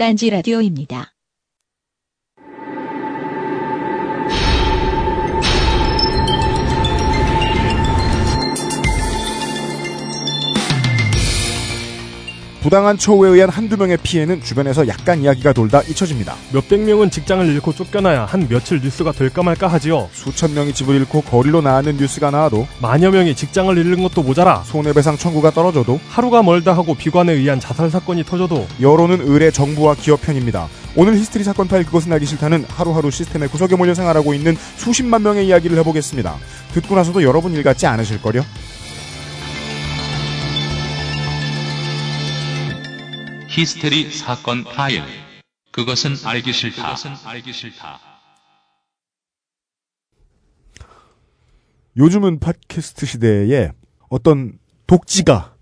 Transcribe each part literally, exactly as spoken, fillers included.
딴지 라디오입니다. 부당한 처우에 의한 한두 명의 피해는 주변에서 약간 이야기가 돌다 잊혀집니다. 몇백 명은 직장을 잃고 쫓겨나야 한 며칠 뉴스가 될까 말까 하지요. 수천 명이 집을 잃고 거리로 나가는 뉴스가 나와도 만여 명이 직장을 잃는 것도 모자라 손해배상 청구가 떨어져도 하루가 멀다 하고 비관에 의한 자살 사건이 터져도 여론은 의례 정부와 기업 편입니다. 오늘 히스테리 사건 파일 그것은 알기 싫다는 하루하루 시스템의 구석에 몰려 생활하고 있는 수십만 명의 이야기를 해보겠습니다. 듣고 나서도 여러분 일 같지 않으실걸요? 히스테리 사건 파일. 그것은 알기 싫다. 그것은 알기 싫다. 요즘은 팟캐스트 시대에 어떤 독지가,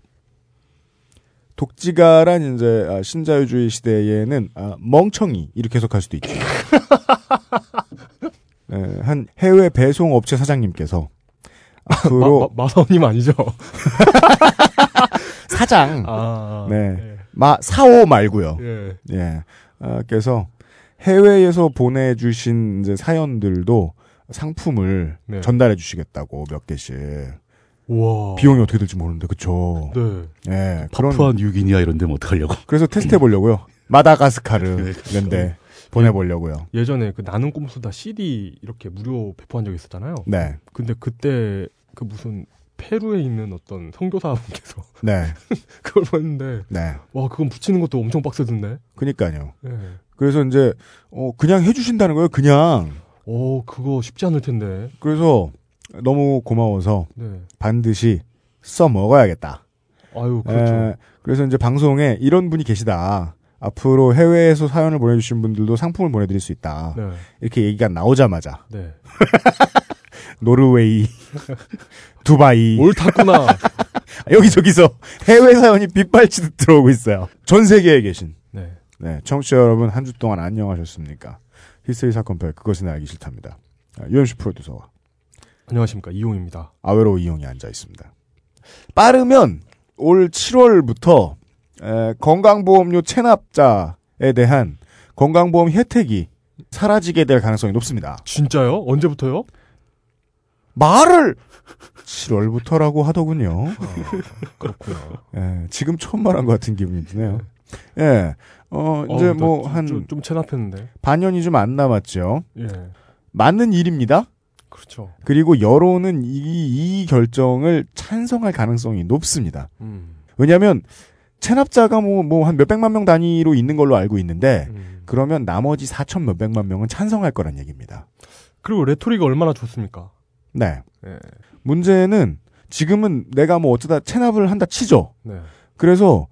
독지가란 이제 신자유주의 시대에는 멍청이 이렇게 해석할 수도 있죠. 한 해외 배송 업체 사장님께서 앞으로 마, 마, 마사오님 아니죠? 사장. 아, 네. 네. 마, 사오 말고요. 예. 예. 아, 그래서 해외에서 보내주신 이제 사연들도 상품을 네. 전달해 주시겠다고 몇 개씩. 와. 비용이 어떻게 될지 모르는데, 그쵸? 네. 예. 파푸아뉴기니아 이런 데면 어떡하려고. 그래서 테스트 해보려고요. 마다가스카르 네, 그렇죠. 이런 데 보내보려고요. 예전에 그 나는 꼼수다 씨디 이렇게 무료 배포한 적이 있었잖아요. 네. 근데 그때 그 무슨 페루에 있는 어떤 선교사분께서 네. 그걸 봤는데 네. 와 그건 붙이는 것도 엄청 빡세던데. 그러니까요. 네. 그래서 이제 어, 그냥 해주신다는 거예요. 그냥. 어 그거 쉽지 않을 텐데. 그래서 너무 고마워서 네. 반드시 써 먹어야겠다. 아유 그렇죠. 에, 그래서 이제 방송에 이런 분이 계시다. 앞으로 해외에서 사연을 보내주신 분들도 상품을 보내드릴 수 있다. 네. 이렇게 얘기가 나오자마자. 네. 노르웨이, 두바이. 옳았구나. 여기저기서 해외 사연이 빗발치듯 들어오고 있어요. 전 세계에 계신. 네. 네. 청취자 여러분, 한 주 동안 안녕하셨습니까? 히스테리 사건 파일, 그것은 알기 싫답니다. 유엠씨 프로듀서와. 안녕하십니까. 이용입니다. 아외로 이용이 앉아있습니다. 빠르면 올 칠월부터 에, 건강보험료 체납자에 대한 건강보험 혜택이 사라지게 될 가능성이 높습니다. 진짜요? 언제부터요? 말을 칠월부터라고 하더군요. 아, 그렇구나. 예, 지금 처음 말한 것 같은 기분이 드네요. 예, 어 이제 어, 뭐 한 좀 체납했는데 반년이 좀 안 남았죠. 예, 맞는 일입니다. 그렇죠. 그리고 여론은 이, 이 결정을 찬성할 가능성이 높습니다. 음. 왜냐하면 체납자가 뭐 뭐 한 몇백만 명 단위로 있는 걸로 알고 있는데 음. 그러면 나머지 사천 몇백만 명은 찬성할 거란 얘기입니다. 그리고 레토릭이 얼마나 좋습니까? 네. 네. 문제는 지금은 내가 뭐 어쩌다 체납을 한다 치죠. 네. 그래서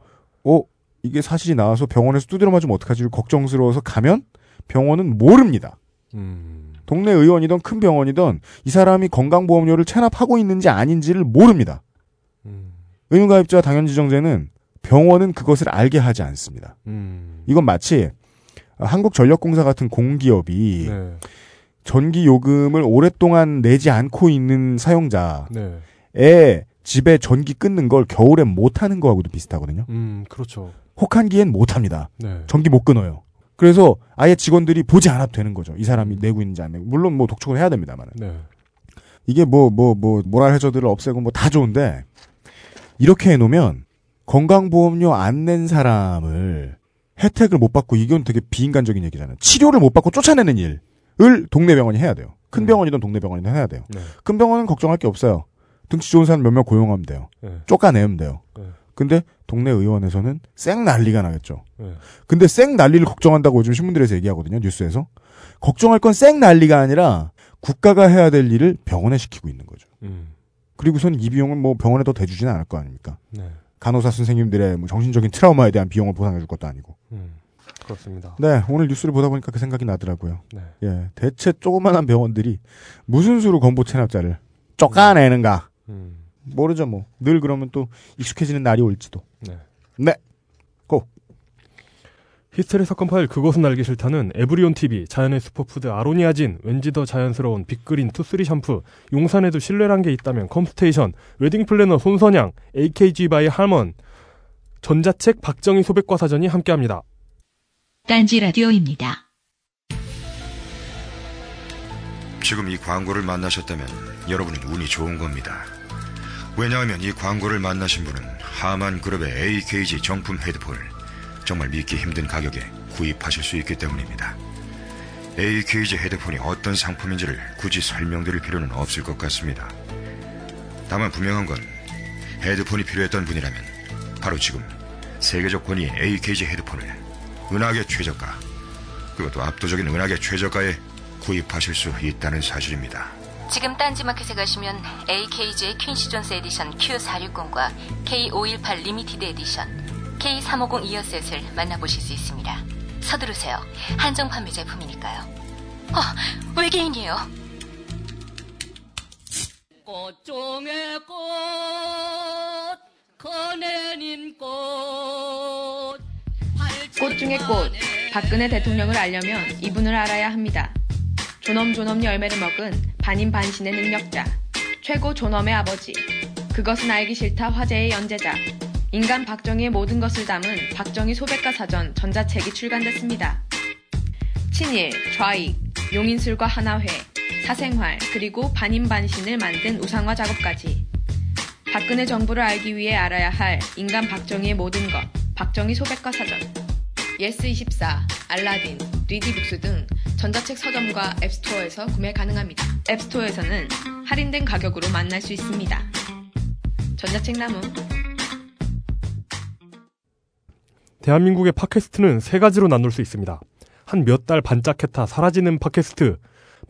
어 이게 사실이 나와서 병원에서 두드려 맞으면 어떡하지 걱정스러워서 가면 병원은 모릅니다. 음. 동네 의원이든 큰 병원이든 이 사람이 건강보험료를 체납하고 있는지 아닌지를 모릅니다. 음. 의무가입자 당연지정제는 병원은 그것을 알게 하지 않습니다. 음. 이건 마치 한국전력공사 같은 공기업이 네. 전기 요금을 오랫동안 내지 않고 있는 사용자의 네. 집에 전기 끊는 걸 겨울엔 못하는 거하고도 비슷하거든요. 음, 그렇죠. 혹한기엔 못합니다. 네. 전기 못 끊어요. 그래서 아예 직원들이 보지 않아도 되는 거죠. 이 사람이 내고 있는지 안 내고. 물론 뭐 독촉을 해야 됩니다만. 네. 이게 뭐, 뭐, 뭐, 모랄 해저드를 없애고 뭐 다 좋은데, 이렇게 해놓으면 건강보험료 안 낸 사람을 혜택을 못 받고, 이건 되게 비인간적인 얘기잖아요. 치료를 못 받고 쫓아내는 일. 을 동네 병원이 해야 돼요. 큰 네. 병원이든 동네 병원이든 해야 돼요. 네. 큰 병원은 걱정할 게 없어요. 등치 좋은 사람 몇명 고용하면 돼요. 네. 쫓아내면 돼요. 네. 근데 동네 의원에서는 쌩 난리가 나겠죠. 네. 근데 쌩 난리를 걱정한다고 요즘 신문들에서 얘기하거든요. 뉴스에서. 걱정할 건쌩 난리가 아니라 국가가 해야 될 일을 병원에 시키고 있는 거죠. 음. 그리고선 이 비용은 뭐 병원에 더 대주지는 않을 거 아닙니까? 네. 간호사 선생님들의 뭐 정신적인 트라우마에 대한 비용을 보상해 줄 것도 아니고. 음. 그렇습니다. 네, 오늘 뉴스를 보다 보니까 그 생각이 나더라고요. 네. 예, 대체 조그만한 병원들이 무슨 수로 건보 체납자를 쫓아내는가? 음. 모르죠, 뭐. 늘 그러면 또 익숙해지는 날이 올지도. 네. 네. 고. 히스테리 사건 파일 그것은 알기 싫다는 에브리온티비, 자연의 슈퍼푸드 아로니아진, 왠지 더 자연스러운 빅그린 투쓰리 샴푸, 용산에도 신뢰란 게 있다면 컴스테이션, 웨딩 플래너 손선양, 에이케이지 바이 할먼, 전자책 박정희 소백과사전이 함께합니다. 딴지 라디오입니다. 지금 이 광고를 만나셨다면 여러분은 운이 좋은 겁니다. 왜냐하면 이 광고를 만나신 분은 하만그룹의 에이케이지 정품 헤드폰을 정말 믿기 힘든 가격에 구입하실 수 있기 때문입니다. 에이케이지 헤드폰이 어떤 상품인지를 굳이 설명드릴 필요는 없을 것 같습니다. 다만 분명한 건 헤드폰이 필요했던 분이라면 바로 지금 세계적 권위인 에이케이지 헤드폰을 은하계 최저가, 그것도 압도적인 은하계 최저가에 구입하실 수 있다는 사실입니다. 지금 딴지마켓에 가시면 에이케이지의 퀸시존스 에디션 큐사백육십과 케이 오백십팔 리미티드 에디션 케이 삼백오십 이어셋을 만나보실 수 있습니다. 서두르세요. 한정 판매 제품이니까요. 어, 외계인이에요. 꽃종의 꽃, 거내린 꽃. 꽃 중의 꽃, 박근혜 대통령을 알려면 이분을 알아야 합니다. 존엄존엄 열매를 먹은 반인반신의 능력자, 최고 존엄의 아버지, 그것은 알기 싫다 화제의 연재자, 인간 박정희의 모든 것을 담은 박정희 소백과 사전 전자책이 출간됐습니다. 친일, 좌익, 용인술과 하나회, 사생활, 그리고 반인반신을 만든 우상화 작업까지. 박근혜 정부를 알기 위해 알아야 할 인간 박정희의 모든 것, 박정희 소백과 사전. 예스 이십사, 알라딘, 리디북스 등 전자책 서점과 앱스토어에서 구매 가능합니다. 앱스토어에서는 할인된 가격으로 만날 수 있습니다. 전자책나무. 대한민국의 팟캐스트는 세 가지로 나눌 수 있습니다. 한 몇 달 반짝했다 사라지는 팟캐스트,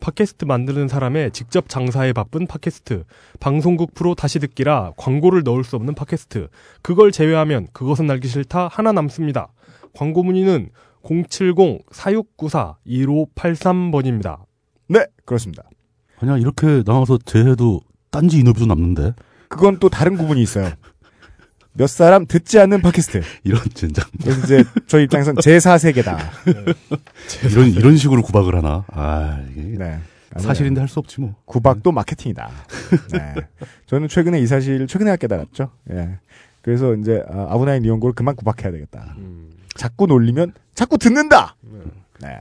팟캐스트 만드는 사람의 직접 장사에 바쁜 팟캐스트, 방송국 프로 다시 듣기라 광고를 넣을 수 없는 팟캐스트, 그걸 제외하면 그것은 알기 싫다 하나 남습니다. 광고 문의는 공칠공 사육구사 일오팔삼번입니다. 네, 그렇습니다. 아니야, 이렇게 나와서 제해도 딴지 인업도 남는데? 그건 또 다른 구분이 있어요. 몇 사람 듣지 않는 팟캐스트. 이런 진짜. 이제 저희 입장에선 제사 세계다. 네. 제사 이런 이런 식으로 구박을 하나? 아, 이게 네. 사실인데 할 수 없지 뭐. 구박도 마케팅이다. 네. 저는 최근에 이 사실 최근에 깨달았죠. 예. 그래서 이제 아브나인 이용고를 그만 구박해야 되겠다. 음. 자꾸 놀리면 자꾸 듣는다. 음. 네.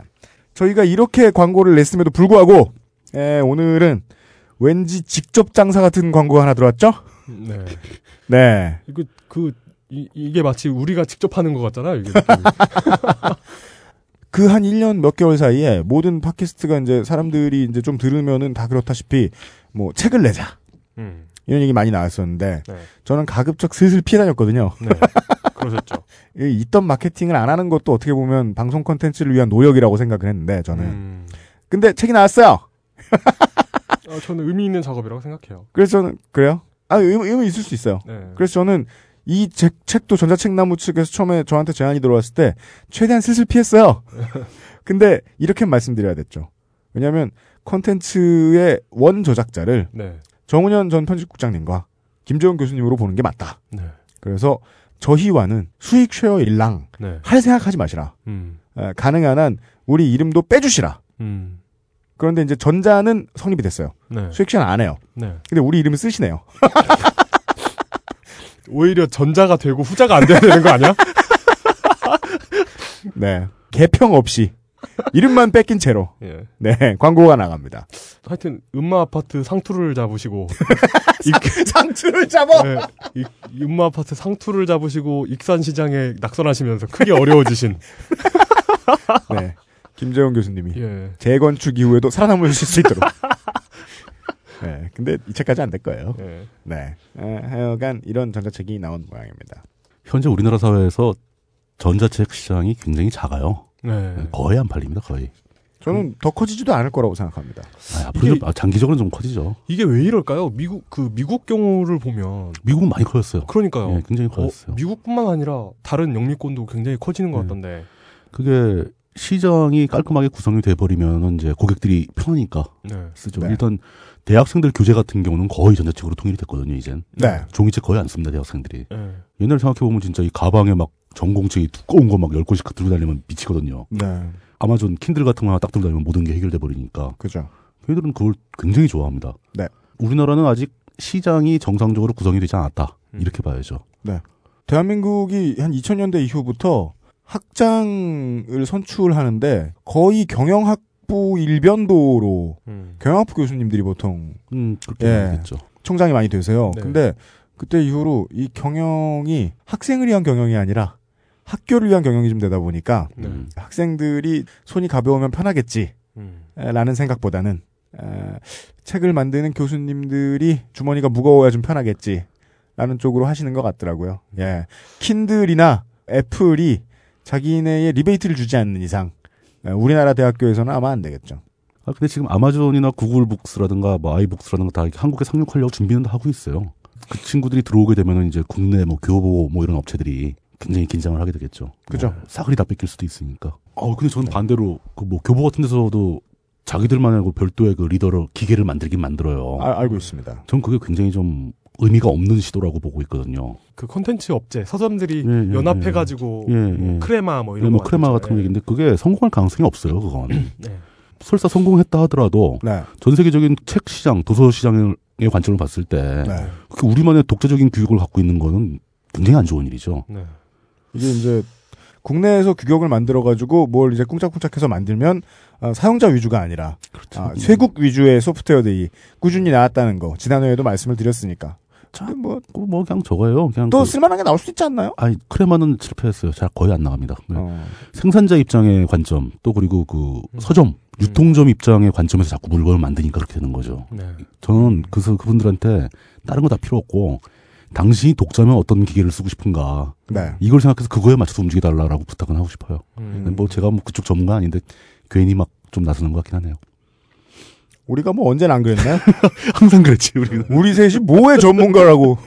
저희가 이렇게 광고를 냈음에도 불구하고 예, 오늘은 왠지 직접 장사 같은 광고가 하나 들어왔죠? 네. 네. 이거 그 이, 이게 마치 우리가 직접 하는 것 같잖아요. 이게. 그 한 일 년 몇 개월 사이에 모든 팟캐스트가 이제 사람들이 이제 좀 들으면은 다 그렇다시피 뭐 책을 내자. 음. 이런 얘기 많이 나왔었는데 네. 저는 가급적 슬슬 피해 다녔거든요. 네. 그러셨죠. 있던 마케팅을 안 하는 것도 어떻게 보면 방송 콘텐츠를 위한 노력이라고 생각을 했는데 저는. 음. 근데 책이 나왔어요. 어, 저는 의미 있는 작업이라고 생각해요. 그래서 저는 그래요? 아, 의미, 의미 있을 수 있어요. 네. 그래서 저는 이 제, 책도 전자책나무 측에서 처음에 저한테 제안이 들어왔을 때 최대한 슬슬 피했어요. 근데 이렇게 말씀드려야 됐죠. 왜냐하면 콘텐츠의 원 저작자를 네. 정훈현 전 편집국장님과 김재원 교수님으로 보는 게 맞다. 네. 그래서 저희와는 수익 쉐어 일랑 네. 할 생각하지 마시라. 음. 에, 가능한 한 우리 이름도 빼주시라. 음. 그런데 이제 전자는 성립이 됐어요. 네. 수익 쉐어는 안 해요. 네. 근데 우리 이름을 쓰시네요. 오히려 전자가 되고 후자가 안 돼야 되는 거 아니야? 네. 개평 없이. 이름만 뺏긴 채로. 예. 네. 광고가 나갑니다. 하여튼, 음마 아파트 상투를 잡으시고. 상투를 잡어! 네, 음마 아파트 상투를 잡으시고, 익산시장에 낙선하시면서 크게 어려워지신. 네. 김재원 교수님이. 예. 재건축 이후에도 살아남으실 수 있도록. 네. 근데 이 책까지 안 될 거예요. 예. 네. 하여간 이런 전자책이 나온 모양입니다. 현재 우리나라 사회에서 전자책 시장이 굉장히 작아요. 네. 거의 안 팔립니다, 거의. 저는 음. 더 커지지도 않을 거라고 생각합니다. 아, 앞으로 이게, 좀, 장기적으로는 좀 커지죠. 이게 왜 이럴까요? 미국, 그, 미국 경우를 보면. 미국은 많이 커졌어요. 그러니까요. 네, 굉장히 커졌어요. 어, 미국뿐만 아니라 다른 영미권도 굉장히 커지는 것 네. 같던데. 그게 시장이 깔끔하게 구성이 돼버리면 이제 고객들이 편하니까 네. 쓰죠. 네. 일단 대학생들 교재 같은 경우는 거의 전자책으로 통일이 됐거든요, 이젠. 네. 종이책 거의 안 씁니다, 대학생들이. 네. 옛날에 생각해보면 진짜 이 가방에 막 전공책이 두꺼운 거 막 열 권씩 들고 다니면 미치거든요. 네. 아마존 킨들 같은 거 하나 딱 들고 다니면 모든 게 해결돼 버리니까. 그죠. 걔들은 그걸 굉장히 좋아합니다. 네. 우리나라는 아직 시장이 정상적으로 구성이 되지 않았다. 음. 이렇게 봐야죠. 네. 대한민국이 한 이천 년대 이후부터 학장을 선출하는데 거의 경영학부 일변도로 음. 경영학부 교수님들이 보통 음, 그렇게 예, 되겠죠. 총장이 많이 되세요. 네. 근데 그때 이후로 이 경영이 학생을 위한 경영이 아니라 학교를 위한 경영이 좀 되다 보니까 네. 학생들이 손이 가벼우면 편하겠지 라는 생각보다는 에, 책을 만드는 교수님들이 주머니가 무거워야 좀 편하겠지 라는 쪽으로 하시는 것 같더라고요. 예. 킨들이나 애플이 자기네의 리베이트를 주지 않는 이상 에, 우리나라 대학교에서는 아마 안 되겠죠. 아, 근데 지금 아마존이나 구글 북스라든가 뭐 아이북스라든가 다 한국에 상륙하려고 준비는 다 하고 있어요. 그 친구들이 들어오게 되면은 이제 국내 뭐 교보 뭐 이런 업체들이 굉장히 긴장을 하게 되겠죠. 그죠. 뭐 사그리 다 뺏길 수도 있으니까. 어, 근데 저는 반대로 그 뭐 교보 같은 데서도 자기들만 알고 별도의 그 리더를 기계를 만들긴 만들어요. 아, 알고 있습니다. 전 그게 굉장히 좀 의미가 없는 시도라고 보고 있거든요. 그 콘텐츠 업체 서점들이 예, 예, 연합해가지고 예, 예. 뭐 크레마 뭐 이런 예, 뭐 거 크레마 같은 예. 얘기인데 그게 성공할 가능성이 없어요. 그건. 네. 설사 성공했다 하더라도 네. 전 세계적인 책 시장, 도서 시장의 관점을 봤을 때 네. 그 우리만의 독자적인 규격을 갖고 있는 거는 굉장히 안 좋은 일이죠. 네. 이게 이제 국내에서 규격을 만들어 가지고 뭘 이제 꿍짝꿍짝해서 만들면 어, 사용자 위주가 아니라 그렇죠. 아, 쇄국 위주의 소프트웨어들이 꾸준히 나왔다는 거 지난해에도 말씀을 드렸으니까. 참 뭐 뭐 그냥 저거예요. 그냥 또 그, 쓸만한 게 나올 수 있지 않나요? 아니 크레마는 실패했어요. 잘 거의 안 나갑니다. 어. 생산자 입장의 관점 또 그리고 그 서점. 유통점 입장의 관점에서 자꾸 물건을 만드니까 그렇게 되는 거죠. 네. 저는 그래서 그분들한테 다른 거 다 필요 없고 당신이 독자면 어떤 기계를 쓰고 싶은가 네. 이걸 생각해서 그거에 맞춰서 움직여달라고 부탁은 하고 싶어요. 음. 뭐 제가 뭐 그쪽 전문가 아닌데 괜히 막 좀 나서는 것 같긴 하네요. 우리가 뭐 언제나 안 그랬나요? 항상 그랬지 우리는. 우리 셋이 뭐의 전문가라고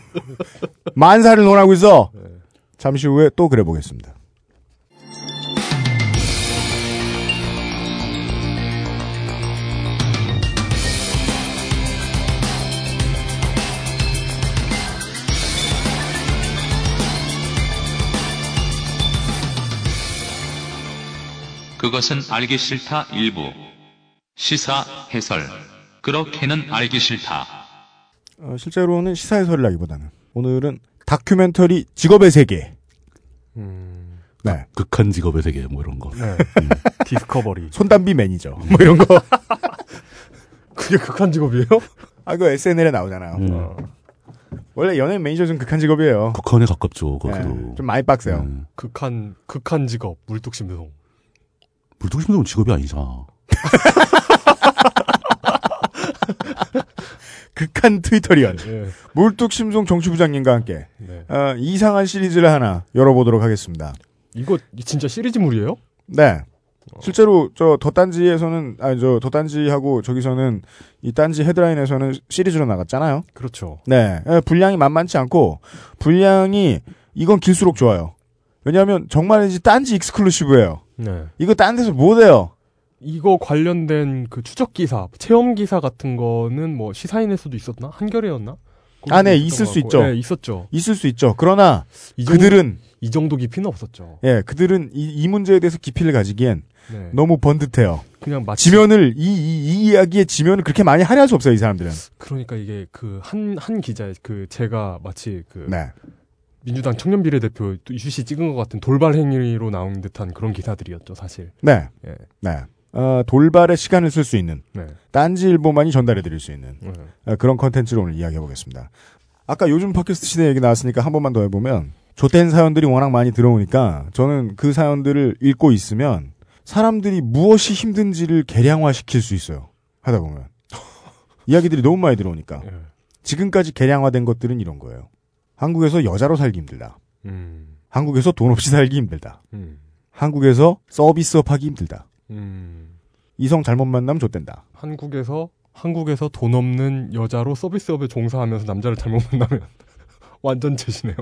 만사를 논하고 있어. 네. 잠시 후에 또 그래 보겠습니다. 그것은 알기 싫다 일부 시사 해설 그렇게는 알기 싫다. 어, 실제로는 시사 해설이라기보다는 오늘은 다큐멘터리 직업의 세계. 음, 네. 극한 직업의 세계 뭐 이런 거. 네. 음. 디스커버리. 손담비 매니저 뭐 이런 거. 그게 극한 직업이에요? 아, 그 에스엔엘에 나오잖아요. 음. 어. 원래 연예인 매니저는 극한 직업이에요. 극한에 가깝죠. 거기도. 네. 좀 많이 빡세요. 음. 극한 극한 직업 물뚝심송. 물뚝심송은 직업이 아니잖아. 극한 트위터리언. 네. 물뚝심송 정치부장님과 함께 네. 어, 이상한 시리즈를 하나 열어보도록 하겠습니다. 이거 진짜 시리즈물이에요? 네. 어. 실제로 저 더 딴지에서는 아니 저 더 딴지하고 저기서는 이 딴지 헤드라인에서는 시리즈로 나갔잖아요. 그렇죠. 네. 분량이 만만치 않고 분량이 이건 길수록 좋아요. 왜냐하면 정말 이제 딴지 익스클루시브예요. 네. 이거 딴 데서 못 해요. 이거 관련된 그 추적 기사, 체험 기사 같은 거는 뭐 시사인에서도 있었나? 한겨레였나? 아, 네, 있을 수 있죠. 네, 있었죠. 있을 수 있죠. 그러나 이 정도, 그들은 이 정도 깊이는 없었죠. 예, 그들은 이, 이 문제에 대해서 깊이를 가지기엔 네. 너무 번듯해요. 그냥 마치 지면을 이, 이, 이 이야기의 지면을 그렇게 많이 할애할 수 없어요, 이 사람들은. 그러니까 이게 그 한 한 기자 그 제가 마치 그 네. 민주당 청년 비례대표 이슈 씨 찍은 것 같은 돌발 행위로 나온 듯한 그런 기사들이었죠, 사실. 네, 예. 네. 어, 돌발의 시간을 쓸 수 있는 네. 딴지일보만이 전달해드릴 수 있는 네. 어, 그런 컨텐츠로 오늘 이야기해보겠습니다. 아까 요즘 팟캐스트 시대 얘기 나왔으니까 한 번만 더 해보면 좆된 사연들이 워낙 많이 들어오니까 저는 그 사연들을 읽고 있으면 사람들이 무엇이 힘든지를 계량화시킬 수 있어요. 하다 보면 이야기들이 너무 많이 들어오니까 네. 지금까지 계량화된 것들은 이런 거예요. 한국에서 여자로 살기 힘들다. 음. 한국에서 돈 없이 살기 힘들다. 음. 한국에서 서비스업 하기 힘들다. 음. 이성 잘못 만나면 좆된다. 한국에서 한국에서 돈 없는 여자로 서비스업에 종사하면서 남자를 잘못 만나면 완전 재시네요.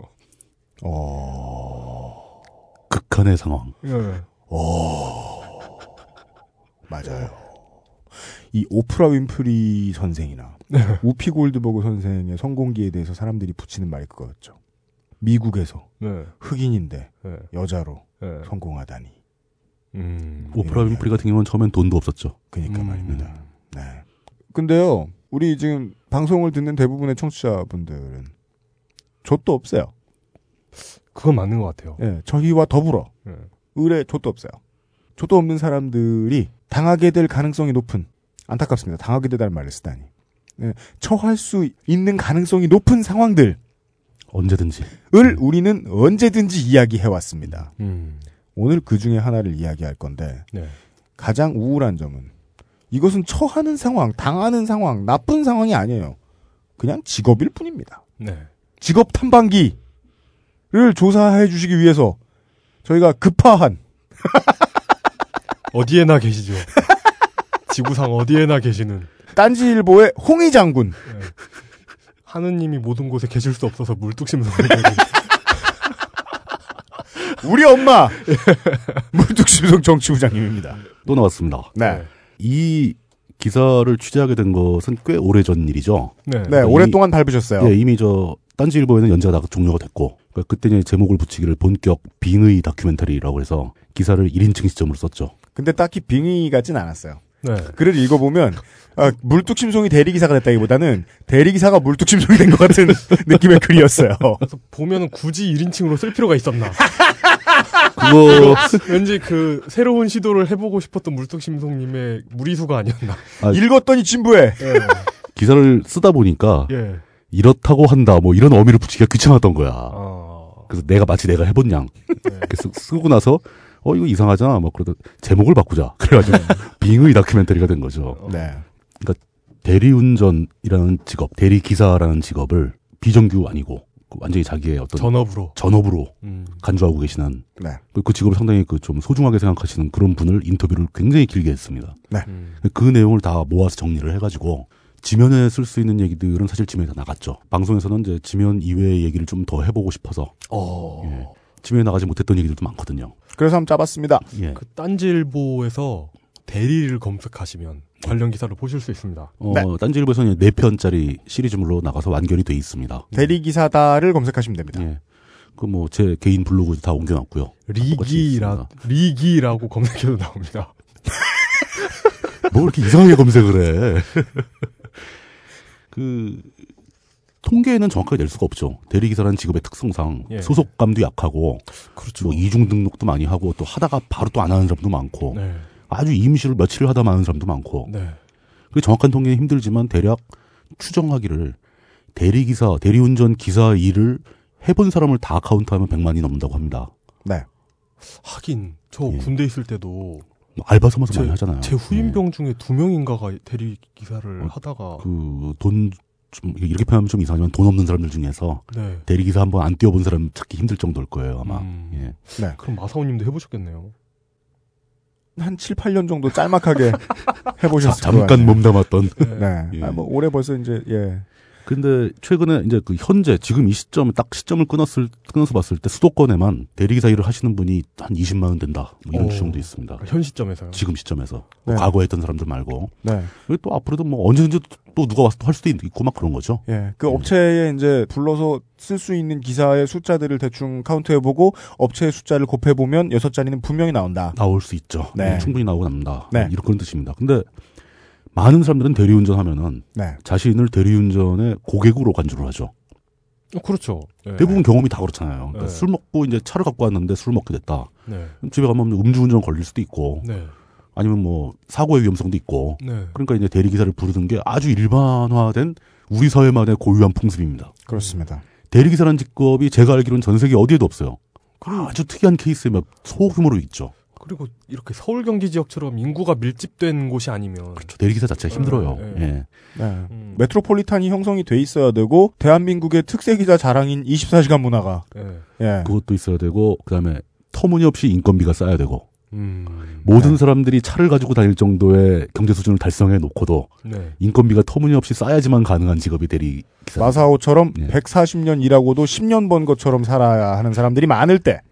어... 극한의 상황. 네. 어... 맞아요. 이 오프라 윈프리 선생이나 네. 우피 골드버그 선생의 성공기에 대해서 사람들이 붙이는 말이 그거였죠. 미국에서 네. 흑인인데 네. 여자로 네. 성공하다니. 음, 오프라 윈프리 같은 경우는 처음엔 돈도 없었죠. 그러니까 음. 말입니다. 네. 근데요, 우리 지금 방송을 듣는 대부분의 청취자분들은 좆도 없어요. 그건 맞는 것 같아요. 네, 저희와 더불어 네. 의뢰 좆도 없어요. 좆도 없는 사람들이 당하게 될 가능성이 높은, 안타깝습니다. 당하게 되다는 말을 쓰다니. 네, 처할 수 있는 가능성이 높은 상황들. 언제든지. 을 우리는 언제든지 이야기해왔습니다. 음. 오늘 그 중에 하나를 이야기할 건데, 네. 가장 우울한 점은 이것은 처하는 상황, 당하는 상황, 나쁜 상황이 아니에요. 그냥 직업일 뿐입니다. 네. 직업 탐방기를 조사해 주시기 위해서 저희가 급파한 어디에나 계시죠. 지구상 어디에나 계시는 딴지일보의 홍의 장군. 네. 하느님이 모든 곳에 계실 수 없어서 물뚝심송. 우리 엄마 물뚝심송 정치부장님입니다. 또 나왔습니다. 네. 이 기사를 취재하게 된 것은 꽤 오래전 일이죠. 네, 네 이미, 오랫동안 밟으셨어요. 네, 이미 저 딴지일보에는 연재가 종료가 됐고, 그러니까 그때는 제목을 붙이기를 본격 빙의 다큐멘터리라고 해서 기사를 일 인칭 시점으로 썼죠. 근데 딱히 빙의 같진 않았어요. 네. 글을 읽어보면 아, 물뚝심송이 대리기사가 됐다기보다는 대리기사가 물뚝심송이 된 것 같은 느낌의 글이었어요. 그래서 보면은 굳이 일 인칭으로 쓸 필요가 있었나. 그거 왠지 그 새로운 시도를 해보고 싶었던 물뚝심송님의 무리수가 아니었나. 아, 읽었더니 진부해. 예. 기사를 쓰다 보니까 예. 이렇다고 한다 뭐 이런 어미를 붙이기가 귀찮았던 거야. 어... 그래서 내가 마치 내가 해본 양. 예. 그래서 쓰고 나서 어 이거 이상하잖아. 막 그러다 제목을 바꾸자. 그래가지고 빙의 다큐멘터리가 된 거죠. 네. 그러니까 대리운전이라는 직업, 대리기사라는 직업을 비정규 아니고 완전히 자기의 어떤 전업으로 전업으로 음. 간주하고 계시는 네. 그 직업을 상당히 그 좀 소중하게 생각하시는 그런 분을 인터뷰를 굉장히 길게 했습니다. 네. 음. 그 내용을 다 모아서 정리를 해가지고 지면에 쓸 수 있는 얘기들은 사실 지면에 다 나갔죠. 방송에서는 이제 지면 이외의 얘기를 좀 더 해보고 싶어서 어. 예. 지면에 나가지 못했던 얘기들도 많거든요. 그래서 한번 짜봤습니다. 예. 그 딴지일보에서 대리를 검색하시면 관련 기사를 보실 수 있습니다. 어, 네. 딴지일보에서는 네 편짜리 시리즈물로 나가서 완결이 돼 있습니다. 대리기사다를 검색하시면 됩니다. 예. 그 뭐 제 개인 블로그도 다 옮겨놨고요. 리기라, 리기라고 검색해도 나옵니다. 뭐 이렇게 이상하게 검색을 해. 그 통계는 정확하게 낼 수가 없죠. 대리기사라는 직업의 특성상 예. 소속감도 약하고 그렇죠. 뭐 이중 등록도 많이 하고 또 하다가 바로 또 안 하는 사람도 많고 네. 아주 임시로 며칠을 하다 마는 사람도 많고 네. 그 정확한 통계는 힘들지만 대략 추정하기를 대리기사, 대리운전 기사 일을 해본 사람을 다 카운트하면 백만이 넘는다고 합니다. 네. 하긴 저 예. 군대 있을 때도 알바서면서 많이 하잖아요. 제 후임병 예. 중에 두 명인가가 대리기사를 어, 하다가 그 돈 좀 이렇게 표현하면 좀 이상하지만 돈 없는 사람들 중에서 네. 대리기사 한번 안 뛰어본 사람 찾기 힘들 정도일 거예요 아마. 음. 예. 네. 그럼 마사오님도 해보셨겠네요. 한 칠, 팔 년 정도 짤막하게 해보셨을 거예요. 잠깐 몸담았던. 네. 예. 아, 뭐 올해 벌써 이제 예. 근데 최근에 이제 그 현재 지금 이 시점 딱 시점을 끊었을 끊어서 봤을 때 수도권에만 대리기사 일을 하시는 분이 한 이십만 원 된다 뭐 이런 오, 추정도 있습니다. 현 시점에서요? 지금 시점에서 네. 뭐 과거에 했던 사람들 말고. 네. 또 앞으로도 뭐 언제든지 또 누가 와서 또 할 수도 있고 막 그런 거죠. 예. 그 음. 업체에 이제 불러서 쓸 수 있는 기사의 숫자들을 대충 카운트해보고 업체의 숫자를 곱해보면 여섯 자리는 분명히 나온다. 나올 수 있죠. 네. 충분히 나오고 남는다. 네. 이런 그런 뜻입니다. 근데 많은 사람들은 대리운전하면은 네. 자신을 대리운전의 고객으로 간주를 하죠. 어, 그렇죠. 네. 대부분 경험이 다 그렇잖아요. 그러니까 네. 술 먹고 이제 차를 갖고 왔는데 술 먹게 됐다. 네. 집에 가면 음주운전 걸릴 수도 있고, 네. 아니면 뭐 사고의 위험성도 있고. 네. 그러니까 이제 대리기사를 부르는 게 아주 일반화된 우리 사회만의 고유한 풍습입니다. 그렇습니다. 대리기사라는 직업이 제가 알기로는 전 세계 어디에도 없어요. 그리고 아주 특이한 케이스에 막 소규모로 있죠. 그리고 이렇게 서울 경기 지역처럼 인구가 밀집된 곳이 아니면 그렇죠. 대리기사 자체가 힘들어요. 네, 네. 예. 네. 음. 메트로폴리탄이 형성이 돼 있어야 되고 대한민국의 특색이자 자랑인 이십사 시간 문화가 네. 예. 그것도 있어야 되고 그다음에 터무니없이 인건비가 싸야 되고 음. 모든 네. 사람들이 차를 가지고 다닐 정도의 경제 수준을 달성해 놓고도 네. 인건비가 터무니없이 싸야지만 가능한 직업이 대리기사. 마사오처럼 예. 백사십 년 일하고도 십 년 번 것처럼 살아야 하는 사람들이 많을 때.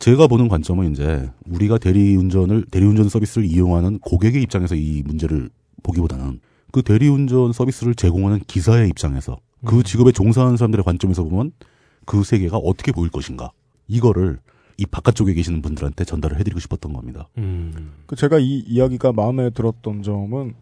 제가 보는 관점은 이제 우리가 대리운전을 대리운전 서비스를 이용하는 고객의 입장에서 이 문제를 보기보다는 그 대리운전 서비스를 제공하는 기사의 입장에서 그 직업에 종사하는 사람들의 관점에서 보면 그 세계가 어떻게 보일 것인가 이거를 이 바깥쪽에 계시는 분들한테 전달을 해드리고 싶었던 겁니다. 음. 제가 이 이야기가 마음에 들었던 점은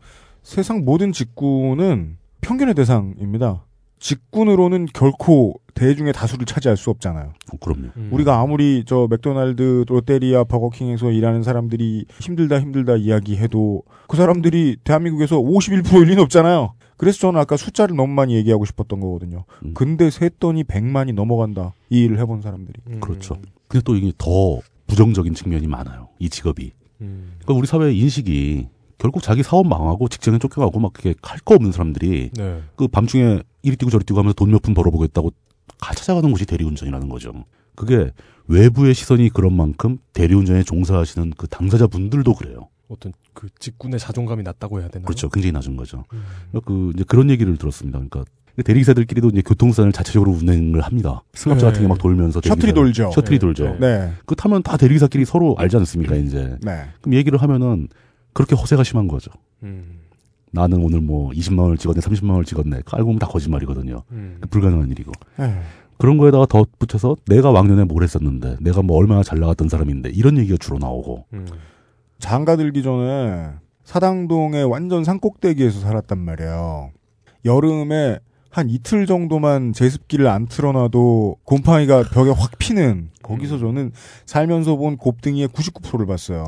세상 모든 직군은 편견의 대상입니다. 직군으로는 결코 대중의 다수를 차지할 수 없잖아요. 어, 그럼요. 음. 우리가 아무리 저 맥도날드, 롯데리아, 버거킹에서 일하는 사람들이 힘들다 힘들다 이야기해도 그 사람들이 대한민국에서 오십일 퍼센트일 리는 없잖아요. 그래서 저는 아까 숫자를 너무 많이 얘기하고 싶었던 거거든요. 음. 근데 셌더니 백만이 넘어간다. 이 일을 해본 사람들이. 음. 그렇죠. 근데 또 이게 더 부정적인 측면이 많아요. 이 직업이. 음. 그러니까 우리 사회의 인식이 결국 자기 사업 망하고 직장에 쫓겨가고 막 그렇게 할 거 없는 사람들이 네. 그 밤중에 이리 뛰고 저리 뛰고 하면서 돈 몇 푼 벌어보겠다고 가 찾아가는 곳이 대리운전이라는 거죠. 그게 외부의 시선이 그런 만큼 대리운전에 종사하시는 그 당사자분들도 그래요. 어떤 그 직군의 자존감이 낮다고 해야 되나요? 그렇죠. 굉장히 낮은 거죠. 음. 그 이제 그런 얘기를 들었습니다. 그러니까 대리기사들끼리도 이제 교통수단을 자체적으로 운행을 합니다. 승합차 네. 같은 게 막 돌면서 셔틀이 돌죠. 셔틀이 네. 돌죠. 네. 그 타면 다 대리기사끼리 서로 알지 않습니까? 음. 이제 네. 그럼 얘기를 하면은 그렇게 허세가 심한 거죠. 음. 나는 오늘 뭐 이십만 원을 찍었네, 삼십만 원을 찍었네. 알고 보면 다 거짓말이거든요. 음. 불가능한 일이고. 에이. 그런 거에다가 덧붙여서 내가 왕년에 뭘 했었는데, 내가 뭐 얼마나 잘 나갔던 사람인데 이런 얘기가 주로 나오고. 음. 장가 들기 전에 사당동의 완전 산꼭대기에서 살았단 말이에요. 여름에 한 이틀 정도만 제습기를 안 틀어놔도 곰팡이가 벽에 확 피는 거기서 저는 살면서 본 곱등이의 구십구 퍼센트를 봤어요.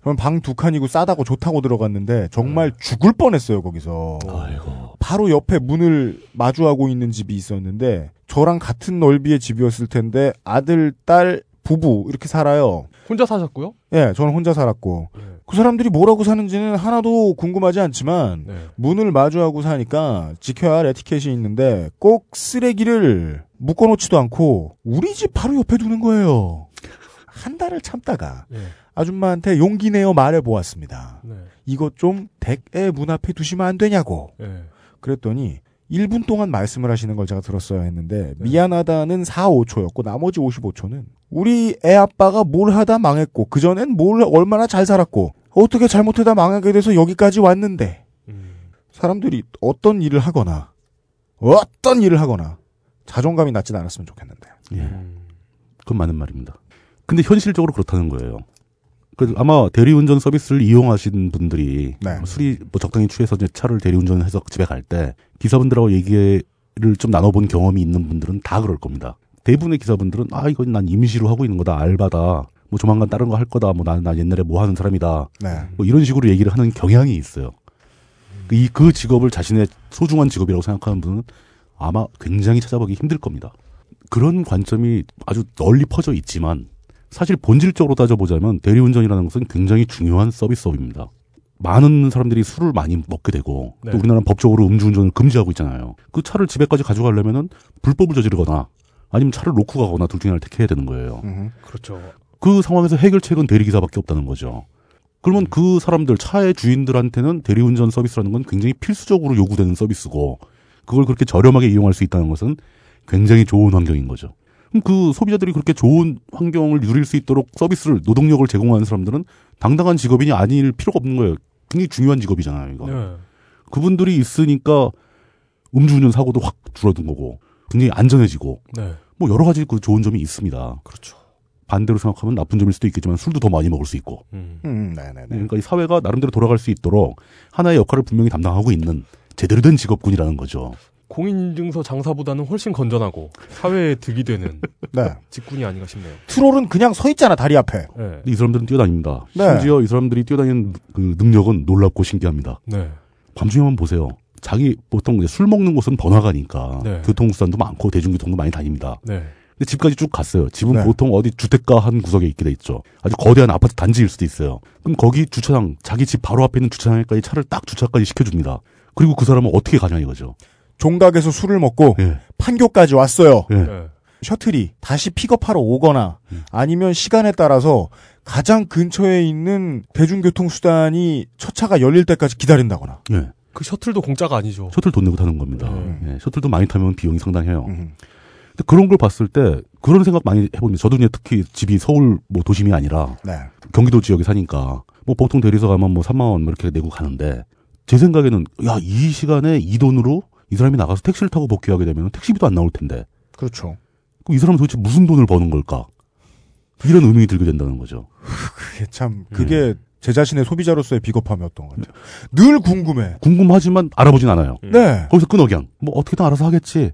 그럼 방 두 칸이고 싸다고 좋다고 들어갔는데 정말 죽을 뻔했어요 거기서. 아이고. 바로 옆에 문을 마주하고 있는 집이 있었는데 저랑 같은 넓이의 집이었을 텐데 아들, 딸, 부부 이렇게 살아요. 혼자 사셨고요? 예, 저는 혼자 살았고. 네. 그 사람들이 뭐라고 사는지는 하나도 궁금하지 않지만 네. 문을 마주하고 사니까 지켜야 할 에티켓이 있는데 꼭 쓰레기를 묶어놓지도 않고 우리 집 바로 옆에 두는 거예요. 한 달을 참다가 네. 아줌마한테 용기 내어 말해보았습니다. 네. 이것 좀 댁의 문 앞에 두시면 안 되냐고. 네. 그랬더니 일 분 동안 말씀을 하시는 걸 제가 들었어야 했는데 네. 미안하다는 사, 오 초였고 나머지 오십오 초는 우리 애 아빠가 뭘 하다 망했고 그전엔 뭘 얼마나 잘 살았고 어떻게 잘못하다 망하게 돼서 여기까지 왔는데 음. 사람들이 어떤 일을 하거나 어떤 일을 하거나 자존감이 낮진 않았으면 좋겠는데 예. 그건 맞는 말입니다. 근데 현실적으로 그렇다는 거예요. 그래서 아마 대리운전 서비스를 이용하신 분들이 네. 술이 뭐 적당히 취해서 이제 차를 대리운전해서 집에 갈 때 기사분들하고 얘기를 좀 나눠본 경험이 있는 분들은 다 그럴 겁니다. 대부분의 기사분들은 아 이건 난 임시로 하고 있는 거다, 알바다, 뭐 조만간 다른 거 할 거다, 뭐 나는 나 옛날에 뭐 하는 사람이다, 네. 뭐 이런 식으로 얘기를 하는 경향이 있어요. 이 그 직업을 자신의 소중한 직업이라고 생각하는 분은 아마 굉장히 찾아보기 힘들 겁니다. 그런 관점이 아주 널리 퍼져 있지만 사실 본질적으로 따져보자면 대리운전이라는 것은 굉장히 중요한 서비스업입니다. 많은 사람들이 술을 많이 먹게 되고 네. 또 우리나라는 법적으로 음주운전을 금지하고 있잖아요. 그 차를 집에까지 가져가려면은 불법을 저지르거나 아니면 차를 놓고 가거나 둘 중에 하나를 택해야 되는 거예요. 음, 그렇죠. 그 상황에서 해결책은 대리기사밖에 없다는 거죠. 그러면 음. 그 사람들, 차의 주인들한테는 대리운전 서비스라는 건 굉장히 필수적으로 요구되는 서비스고 그걸 그렇게 저렴하게 이용할 수 있다는 것은 굉장히 좋은 환경인 거죠. 그럼 그 소비자들이 그렇게 좋은 환경을 누릴 수 있도록 서비스를, 노동력을 제공하는 사람들은 당당한 직업인이 아닐 필요가 없는 거예요. 굉장히 중요한 직업이잖아요, 이거. 네. 그분들이 있으니까 음주운전 사고도 확 줄어든 거고 굉장히 안전해지고 네. 뭐 여러 가지 그 좋은 점이 있습니다. 그렇죠. 반대로 생각하면 나쁜 점일 수도 있겠지만 술도 더 많이 먹을 수 있고. 음. 음, 네네네. 그러니까 이 사회가 나름대로 돌아갈 수 있도록 하나의 역할을 분명히 담당하고 있는 제대로 된 직업군이라는 거죠. 공인인증서 장사보다는 훨씬 건전하고 사회에 득이 되는 네. 직군이 아닌가 싶네요. 트롤은 그냥 서 있잖아 다리 앞에. 네. 이 사람들은 뛰어다닙니다. 네. 심지어 이 사람들이 뛰어다니는 그 능력은 놀랍고 신기합니다. 네. 밤중에 한번 보세요. 자기 보통 이제 술 먹는 곳은 번화가니까 네. 교통수단도 많고 대중교통도 많이 다닙니다. 네. 근데 집까지 쭉 갔어요. 집은 네. 보통 어디 주택가 한 구석에 있게 돼 있죠. 아주 거대한 아파트 단지일 수도 있어요. 그럼 거기 주차장, 자기 집 바로 앞에 있는 주차장에까지 차를 딱 주차까지 시켜줍니다. 그리고 그 사람은 어떻게 가냐 이거죠. 종각에서 술을 먹고 네. 판교까지 왔어요. 네. 네. 셔틀이 다시 픽업하러 오거나 음. 아니면 시간에 따라서 가장 근처에 있는 대중교통수단이 첫 차가 열릴 때까지 기다린다거나. 네. 그 셔틀도 공짜가 아니죠. 셔틀 돈 내고 타는 겁니다. 음. 예, 셔틀도 많이 타면 비용이 상당해요. 음. 근데 그런 걸 봤을 때 그런 생각 많이 해봅니다. 저도 이제 특히 집이 서울 뭐 도심이 아니라 네. 경기도 지역에 사니까 뭐 보통 대리사 가면 뭐 삼만 원 뭐 이렇게 내고 가는데 제 생각에는 야, 이 시간에 이 돈으로 이 사람이 나가서 택시를 타고 복귀하게 되면 택시비도 안 나올 텐데. 그렇죠. 그럼 이 사람은 도대체 무슨 돈을 버는 걸까? 이런 의문이 들게 된다는 거죠. 그게 참 그게 음. 제 자신의 소비자로서의 비겁함이었던 것 같아요. 늘 궁금해. 궁금하지만 알아보진 않아요. 네. 거기서 끈어견. 뭐 어떻게든 알아서 하겠지.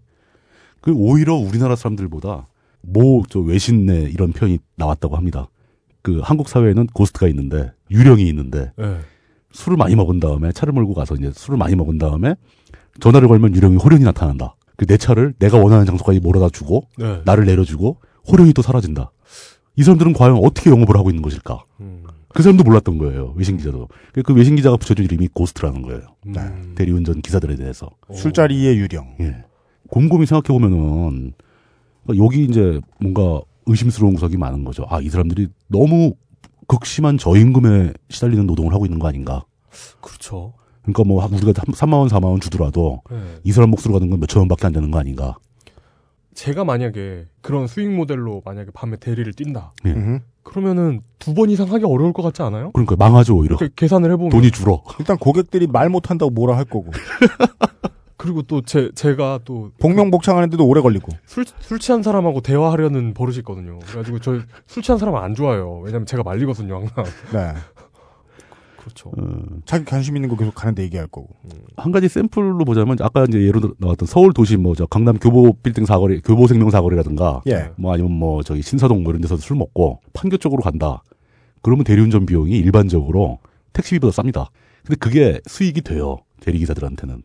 그 오히려 우리나라 사람들보다 뭐 저 외신에 이런 표현이 나왔다고 합니다. 그 한국 사회에는 고스트가 있는데 유령이 있는데 네. 술을 많이 먹은 다음에 차를 몰고 가서 이제 술을 많이 먹은 다음에 전화를 걸면 유령이 호령이 나타난다. 그 내 차를 내가 원하는 장소까지 몰아다 주고 네. 나를 내려주고 호령이 또 사라진다. 이 사람들은 과연 어떻게 영업을 하고 있는 것일까? 음. 그 사람도 몰랐던 거예요. 외신 기자도. 그 외신 기자가 붙여준 이름이 고스트라는 거예요. 네. 대리운전 기사들에 대해서. 오. 술자리의 유령. 예. 곰곰이 생각해 보면은 그러니까 여기 이제 뭔가 의심스러운 구석이 많은 거죠. 아, 이 사람들이 너무 극심한 저임금에 시달리는 노동을 하고 있는 거 아닌가? 그렇죠. 그러니까 뭐 우리가 삼만 원, 사만 원 주더라도 네. 이 사람 몫으로 가는 건 몇천 원밖에 안 되는 거 아닌가? 제가 만약에 그런 수익 모델로 만약에 밤에 대리를 뛴다. 예. 그러면은 두 번 이상 하기 어려울 것 같지 않아요? 그러니까 망하죠 오히려. 계산을 해보면 돈이 줄어. 일단 고객들이 말 못한다고 뭐라 할 거고. 그리고 또 제 제가 또 복명복창하는데도 오래 걸리고. 술 술 취한 사람하고 대화하려는 버릇이 있거든요. 그래가지고 저 술 취한 사람 안 좋아해요. 왜냐면 제가 말리거든요 항상. 네. 그렇죠. 음. 자기 관심 있는 거 계속 가는데 얘기할 거고. 음. 한 가지 샘플로 보자면 아까 이제 예로 나왔던 서울 도시 뭐 저 강남 교보 빌딩 사거리, 교보 생명 사거리라든가, 예. 뭐 아니면 뭐 저기 신사동 뭐 이런 데서 술 먹고 판교 쪽으로 간다. 그러면 대리운전 비용이 일반적으로 택시비보다 쌉니다. 근데 그게 수익이 돼요 대리기사들한테는.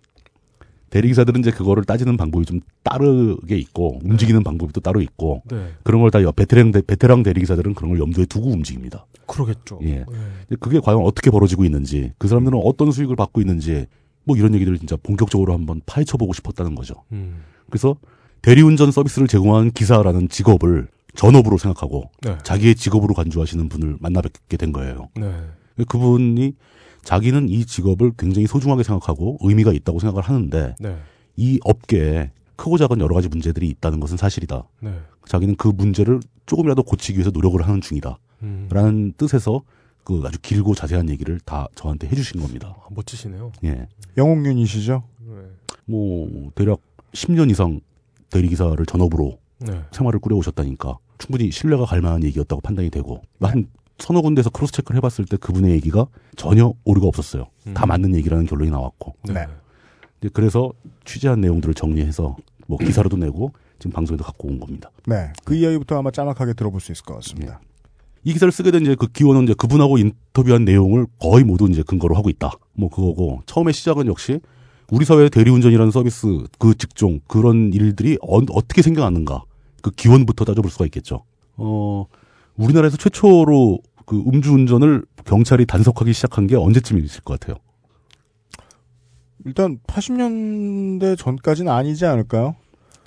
대리기사들은 이제 그거를 따지는 방법이 좀 다르게 있고 네. 움직이는 방법이 또 따로 있고 네. 그런 걸 다 베테랑 베테랑 대리기사들은 그런 걸 염두에 두고 움직입니다. 그러겠죠. 예. 네. 그게 과연 어떻게 벌어지고 있는지 그 사람들은 어떤 수익을 받고 있는지 뭐 이런 얘기들을 진짜 본격적으로 한번 파헤쳐보고 싶었다는 거죠. 음. 그래서 대리운전 서비스를 제공하는 기사라는 직업을 전업으로 생각하고 네. 자기의 직업으로 간주하시는 분을 만나 뵙게 된 거예요. 네. 그분이 자기는 이 직업을 굉장히 소중하게 생각하고 의미가 있다고 생각을 하는데 네. 이 업계에 크고 작은 여러 가지 문제들이 있다는 것은 사실이다. 네. 자기는 그 문제를 조금이라도 고치기 위해서 노력을 하는 중이다. 음. 라는 뜻에서 그 아주 길고 자세한 얘기를 다 저한테 해주신 겁니다. 아, 멋지시네요. 예, 영웅윤이시죠? 네. 뭐 대략 십 년 이상 대리기사를 전업으로 네. 생활을 꾸려오셨다니까 충분히 신뢰가 갈 만한 얘기였다고 판단이 되고 네. 한 서너 군데에서 크로스체크를 해봤을 때 그분의 얘기가 전혀 오류가 없었어요. 음. 다 맞는 얘기라는 결론이 나왔고. 네. 그래서 취재한 내용들을 정리해서 뭐 기사로도 내고 지금 방송에도 갖고 온 겁니다. 네. 그 이야기부터 아마 짤막하게 들어볼 수 있을 것 같습니다. 네. 이 기사를 쓰게 된 이제 그 기원은 이제 그분하고 인터뷰한 내용을 거의 모두 이제 근거로 하고 있다. 뭐 그거고 처음에 시작은 역시 우리 사회의 대리운전이라는 서비스 그 직종 그런 일들이 어, 어떻게 생겨났는가 그 기원부터 따져볼 수가 있겠죠. 어. 우리나라에서 최초로 그 음주운전을 경찰이 단속하기 시작한 게 언제쯤이었을 것 같아요? 일단 팔십 년대 전까지는 아니지 않을까요?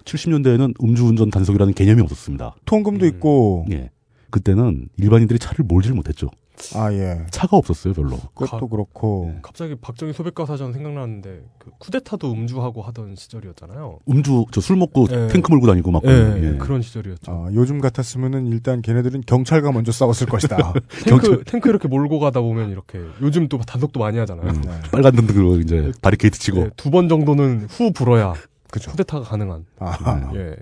칠십 년대에는 음주운전 단속이라는 개념이 없었습니다. 통금도 음. 있고. 예. 그때는 일반인들이 차를 몰지를 못했죠. 아, 예. 차가 없었어요, 별로. 그것도 가, 그렇고. 예. 갑자기 박정희 소백과사전 생각나는데, 그, 쿠데타도 음주하고 하던 시절이었잖아요. 음주, 저 술 먹고 예. 탱크 몰고 다니고 막. 예. 예. 예. 그런 시절이었죠. 아, 요즘 같았으면은 일단 걔네들은 경찰과 먼저 싸웠을 것이다. 탱크, 경찰. 탱크 이렇게 몰고 가다 보면 이렇게, 요즘 또 단속도 많이 하잖아요. 음, 네. 빨간 등 들고 이제 바리케이트 치고. 예. 두 번 정도는 후 불어야. 그죠. 쿠데타가 가능한. 아, 예.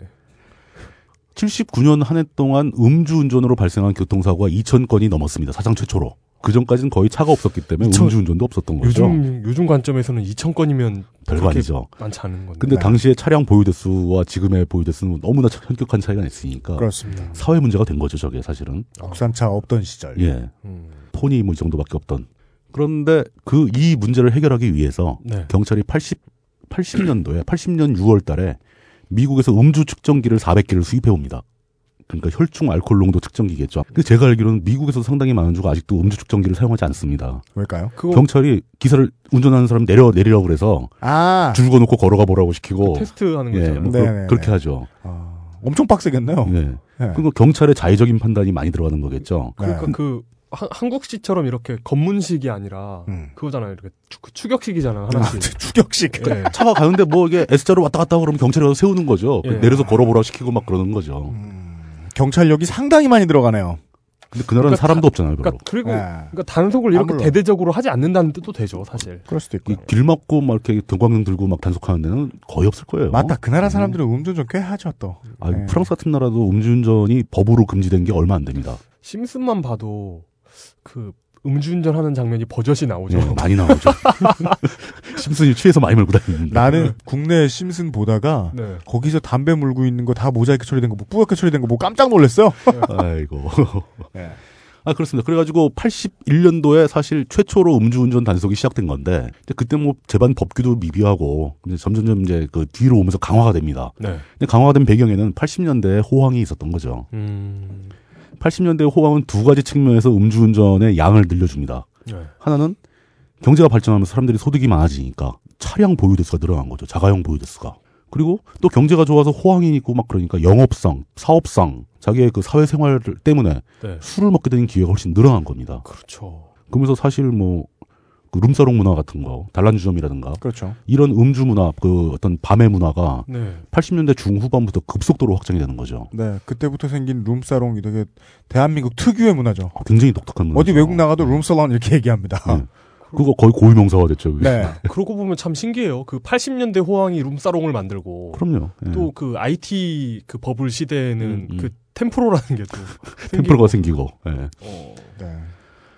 칠십구 년 한 해 동안 음주운전으로 발생한 교통사고가 이천 건이 넘었습니다. 사상 최초로. 그전까지는 거의 차가 없었기 때문에 이천, 음주운전도 없었던 거죠. 요즘, 요즘 관점에서는 이천 건이면 별거 아니죠. 많지 않은 건데. 근데 네. 당시에 차량 보유대수와 지금의 보유대수는 너무나 현격한 차이가 있으니까. 그렇습니다. 사회 문제가 된 거죠, 저게 사실은. 국산차 없던 시절. 예. 음. 폰이 뭐 이 정도밖에 없던. 그런데 그 이 문제를 해결하기 위해서 네. 경찰이 팔십, 팔십 년도에, 팔십 년 유월 달에 미국에서 음주 측정기를 사백 개를 수입해 옵니다. 그러니까 혈중 알코올 농도 측정기겠죠. 근데 제가 알기로는 미국에서 상당히 많은 주가 아직도 음주 측정기를 사용하지 않습니다. 왜일까요? 그거... 경찰이 기사를 운전하는 사람 내려 내리라고 그래서 아~ 줄거 놓고 걸어가 보라고 시키고 그 테스트하는 거죠. 예, 뭐 그, 그렇게 하죠. 아... 엄청 빡세겠네요. 네. 네. 그러니까 경찰의 자의적인 판단이 많이 들어가는 거겠죠. 그러니까 네. 그 하, 한국식처럼 이렇게 검문식이 아니라 음. 그거잖아요. 이렇게 추, 추격식이잖아 하나씩. 아, 추격식. 예. 차가 가는데 뭐 이게 S자로 왔다 갔다 하고 그러면 경찰이 와서 세우는 거죠. 예. 내려서 걸어보라 시키고 막 그러는 거죠. 음, 경찰력이 상당히 많이 들어가네요. 근데 그날은 그러니까 사람도 다, 없잖아요. 별로. 그러니까 그리고 네. 그러니까 단속을 이렇게 아무런. 대대적으로 하지 않는다는 뜻도 되죠, 사실. 그럴 수도 있고. 길 막고 막 이렇게 경광등 들고 막 단속하는 데는 거의 없을 거예요. 맞다. 그 나라 사람들은 음. 음주운전 꽤 하죠 또. 아, 네. 프랑스 같은 나라도 음주운전이 법으로 금지된 게 얼마 안 됩니다. 심슨만 봐도. 그 음주운전하는 장면이 버젓이 나오죠. 네, 많이 나오죠. 심슨이 취해서 많이 몰고 다니는데. 나는 국내 심슨 보다가 네. 거기서 담배 물고 있는 거 다 모자이크 처리된 거, 뭐 뿌옇게 처리된 거, 뭐 깜짝 놀랐어요. 아이고. 네. 아 그렇습니다. 그래가지고 팔십일 년도에 사실 최초로 음주운전 단속이 시작된 건데 그때 뭐 제반 법규도 미비하고 이제 점점점 이제 그 뒤로 오면서 강화가 됩니다. 네. 근데 강화된 배경에는 팔십 년대에 호황이 있었던 거죠. 음... 팔십 년대 호황은 두 가지 측면에서 음주운전의 양을 늘려줍니다. 네. 하나는 경제가 발전하면서 사람들이 소득이 많아지니까 차량 보유 대수가 늘어난 거죠. 자가용 보유 대수가. 그리고 또 경제가 좋아서 호황이 있고 막 그러니까 영업성, 사업성, 자기의 그 사회생활 때문에 네. 술을 먹게 되는 기회가 훨씬 늘어난 겁니다. 그렇죠. 그러면서 사실 뭐 그 룸사롱 문화 같은 거, 단란주점이라든가 그렇죠. 이런 음주 문화, 그 어떤 밤의 문화가 네. 팔십 년대 중후반부터 급속도로 확장이 되는 거죠. 네, 그때부터 생긴 룸사롱이 되게 대한민국 특유의 문화죠. 아, 굉장히 독특한 문화. 어디 외국 나가도 룸사롱 이렇게 얘기합니다. 네. 그거 거의 고유명사가 됐죠. 네. 그러고 보면 참 신기해요. 그 팔십 년대 호황이 룸사롱을 만들고. 그럼요. 예. 또 그 아이티 그 버블 시대에는 음, 음. 그 템프로라는 게 또. 템프로가 생기고. 예. 어, 네.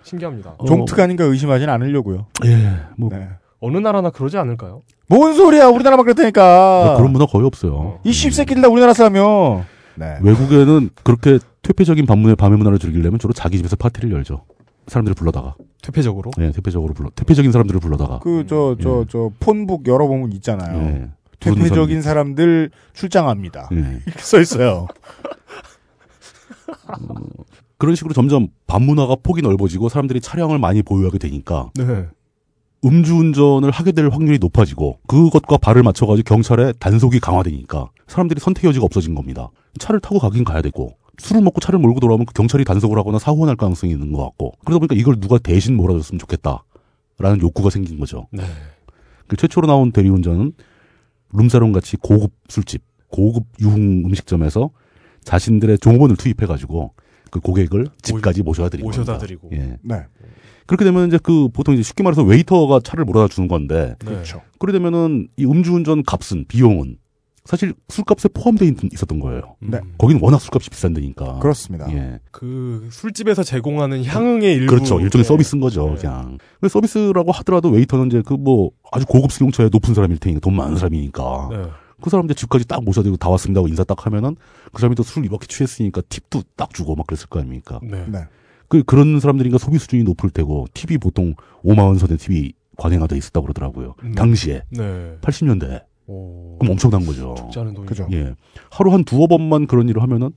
신기합니다. 종특 아닌가 의심하진 않으려고요. 예. 뭐. 네. 어느 나라나 그러지 않을까요? 뭔 소리야. 우리나라만 그랬다니까. 그런 문화 거의 없어요. 어. 이 씹새끼들 다 우리나라 사람이요. 네. 외국에는 그렇게 퇴폐적인 밤문의 밤의 문화를 즐기려면 주로 자기 집에서 파티를 열죠. 사람들을 불러다가. 퇴폐적으로? 네, 퇴폐적으로 불러. 퇴폐적인 사람들을 불러다가. 그, 저, 저, 예. 저, 폰북 열어보면 있잖아요. 예. 퇴폐적인 사람들 출장합니다. 예. 이렇게 써있어요. 어, 그런 식으로 점점 밤문화가 폭이 넓어지고 사람들이 차량을 많이 보유하게 되니까. 네. 음주운전을 하게 될 확률이 높아지고 그것과 발을 맞춰가지고 경찰의 단속이 강화되니까 사람들이 선택 여지가 없어진 겁니다. 차를 타고 가긴 가야 되고. 술을 먹고 차를 몰고 돌아오면 경찰이 단속을 하거나 사고가 날 가능성이 있는 것 같고 그러다 보니까 이걸 누가 대신 몰아줬으면 좋겠다라는 욕구가 생긴 거죠. 네. 그 최초로 나온 대리운전은 룸사롱같이 고급 술집, 고급 유흥 음식점에서 자신들의 종업원을 투입해가지고 그 고객을 집까지 모셔다 드리고. 모셔다 드리고. 예. 네. 그렇게 되면 이제 그 보통 이제 쉽게 말해서 웨이터가 차를 몰아다 주는 건데. 그렇죠. 네. 그렇게 되면은 이 음주운전 값은 비용은. 사실 술값에 포함되어 있었던 거예요. 네. 거기는 워낙 술값이 비싼 데니까. 그렇습니다. 예. 그 술집에서 제공하는 향응의 일부. 그렇죠. 일종의 네. 서비스인 거죠. 네. 그냥. 근데 서비스라고 하더라도 웨이터는 이제 그 뭐 아주 고급 승용차에 높은 사람일 테니까 돈 많은 사람이니까. 네. 그 사람 이제 집까지 딱 모셔드리고 다 왔습니다 하고 인사 딱 하면은 그 사람이 또 술 이렇게 취했으니까 팁도 딱 주고 막 그랬을 거 아닙니까. 네. 네. 그 그런 사람들이니까 소비 수준이 높을 테고 팁이 보통 오만 원 선의 팁이 관행화 돼 있었다고 그러더라고요. 음. 당시에. 네. 팔십 년대에. 그럼 엄청난 거죠. 적지 않은 돈이. 그죠. 예. 하루 한 두어 번만 그런 일을 하면은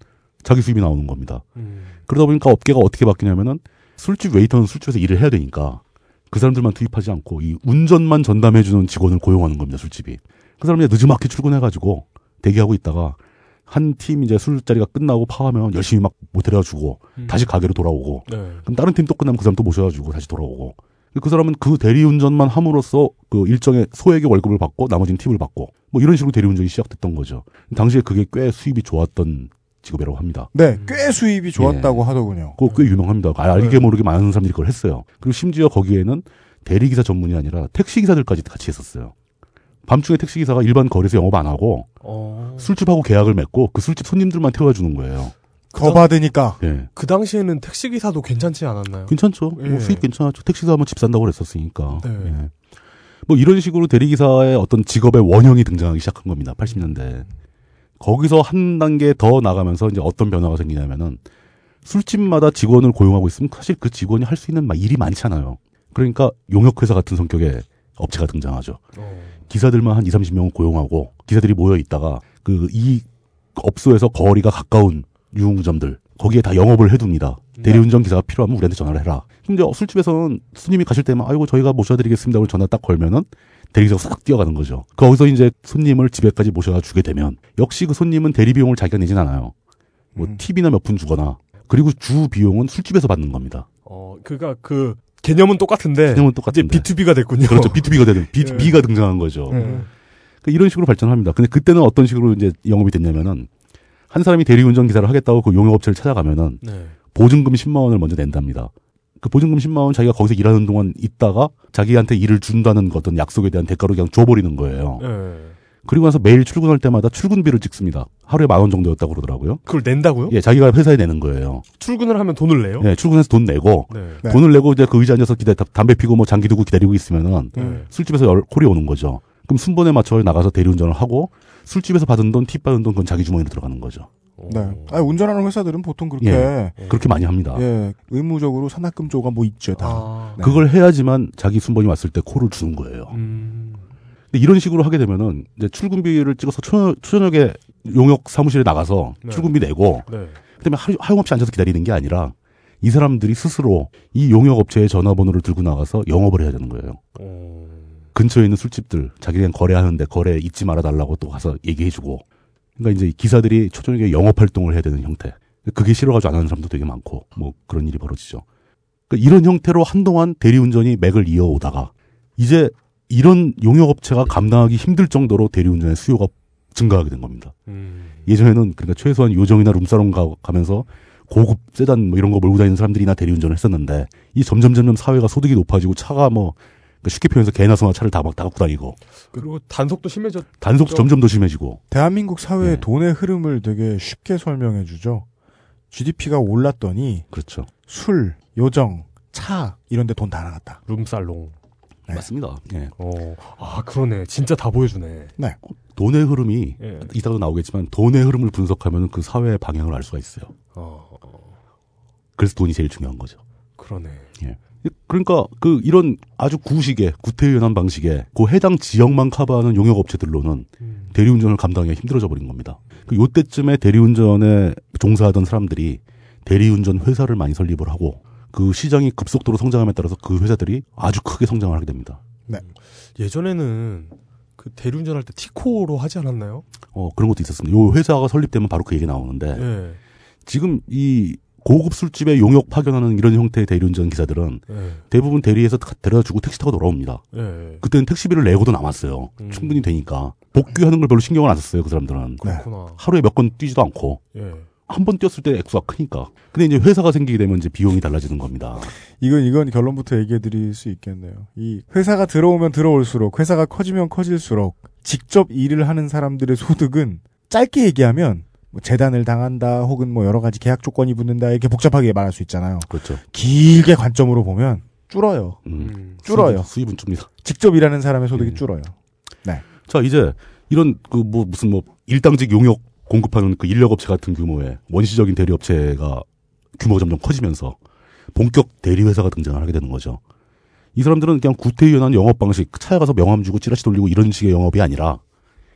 자기 수입이 나오는 겁니다. 음. 그러다 보니까 업계가 어떻게 바뀌냐면은 술집 웨이터는 술집에서 일을 해야 되니까 그 사람들만 투입하지 않고 이 운전만 전담해주는 직원을 고용하는 겁니다, 술집이. 그 사람이 늦지막히 출근해가지고 대기하고 있다가 한 팀 이제 술자리가 끝나고 파하면 열심히 막 모텔에다 주고 음. 다시 가게로 돌아오고 네. 그럼 다른 팀 또 끝나면 그 사람 또 모셔가지고 다시 돌아오고 그 사람은 그 대리운전만 함으로써 그 일정의 소액의 월급을 받고 나머지는 팁을 받고 뭐 이런 식으로 대리운전이 시작됐던 거죠. 당시에 그게 꽤 수입이 좋았던 직업이라고 합니다. 네, 꽤 수입이 좋았다고 예. 하더군요. 그거 꽤 유명합니다. 알게 모르게 많은 사람들이 그걸 했어요. 그리고 심지어 거기에는 대리기사 전문이 아니라 택시기사들까지 같이 했었어요. 밤중에 택시기사가 일반 거리에서 영업 안 하고 어... 술집하고 계약을 맺고 그 술집 손님들만 태워주는 거예요. 더 받으니까. 예. 그 당시에는 택시기사도 괜찮지 않았나요? 괜찮죠. 예. 뭐 수입 괜찮았죠. 택시기사 하면 집 산다고 그랬었으니까. 네. 예. 뭐 이런 식으로 대리기사의 어떤 직업의 원형이 등장하기 시작한 겁니다. 팔십 년대. 거기서 한 단계 더 나가면서 이제 어떤 변화가 생기냐면은 술집마다 직원을 고용하고 있으면 사실 그 직원이 할 수 있는 막 일이 많잖아요. 그러니까 용역회사 같은 성격의 업체가 등장하죠. 어. 기사들만 한 이삼십 명을 고용하고 기사들이 모여 있다가 그 이 업소에서 거리가 가까운 유흥점들 거기에 다 영업을 해둡니다. 네. 대리운전 기사가 필요하면 우리한테 전화를 해라. 근데 술집에서는 손님이 가실 때만 아이고 저희가 모셔드리겠습니다. 그걸 전화 딱 걸면은 대리기사가 싹 뛰어가는 거죠. 거기서 이제 손님을 집에까지 모셔다 주게 되면 역시 그 손님은 대리 비용을 자기가 내진 않아요. 뭐 음. 팁이나 몇 푼 주거나 그리고 주 비용은 술집에서 받는 겁니다. 어, 그러니까 그 개념은 똑같은데 개념은 똑같은데 이제 비투비가 됐군요. 그렇죠. 비투비가 되는 비투비가 네. 등장한 거죠. 네. 그러니까 이런 식으로 발전합니다. 근데 그때는 어떤 식으로 이제 영업이 됐냐면은. 한 사람이 대리운전 기사를 하겠다고 그 용역업체를 찾아가면은 네. 보증금 십만 원을 먼저 낸답니다. 그 보증금 십만 원 자기가 거기서 일하는 동안 있다가 자기한테 일을 준다는 어떤 약속에 대한 대가로 그냥 줘버리는 거예요. 네. 그리고 나서 매일 출근할 때마다 출근비를 찍습니다. 하루에 만 원 정도였다고 그러더라고요. 그걸 낸다고요? 예, 자기가 회사에 내는 거예요. 출근을 하면 돈을 내요? 네, 출근해서 돈 내고, 네. 돈을 내고 이제 그 의자 앉아서 기다, 담배 피고 뭐 장기 두고 기다리고 있으면은, 네. 술집에서 열, 콜이 오는 거죠. 그럼 순번에 맞춰 나가서 대리운전을 하고, 술집에서 받은 돈, 팁 받은 돈, 그건 자기 주머니로 들어가는 거죠. 네. 아니, 운전하는 회사들은 보통 그렇게. 예, 그렇게 많이 합니다. 예. 의무적으로 산학금조가 뭐 있죠, 다. 아, 네. 그걸 해야지만 자기 순번이 왔을 때 콜을 주는 거예요. 음. 근데 이런 식으로 하게 되면은, 이제 출근비를 찍어서 초, 초저녁에 용역 사무실에 나가서 네. 출근비 내고, 네. 그 다음에 하염없이 앉아서 기다리는 게 아니라, 이 사람들이 스스로 이 용역업체의 전화번호를 들고 나가서 영업을 해야 되는 거예요. 음. 근처에 있는 술집들, 자기랑 거래하는데 거래 잊지 말아달라고 또 가서 얘기해주고, 그러니까 이제 기사들이 초저녁에 영업 활동을 해야 되는 형태. 그게 싫어가지고 안 하는 사람도 되게 많고, 뭐 그런 일이 벌어지죠. 그러니까 이런 형태로 한동안 대리운전이 맥을 이어오다가 이제 이런 용역업체가 감당하기 힘들 정도로 대리운전의 수요가 증가하게 된 겁니다. 음. 예전에는 그러니까 최소한 요정이나 룸사롱 가, 가면서 고급 세단 뭐 이런 거 몰고 다니는 사람들이나 대리운전을 했었는데 이 점점 점점 사회가 소득이 높아지고 차가 뭐 쉽게 표현해서 개나 소나 차를 다 막 다 갖고 다니고. 그리고 단속도 심해졌. 단속도 점점 더 심해지고. 대한민국 사회의 네. 돈의 흐름을 되게 쉽게 설명해 주죠. 지디피가 올랐더니. 그렇죠. 술, 요정, 차 이런 데 돈 다 나갔다. 룸살롱. 네. 맞습니다. 네. 어, 아 그러네. 진짜 다 보여주네. 네. 돈의 흐름이 네. 이따가 나오겠지만 돈의 흐름을 분석하면 그 사회의 방향을 알 수가 있어요. 어. 그래서 돈이 제일 중요한 거죠. 그러네. 예. 그러니까 그 이런 아주 구식의 구태의연한 방식의 그 해당 지역만 커버하는 용역업체들로는 음. 대리운전을 감당하기가 힘들어져 버린 겁니다. 그 요때쯤에 대리운전에 종사하던 사람들이 대리운전 회사를 많이 설립을 하고 그 시장이 급속도로 성장함에 따라서 그 회사들이 아주 크게 성장을 하게 됩니다. 네. 예전에는 그 대리운전할 때 티코로 하지 않았나요? 어 그런 것도 있었습니다. 요 회사가 설립되면 바로 그 얘기 나오는데 네. 지금 이 고급 술집에 용역 파견하는 이런 형태의 대리운전 기사들은 네. 대부분 대리에서 데려다주고 택시 타고 돌아옵니다. 네. 그때는 택시비를 내고도 남았어요. 음. 충분히 되니까. 복귀하는 걸 별로 신경을 안 썼어요. 그 사람들은. 네. 하루에 몇 건 뛰지도 않고. 네. 한 번 뛰었을 때 액수가 크니까. 근데 이제 회사가 생기게 되면 이제 비용이 달라지는 겁니다. 이건, 이건 결론부터 얘기해 드릴 수 있겠네요. 이 회사가 들어오면 들어올수록, 회사가 커지면 커질수록, 직접 일을 하는 사람들의 소득은 짧게 얘기하면 뭐 재단을 당한다, 혹은 뭐 여러 가지 계약 조건이 붙는다, 이렇게 복잡하게 말할 수 있잖아요. 그렇죠. 길게 관점으로 보면 줄어요. 음, 줄어요. 수입은, 수입은 줍니다. 직접 일하는 사람의 소득이 음. 줄어요. 네. 자, 이제 이런 그 뭐 무슨 뭐 일당직 용역 공급하는 그 인력업체 같은 규모의 원시적인 대리업체가 규모가 점점 커지면서 본격 대리회사가 등장을 하게 되는 거죠. 이 사람들은 그냥 구태의연한 영업 방식, 차에 가서 명함 주고 찌라시 돌리고 이런 식의 영업이 아니라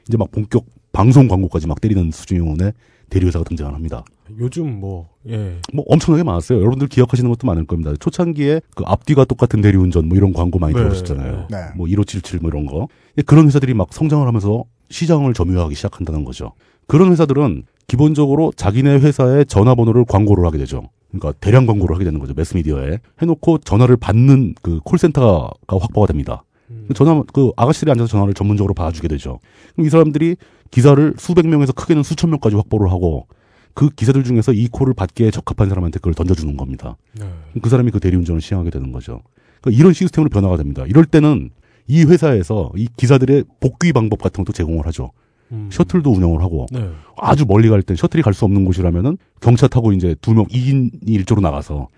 이제 막 본격 방송 광고까지 막 때리는 수준의 대리회사가 등장을 합니다. 요즘 뭐, 예. 뭐 엄청나게 많았어요. 여러분들 기억하시는 것도 많을 겁니다. 초창기에 그 앞뒤가 똑같은 대리운전 뭐 이런 광고 많이 네. 들어보셨잖아요. 네. 뭐 일오칠칠 뭐 이런 거. 그런 회사들이 막 성장을 하면서 시장을 점유하기 시작한다는 거죠. 그런 회사들은 기본적으로 자기네 회사의 전화번호를 광고를 하게 되죠. 그러니까 대량 광고를 하게 되는 거죠. 매스미디어에. 해놓고 전화를 받는 그 콜센터가 확보가 됩니다. 전화, 그, 아가씨들이 앉아서 전화를 전문적으로 받아주게 되죠. 그럼 이 사람들이 기사를 수백 명에서 크게는 수천 명까지 확보를 하고, 그 기사들 중에서 이 콜을 받기에 적합한 사람한테 그걸 던져주는 겁니다. 네. 그 사람이 그 대리운전을 시행하게 되는 거죠. 그러니까 이런 시스템으로 변화가 됩니다. 이럴 때는 이 회사에서 이 기사들의 복귀 방법 같은 것도 제공을 하죠. 음. 셔틀도 운영을 하고, 네. 아주 멀리 갈 때, 셔틀이 갈 수 없는 곳이라면은 경차 타고 이제 두 명, 이인이 일조로 나가서,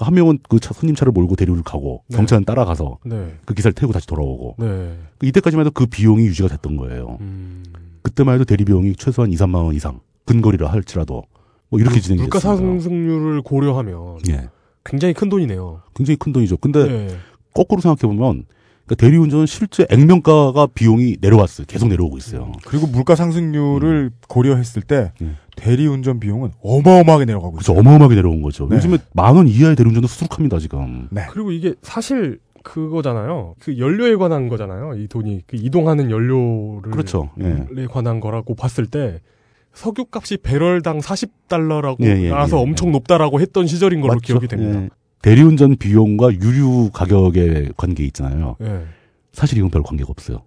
한 명은 그 차, 손님 차를 몰고 대리를 가고 네. 경찰은 따라가서 네. 그 기사를 태우고 다시 돌아오고 네. 이때까지만 해도 그 비용이 유지가 됐던 거예요. 음. 그때만 해도 대리 비용이 최소한 이삼만 원 이상 근거리라 할지라도 뭐 이렇게 그, 진행이 물가 됐습니다. 물가 상승률을 고려하면 예. 굉장히 큰 돈이네요. 굉장히 큰 돈이죠. 근데 예. 거꾸로 생각해보면 그러니까 대리운전은 실제 액면가가 비용이 내려왔어요. 계속 내려오고 있어요. 음. 그리고 물가 상승률을 음. 고려했을 때 음. 대리운전 비용은 어마어마하게 내려가고 그렇죠. 있어요. 어마어마하게 내려온 거죠. 네. 요즘에 만 원 이하의 대리운전도 수두룩합니다. 지금. 네. 그리고 이게 사실 그거잖아요. 그 연료에 관한 거잖아요. 이 돈이 그 이동하는 연료를 그렇죠. 예. 관한 거라고 봤을 때 석유값이 배럴당 사십 달러라고 예, 예, 나와서 예, 예, 엄청 예. 높다라고 했던 시절인 걸로 맞죠? 기억이 됩니다. 예. 대리운전 비용과 유류 가격의 관계 있잖아요. 예. 사실 이건 별 관계가 없어요.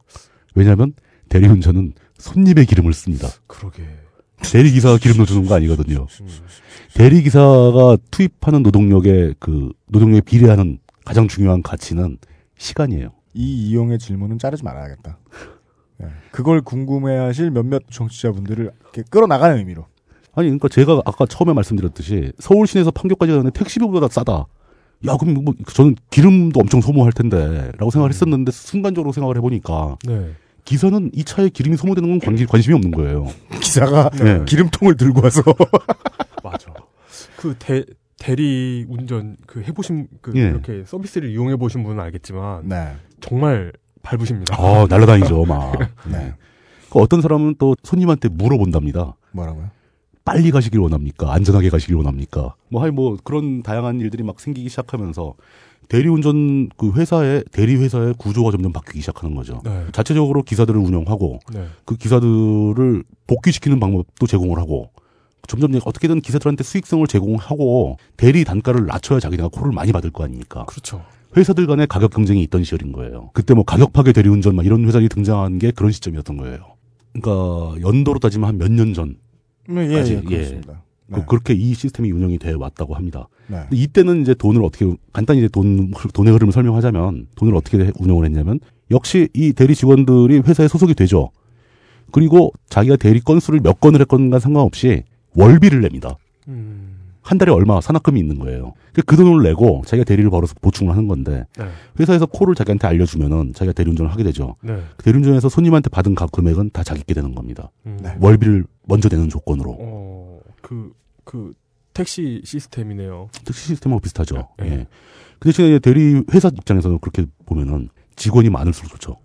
왜냐하면 대리운전은 손님의 기름을 씁니다. 그러게. 대리기사가 기름도 주는 거 아니거든요. 대리기사가 투입하는 노동력의 그 노동력에 비례하는 가장 중요한 가치는 시간이에요. 이 이용의 질문은 자르지 말아야겠다. 네. 그걸 궁금해하실 몇몇 정치자분들을 이렇게 끌어나가는 의미로. 아니 그러니까 제가 아까 처음에 말씀드렸듯이 서울 시내에서 판교까지 가는데 택시비보다 싸다. 야 그럼 뭐 저는 기름도 엄청 소모할 텐데 라고 생각을 했었는데 순간적으로 생각을 해보니까 네. 기사는 이 차에 기름이 소모되는 건 관심, 관심이 없는 거예요. 기사가 네. 기름통을 들고 와서. 맞아. 그 대, 대리 운전 그 해보신 그 네. 이렇게 서비스를 이용해 보신 분은 알겠지만 네. 정말 밟으십니다. 아 날라다니죠 막. 네. 그 어떤 사람은 또 손님한테 물어본답니다. 뭐라고요? 빨리 가시길 원합니까? 안전하게 가시길 원합니까? 뭐 하여 뭐 그런 다양한 일들이 막 생기기 시작하면서. 대리운전 그 회사의 대리회사의 구조가 점점 바뀌기 시작하는 거죠. 네. 자체적으로 기사들을 운영하고 네. 그 기사들을 복귀시키는 방법도 제공을 하고 점점 어떻게든 기사들한테 수익성을 제공하고 대리 단가를 낮춰야 자기네가 콜을 많이 받을 거 아닙니까? 그렇죠. 회사들 간의 가격 경쟁이 있던 시절인 거예요. 그때 뭐 가격 파괴 대리운전 막 이런 회사들이 등장한 게 그런 시점이었던 거예요. 그러니까 연도로 따지면 한 몇 년 전까지. 예, 예, 그렇습니다. 예. 네. 그렇게 이 시스템이 운영이 돼 왔다고 합니다. 네. 이때는 이제 돈을 어떻게 간단히 이제 돈 돈의 흐름을 설명하자면 돈을 어떻게 운영을 했냐면 역시 이 대리 직원들이 회사에 소속이 되죠. 그리고 자기가 대리 건수를 몇 건을 했건가 상관없이 월비를 냅니다. 음. 한 달에 얼마 산학금이 있는 거예요. 그 돈을 내고 자기가 대리를 벌어서 보충을 하는 건데 네. 회사에서 콜을 자기한테 알려주면은 자기가 대리운전을 하게 되죠. 네. 그 대리운전에서 손님한테 받은 각 금액은 다 자기께 되는 겁니다. 음. 네. 월비를 먼저 내는 조건으로. 어, 그... 그 택시 시스템이네요. 택시 시스템하고 비슷하죠. 네. 예. 그 대신에 대리 회사 입장에서는 그렇게 보면은 직원이 많을수록 좋죠.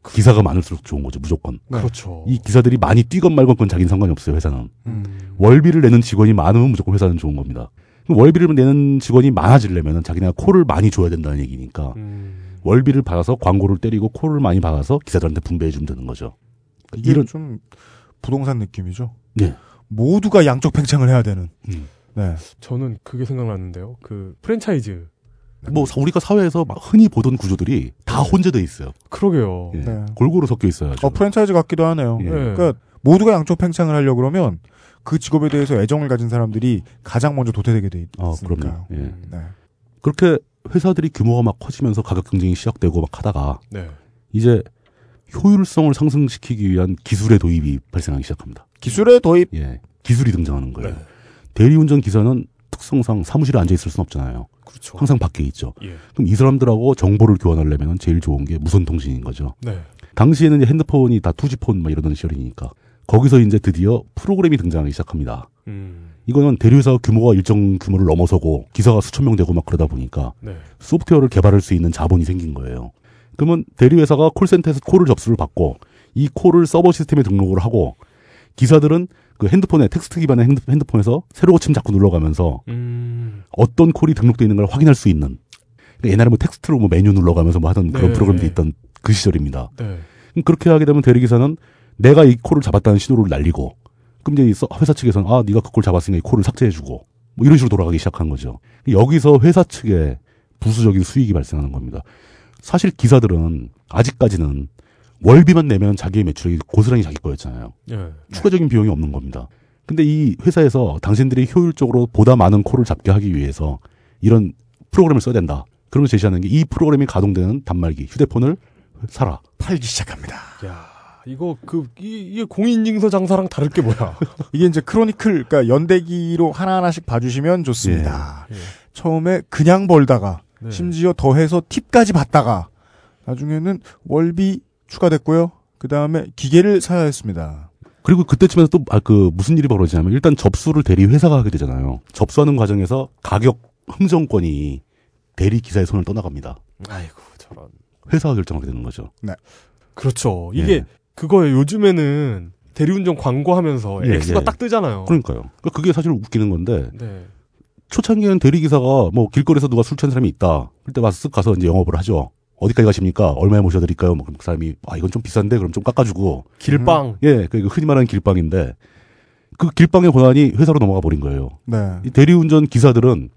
그... 기사가 많을수록 좋은 거죠, 무조건. 네. 그렇죠. 이 기사들이 많이 뛰건 말건 건 자기는 상관이 없어요, 회사는. 음... 월비를 내는 직원이 많으면 무조건 회사는 좋은 겁니다. 월비를 내는 직원이 많아지려면은 자기네가 콜을 많이 줘야 된다는 얘기니까 음... 월비를 받아서 광고를 때리고 콜을 많이 받아서 기사들한테 분배해 주면 되는 거죠. 이게 이런 좀 부동산 느낌이죠. 네. 모두가 양쪽 팽창을 해야 되는. 음. 네. 저는 그게 생각났는데요. 그 프랜차이즈. 뭐 우리가 사회에서 막 흔히 보던 구조들이 다 혼재돼 있어요. 그러게요. 예. 네. 골고루 섞여 있어요. 어, 프랜차이즈 같기도 하네요. 예. 그러니까 모두가 양쪽 팽창을 하려고 그러면 그 직업에 대해서 애정을 가진 사람들이 가장 먼저 도태되게 돼 있으니까요. 아, 예. 네. 그렇게 회사들이 규모가 막 커지면서 가격 경쟁이 시작되고 막 하다가 네. 이제 효율성을 상승시키기 위한 기술의 도입이 발생하기 시작합니다. 기술의 도입? 예. 기술이 등장하는 거예요. 네. 대리운전 기사는 특성상 사무실에 앉아있을 수는 없잖아요. 그렇죠. 항상 밖에 있죠. 예. 그럼 이 사람들하고 정보를 교환하려면 제일 좋은 게 무선통신인 거죠. 네. 당시에는 이제 핸드폰이 다 투지폰 막 이러던 시절이니까 거기서 이제 드디어 프로그램이 등장하기 시작합니다. 음. 이거는 대리회사 규모가 일정 규모를 넘어서고 기사가 수천 명 되고 막 그러다 보니까 네. 소프트웨어를 개발할 수 있는 자본이 생긴 거예요. 그러면 대리회사가 콜센터에서 콜을 접수를 받고 이 콜을 서버 시스템에 등록을 하고 기사들은 그 핸드폰에 텍스트 기반의 핸드폰에서 세로 고침 자꾸 눌러가면서 음. 어떤 콜이 등록되어 있는 걸 확인할 수 있는 그러니까 옛날에 뭐 텍스트로 뭐 메뉴 눌러가면서 뭐 하던 네. 그런 프로그램도 있던 그 시절입니다. 네. 그렇게 하게 되면 대리기사는 내가 이 콜을 잡았다는 신호를 날리고 그럼 이제 회사 측에서는 아 네가 그 콜 잡았으니까 이 콜을 삭제해주고 뭐 이런 식으로 돌아가기 시작한 거죠. 여기서 회사 측에 부수적인 수익이 발생하는 겁니다. 사실 기사들은 아직까지는 월비만 내면 자기의 매출이 고스란히 자기 거였잖아요. 예, 네. 추가적인 비용이 없는 겁니다. 근데 이 회사에서 당신들이 효율적으로 보다 많은 콜을 잡게 하기 위해서 이런 프로그램을 써야 된다. 그런 걸 제시하는 게 이 프로그램이 가동되는 단말기, 휴대폰을 사라. 팔기 시작합니다. 야, 이거 그 이, 이게 공인인증서 장사랑 다를 게 뭐야? 이게 이제 크로니클, 그러니까 연대기로 하나하나씩 봐주시면 좋습니다. 예. 예. 처음에 그냥 벌다가. 네. 심지어 더해서 팁까지 받다가 나중에는 월비 추가됐고요. 그 다음에 기계를 사야 했습니다. 그리고 그때쯤에서 또 아, 그 무슨 일이 벌어지냐면 일단 접수를 대리 회사가 하게 되잖아요. 접수하는 과정에서 가격 흥정권이 대리 기사의 손을 떠나갑니다. 아이고 저런. 회사가 결정하게 되는 거죠. 네, 그렇죠. 이게 예. 그거예요. 요즘에는 대리운전 광고하면서 예, X가 예. 딱 뜨잖아요. 그러니까요. 그게 사실 웃기는 건데. 네. 초창기에는 대리기사가 뭐 길거리에서 누가 술 취한 사람이 있다. 그때 와서 쓱 가서 이제 영업을 하죠. 어디까지 가십니까? 얼마에 모셔드릴까요? 뭐 그럼 그 사람이 아 이건 좀 비싼데 그럼 좀 깎아주고 길빵 음. 예, 그 흔히 말하는 길빵인데 그 길빵의 권한이 회사로 넘어가 버린 거예요. 네. 이 대리운전 기사들은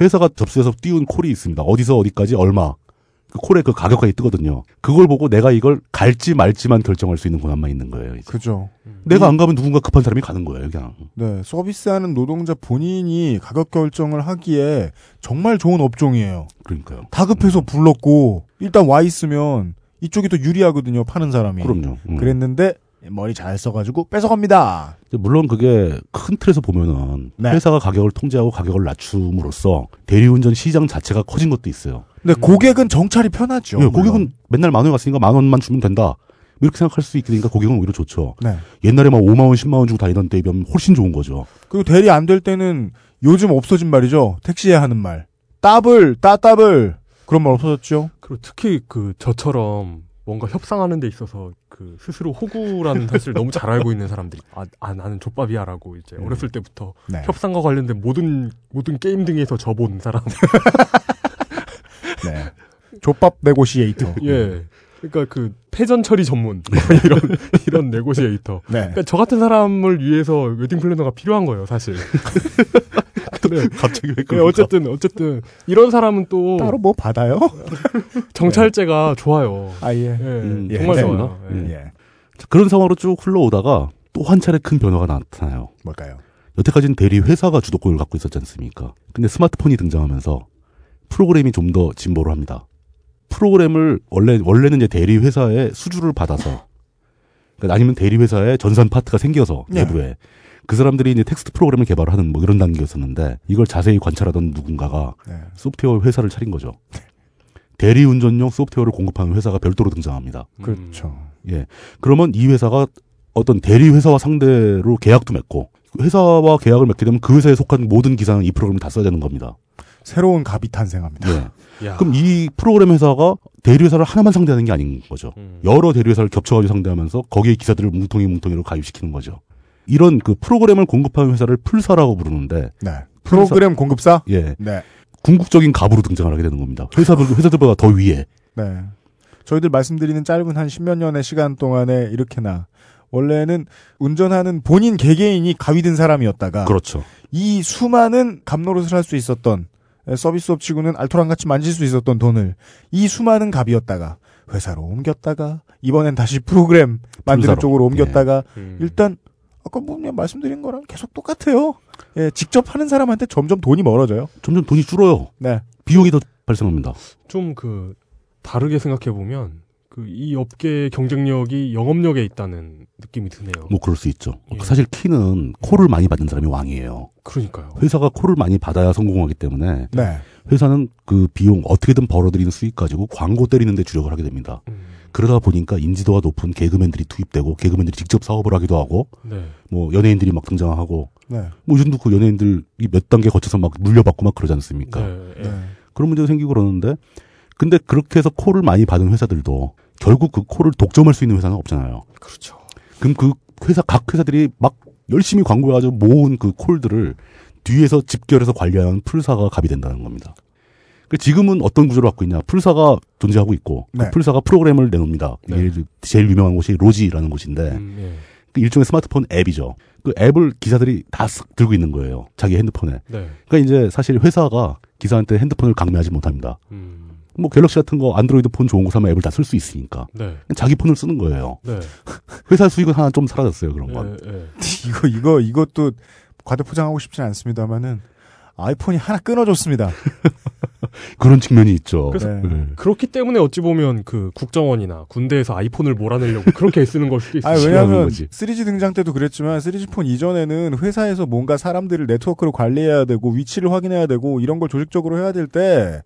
회사가 접수해서 띄운 콜이 있습니다. 어디서 어디까지 얼마 그 콜의 그 가격까지 뜨거든요. 그걸 보고 내가 이걸 갈지 말지만 결정할 수 있는 권한만 있는 거예요. 이제. 그죠. 내가 안 가면 누군가 급한 사람이 가는 거예요, 그냥. 네, 서비스하는 노동자 본인이 가격 결정을 하기에 정말 좋은 업종이에요. 그러니까요. 다급해서 불렀고 일단 와 있으면 이쪽이 더 유리하거든요, 파는 사람이. 그럼요. 음. 그랬는데 머리 잘 써가지고 뺏어갑니다. 물론 그게 큰 틀에서 보면은 네. 회사가 가격을 통제하고 가격을 낮춤으로써 대리운전 시장 자체가 커진 것도 있어요. 근데 고객은 정찰이 편하죠. 네, 고객은 맨날 만 원 갔으니까 만 원만 주면 된다. 이렇게 생각할 수 있으니까 고객은 오히려 좋죠. 네. 옛날에 막 오만 원, 십만 원 주고 다니던 때에 비하면 훨씬 좋은 거죠. 그리고 대리 안 될 때는 요즘 없어진 말이죠. 택시에 하는 말. 따블, 따따블. 그런 말 없어졌죠. 그리고 특히 그 저처럼 뭔가 협상하는 데 있어서 그 스스로 호구라는 사실을 너무 잘 알고 있는 사람들이 아, 아 나는 족밥이야라고 이제 음. 어렸을 때부터 네. 협상과 관련된 모든 모든 게임 등에서 져본 사람. 네. 족밥 네고시에이터. 예. 그러니까 그 패전 처리 전문 이런 이런 네고시에이터. 네. 그러니까 저 같은 사람을 위해서 웨딩 플래너가 필요한 거예요, 사실. 네. 갑자기 왜 그런? 네, 어쨌든 어쨌든 이런 사람은 또 따로 뭐 받아요? 정찰제가 네. 좋아요. 아 예, 예. 음, 정말 예. 좋아요. 예. 예. 자, 그런 상황으로 쭉 흘러오다가 또 한 차례 큰 변화가 나타나요. 뭘까요? 여태까지는 대리 회사가 주도권을 갖고 있었지 않습니까? 근데 스마트폰이 등장하면서 프로그램이 좀 더 진보를 합니다. 프로그램을 원래 원래는 이제 대리 회사의 수주를 받아서 그러니까 아니면 대리 회사의 전산 파트가 생겨서 내부에. 네. 그 사람들이 이제 텍스트 프로그램을 개발하는 뭐 이런 단계였었는데 이걸 자세히 관찰하던 누군가가 네. 소프트웨어 회사를 차린 거죠. 대리운전용 소프트웨어를 공급하는 회사가 별도로 등장합니다. 그렇죠. 예, 그러면 이 회사가 어떤 대리 회사와 상대로 계약도 맺고 회사와 계약을 맺게 되면 그 회사에 속한 모든 기사는 이 프로그램을 다 써야 되는 겁니다. 새로운 갑이 탄생합니다. 예. 그럼 이 프로그램 회사가 대리 회사를 하나만 상대하는 게 아닌 거죠. 음. 여러 대리 회사를 겹쳐가지고 상대하면서 거기에 기사들을 뭉텅이 뭉텅이로 가입시키는 거죠. 이런 그 프로그램을 공급하는 회사를 풀사라고 부르는데. 네. 프로그램 풀사, 공급사? 예. 네. 궁극적인 갑으로 등장을 하게 되는 겁니다. 회사들, 회사들보다 더 위에. 네. 저희들 말씀드리는 짧은 한 십몇 년의 시간 동안에 이렇게나. 원래는 운전하는 본인 개개인이 갑이 든 사람이었다가. 그렇죠. 이 수많은 갑노릇을 할 수 있었던 서비스업 치고는 알토란같이 만질 수 있었던 돈을 이 수많은 갑이었다가. 회사로 옮겼다가. 이번엔 다시 프로그램 만드는 풀사로. 쪽으로 옮겼다가. 예. 음. 일단. 아까 뭐 그냥 말씀드린 거랑 계속 똑같아요. 예, 직접 하는 사람한테 점점 돈이 멀어져요. 점점 돈이 줄어요. 네, 비용이 더 발생합니다. 좀 그 다르게 생각해 보면 그 이 업계의 경쟁력이 영업력에 있다는 느낌이 드네요. 뭐 그럴 수 있죠. 예. 사실 키는 콜을 많이 받는 사람이 왕이에요. 그러니까요. 회사가 콜을 많이 받아야 성공하기 때문에 네. 회사는 그 비용 어떻게든 벌어들이는 수익 가지고 광고 때리는 데 주력을 하게 됩니다. 음. 그러다 보니까 인지도가 높은 개그맨들이 투입되고 개그맨들이 직접 사업을 하기도 하고 네. 뭐 연예인들이 막 등장하고 네. 뭐 요즘도 그 연예인들이 몇 단계 거쳐서 막 물려받고 막 그러지 않습니까? 네. 네. 그런 문제도 생기고 그러는데 근데 그렇게 해서 콜을 많이 받은 회사들도 결국 그 콜을 독점할 수 있는 회사는 없잖아요. 그렇죠. 그럼 그 회사 각 회사들이 막 열심히 광고해가지고 모은 그 콜들을 뒤에서 집결해서 관리하는 풀사가 갑이 된다는 겁니다. 지금은 어떤 구조를 갖고 있냐. 풀사가 존재하고 있고 네. 그 풀사가 프로그램을 내놓습니다. 네. 제일 유명한 곳이 로지라는 곳인데 음, 예. 그 일종의 스마트폰 앱이죠. 그 앱을 기사들이 다 들고 있는 거예요. 자기 핸드폰에. 네. 그러니까 이제 사실 회사가 기사한테 핸드폰을 강매하지 못합니다. 음. 뭐 갤럭시 같은 거 안드로이드 폰 좋은 거 사면 앱을 다 쓸 수 있으니까 네. 자기 폰을 쓰는 거예요. 네. 회사 수익은 하나 좀 사라졌어요. 그런 건. 예, 예. 이거 이거 이것도 과대포장하고 싶진 않습니다만은 아이폰이 하나 끊어졌습니다. 그런 측면이 있죠. 그래서 네. 네. 그렇기 때문에 어찌 보면 그 국정원이나 군대에서 아이폰을 몰아내려고 그렇게 애쓰는 걸 수도 있어요. 아, 왜냐하면 쓰리지 등장 때도 그랬지만 쓰리지 폰 이전에는 회사에서 뭔가 사람들을 네트워크로 관리해야 되고 위치를 확인해야 되고 이런 걸 조직적으로 해야 될 때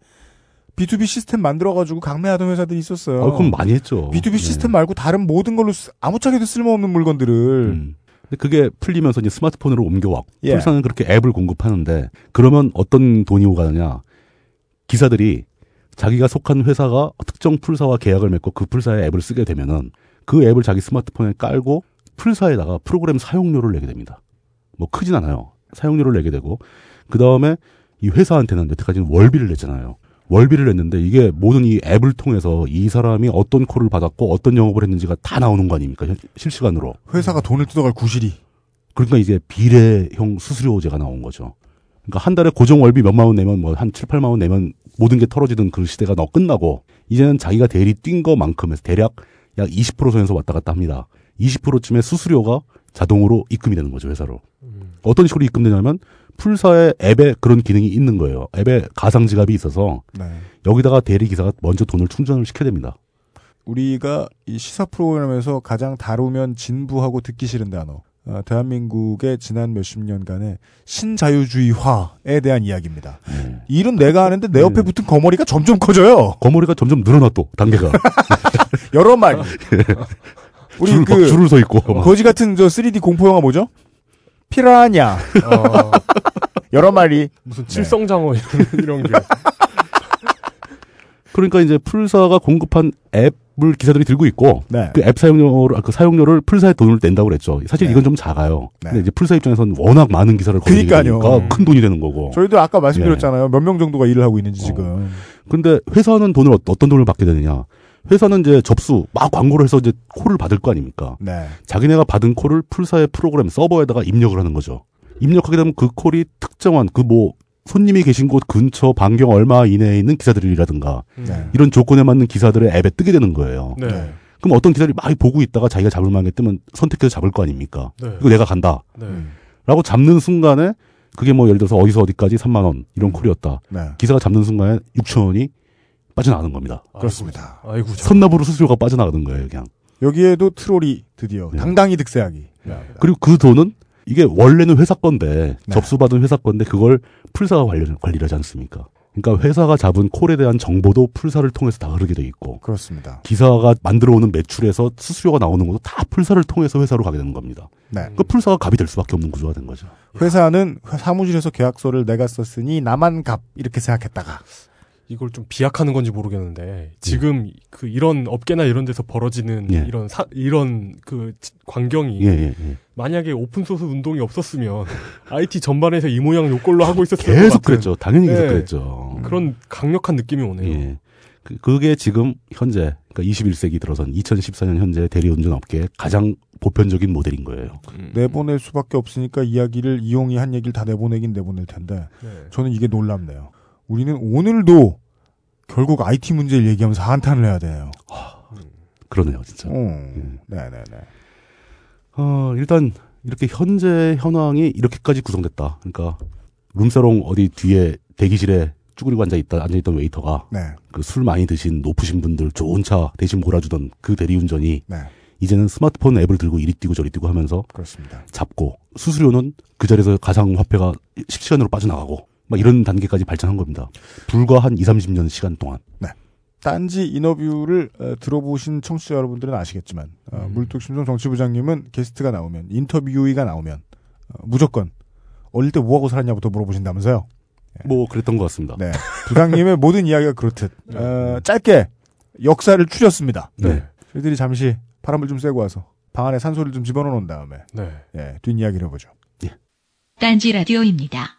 비투비 시스템 만들어가지고 강매하던 회사들이 있었어요. 아, 그건 많이 했죠. 비투비 네. 시스템 말고 다른 모든 걸로 아무짝에도 쓸모없는 물건들을. 음. 그게 풀리면서 이제 스마트폰으로 옮겨왔고 예. 풀사는 그렇게 앱을 공급하는데 그러면 어떤 돈이 오가느냐. 기사들이 자기가 속한 회사가 특정 풀사와 계약을 맺고 그 풀사의 앱을 쓰게 되면은 그 앱을 자기 스마트폰에 깔고 풀사에다가 프로그램 사용료를 내게 됩니다. 뭐 크진 않아요. 사용료를 내게 되고 그 다음에 이 회사한테는 여태까지는 월비를 냈잖아요. 월비를 냈는데 이게 모든 이 앱을 통해서 이 사람이 어떤 콜을 받았고 어떤 영업을 했는지가 다 나오는 거 아닙니까? 실시간으로. 회사가 돈을 뜯어갈 구실이. 그러니까 이제 비례형 수수료제가 나온 거죠. 그러니까 한 달에 고정 월비 몇만 원 내면 뭐 한 칠, 팔만 원 내면 모든 게 털어지던 그 시대가 너 끝나고 이제는 자기가 대리 뛴 거만큼 해서 대략 약 이십 퍼센트 선에서 왔다 갔다 합니다. 이십 퍼센트쯤의 수수료가 자동으로 입금이 되는 거죠, 회사로. 음. 어떤 식으로 입금되냐면 풀사의 앱에 그런 기능이 있는 거예요. 앱에 가상지갑이 있어서 네. 여기다가 대리기사가 먼저 돈을 충전을 시켜야 됩니다. 우리가 이 시사 프로그램에서 가장 다루면 진부하고 듣기 싫은 단어. 아, 대한민국의 지난 몇십 년간의 신자유주의화에 대한 이야기입니다. 음. 일은 내가 하는데 내 옆에 음. 붙은 거머리가 점점 커져요. 거머리가 점점 늘어나 또 단계가. 여러 말. 우리 줄, 그 줄을 서 있고. 거지 같은 저 쓰리디 공포 영화 뭐죠? 피라냐. 어. 여러 말이 무슨 칠성장어 네. 이런 게. 그러니까 이제 풀사가 공급한 앱을 기사들이 들고 있고 네. 그 앱 사용료를 그 사용료를 풀사에 돈을 낸다고 그랬죠. 사실 네. 이건 좀 작아요. 네. 근데 이제 풀사 입장에서는 워낙 많은 기사를 거니까 큰 돈이 되는 거고. 저희도 아까 말씀드렸잖아요. 네. 몇 명 정도가 일을 하고 있는지 지금. 어. 근데 회사는 돈을 어떤 돈을 받게 되느냐? 회사는 이제 접수 막 광고를 해서 이제 콜을 받을 거 아닙니까? 네. 자기네가 받은 콜을 풀사의 프로그램 서버에다가 입력을 하는 거죠. 입력하게 되면 그 콜이 특정한 그 뭐 손님이 계신 곳 근처 반경 얼마 이내에 있는 기사들이라든가 네. 이런 조건에 맞는 기사들의 앱에 뜨게 되는 거예요. 네. 그럼 어떤 기사들이 막 보고 있다가 자기가 잡을 만한 게 뜨면 선택해서 잡을 거 아닙니까? 네. 이거 내가 간다. 네. 라고 잡는 순간에 그게 뭐 예를 들어서 어디서 어디까지 삼만 원 이런 콜이었다. 네. 기사가 잡는 순간에 육천 원이 빠져나가는 겁니다. 아, 그렇습니다. 아이고, 선납으로 수수료가 빠져나가는 거예요. 그냥. 여기에도 트롤이 드디어 네. 당당히 득세하기. 네. 그리고 그 돈은 이게 원래는 회사 건데 네. 접수받은 회사 건데 그걸 풀사가 관리를, 관리를 하지 않습니까? 그러니까 회사가 잡은 콜에 대한 정보도 풀사를 통해서 다 흐르게 돼 있고 그렇습니다. 기사가 만들어오는 매출에서 수수료가 나오는 것도 다 풀사를 통해서 회사로 가게 되는 겁니다. 네. 그 풀사가 갑이 될 수밖에 없는 구조가 된 거죠. 회사는 사무실에서 계약서를 내가 썼으니 나만 갑 이렇게 생각했다가 이걸 좀 비약하는 건지 모르겠는데 지금 예. 그 이런 업계나 이런 데서 벌어지는 예. 이런 사, 이런 그 광경이 예, 예, 예. 만약에 오픈 소스 운동이 없었으면 아이티 전반에서 이 모양 요꼴로 하고 있었을 것 같은 계속 그랬죠. 당연히 계속 네. 그랬죠. 그런 강력한 느낌이 오네요. 예. 그, 그게 지금 현재 그러니까 이십일 세기 들어선 이천십사 년 현재 대리 운전 업계의 가장 보편적인 모델인 거예요. 음. 내보낼 수밖에 없으니까 이야기를 이용이 한 얘기를 다 내보내긴 내보낼 텐데 네. 저는 이게 놀랍네요. 우리는 오늘도 결국 아이티 문제를 얘기하면서 한탄을 해야 돼요. 아, 그러네요, 진짜. 음, 네, 네, 네. 어, 일단 이렇게 현재 현황이 이렇게까지 구성됐다. 그러니까 룸사롱 어디 뒤에 대기실에 쭈그리고 앉아 있다, 앉아 있던 웨이터가 네. 그 술 많이 드신 높으신 분들 좋은 차 대신 몰아주던 그 대리운전이 네. 이제는 스마트폰 앱을 들고 이리 뛰고 저리 뛰고 하면서 그렇습니다. 잡고 수수료는 그 자리에서 가상화폐가 실시간으로 빠져나가고. 막 이런 단계까지 발전한 겁니다. 불과 한 이삼십 년 시간 동안. 네. 딴지 인터뷰를 어, 들어보신 청취자 여러분들은 아시겠지만 어, 음. 물뚝심송 정치부장님은 게스트가 나오면 인터뷰이가 나오면 어, 무조건 어릴 때 뭐하고 살았냐부터 물어보신다면서요. 네. 뭐 그랬던 것 같습니다. 네. 부장님의 모든 이야기가 그렇듯 어, 짧게 역사를 추렸습니다. 네. 저희들이 잠시 바람을 좀 쐬고 와서 방 안에 산소를 좀 집어넣어 놓은 다음에 네. 네, 뒷이야기를 해보죠. 예. 딴지 라디오입니다.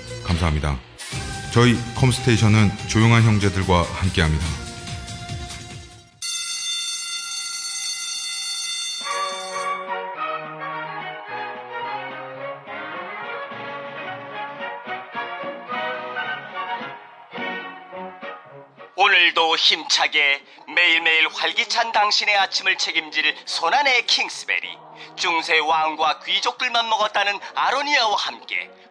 감사합니다. 저희 컴스테이션은 조용한 형제들과 함께합니다. 오늘도 힘차게 매일매일 활기찬 당신의 아침을 책임질 손안의 킹스베리, 중세 왕과 귀족들만 먹었다는 아로니아와 함께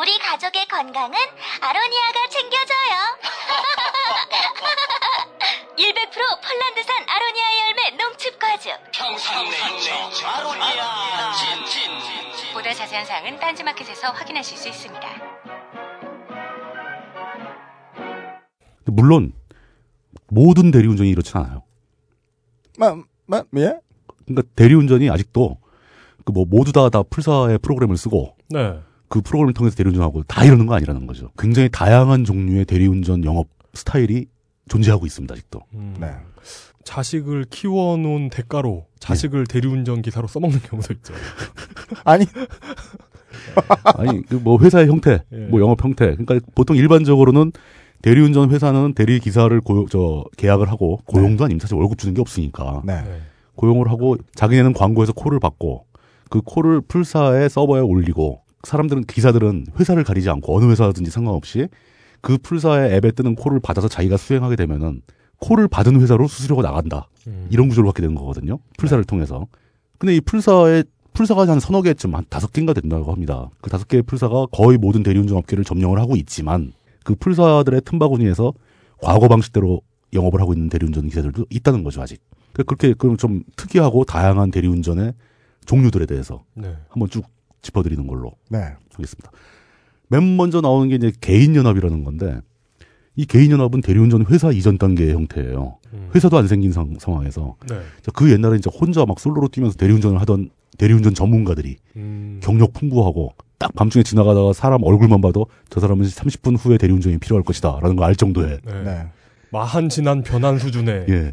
우리 가족의 건강은 아로니아가 챙겨줘요. 백 퍼센트 폴란드산 아로니아 열매 농축 과즙. 평산네이처 아로니아 진진. 보다 자세한 사항은 딴지마켓에서 확인하실 수 있습니다. 물론 모든 대리운전이 이렇진 않아요. 마, 마, 예? 그러니까 대리운전이 아직도 그 뭐 모두 다 다 풀사의 프로그램을 쓰고 네. 그 프로그램을 통해서 대리운전하고 다 이러는 건 아니라는 거죠. 굉장히 다양한 종류의 대리운전 영업 스타일이 존재하고 있습니다. 아직도. 음. 네. 자식을 키워놓은 대가로 자식을 네. 대리운전 기사로 써먹는 경우도 있죠. 아니. 아니, 그 뭐 회사의 형태, 예. 뭐 영업 형태. 그러니까 보통 일반적으로는 대리운전 회사는 대리기사를 고용, 저, 계약을 하고 고용도 네. 아닙니다. 사실 월급 주는 게 없으니까. 네. 고용을 하고 자기네는 광고에서 콜을 받고 그 콜을 풀사의 서버에 올리고 사람들은, 기사들은 회사를 가리지 않고 어느 회사든지 상관없이 그 풀사의 앱에 뜨는 콜을 받아서 자기가 수행하게 되면은 콜을 받은 회사로 수수료가 나간다. 음. 이런 구조를 갖게 되는 거거든요. 풀사를 네. 통해서. 근데 이 풀사의, 풀사가 한 서너 개쯤, 한 다섯 개인가 된다고 합니다. 그 다섯 개의 풀사가 거의 모든 대리운전 업계를 점령을 하고 있지만 그 풀사들의 틈바구니에서 과거 방식대로 영업을 하고 있는 대리운전 기사들도 있다는 거죠, 아직. 그렇게 그럼 좀 특이하고 다양한 대리운전의 종류들에 대해서 네. 한번 쭉 짚어드리는 걸로 네. 하겠습니다. 맨 먼저 나오는 게 이제 개인연합이라는 건데, 이 개인연합은 대리운전 회사 이전 단계의 형태예요. 음. 회사도 안 생긴 상, 상황에서. 네. 그 옛날에 이제 혼자 막 솔로로 뛰면서 대리운전을 하던 대리운전 전문가들이 음. 경력 풍부하고 딱 밤중에 지나가다가 사람 얼굴만 봐도 저 사람은 삼십 분 후에 대리운전이 필요할 것이다 라는 걸 알 정도의. 네. 네. 마한 지난 변한 수준의. 예.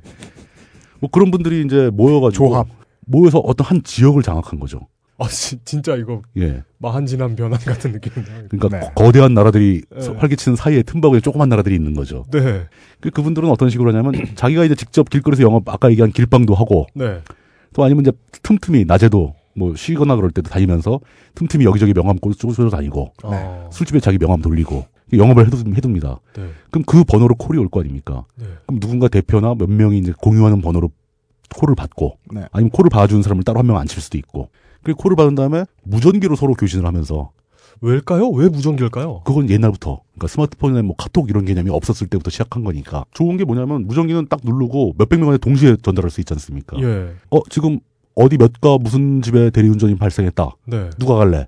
뭐 그런 분들이 이제 모여가지고. 조합. 모여서 어떤 한 지역을 장악한 거죠. 아, 지, 진짜 이거 예. 마한 지난 변환 같은 느낌이네요. 그러니까 네. 거대한 나라들이 네. 활개치는 사이에 틈바구니에 조그만 나라들이 있는 거죠. 네. 그 그분들은 어떤 식으로 하냐면 자기가 이제 직접 길거리에서 영업, 아까 얘기한 길빵도 하고, 네. 또 아니면 이제 틈틈이 낮에도 뭐 쉬거나 그럴 때도 다니면서 틈틈이 여기저기 명함 꽂아서 다니고, 네. 술집에 자기 명함 돌리고 영업을 해둡, 해둡니다. 네. 그럼 그 번호로 콜이 올 거 아닙니까? 네. 그럼 누군가 대표나 몇 명이 이제 공유하는 번호로 콜을 받고, 네. 아니면 콜을 받아주는 사람을 따로 한 명 앉힐 수도 있고. 그리고 콜을 받은 다음에 무전기로 서로 교신을 하면서. 왜일까요? 왜 무전기일까요? 그건 옛날부터. 그러니까 스마트폰에 뭐 카톡 이런 개념이 없었을 때부터 시작한 거니까. 좋은 게 뭐냐면 무전기는 딱 누르고 몇백 명한테 동시에 전달할 수 있지 않습니까? 예. 어, 지금 어디 몇가 무슨 집에 대리운전이 발생했다. 네. 누가 갈래?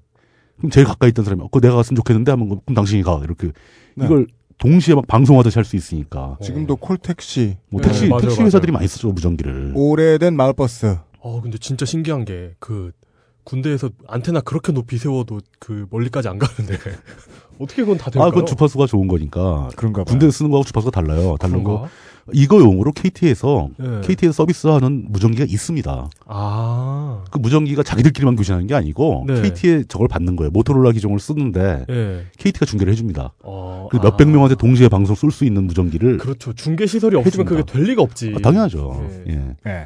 그럼 제일 가까이 있던 사람이, 어, 그거 내가 갔으면 좋겠는데 하면 그럼 당신이 가. 이렇게. 네. 이걸 동시에 막 방송하듯이 할 수 있으니까. 지금도 콜택시. 뭐 택시, 네, 맞아요, 택시 회사들이 맞아요. 많이 쓰죠, 무전기를. 오래된 마을버스. 어, 근데 진짜 신기한 게, 그, 군대에서 안테나 그렇게 높이 세워도 그 멀리까지 안 가는데. 어떻게 그건 다 될까요? 아, 그건 주파수가 좋은 거니까. 그런가 봐요. 군대에서 쓰는 거하고 주파수가 달라요. 다른 거. 이거 용으로 케이티에서, 네. 케이티에서 서비스하는 무전기가 있습니다. 아. 그 무전기가 자기들끼리만 교신하는 게 아니고, 네. 케이티에 저걸 받는 거예요. 모토로라 기종을 쓰는데, 네. 케이티가 중계를 해줍니다. 어, 그래서 몇백 아. 명한테 동시에 방송 쏠 수 있는 무전기를. 그렇죠. 중계시설이 없으면 해줍니다. 그게 될 리가 없지. 아, 당연하죠. 네. 예. 네.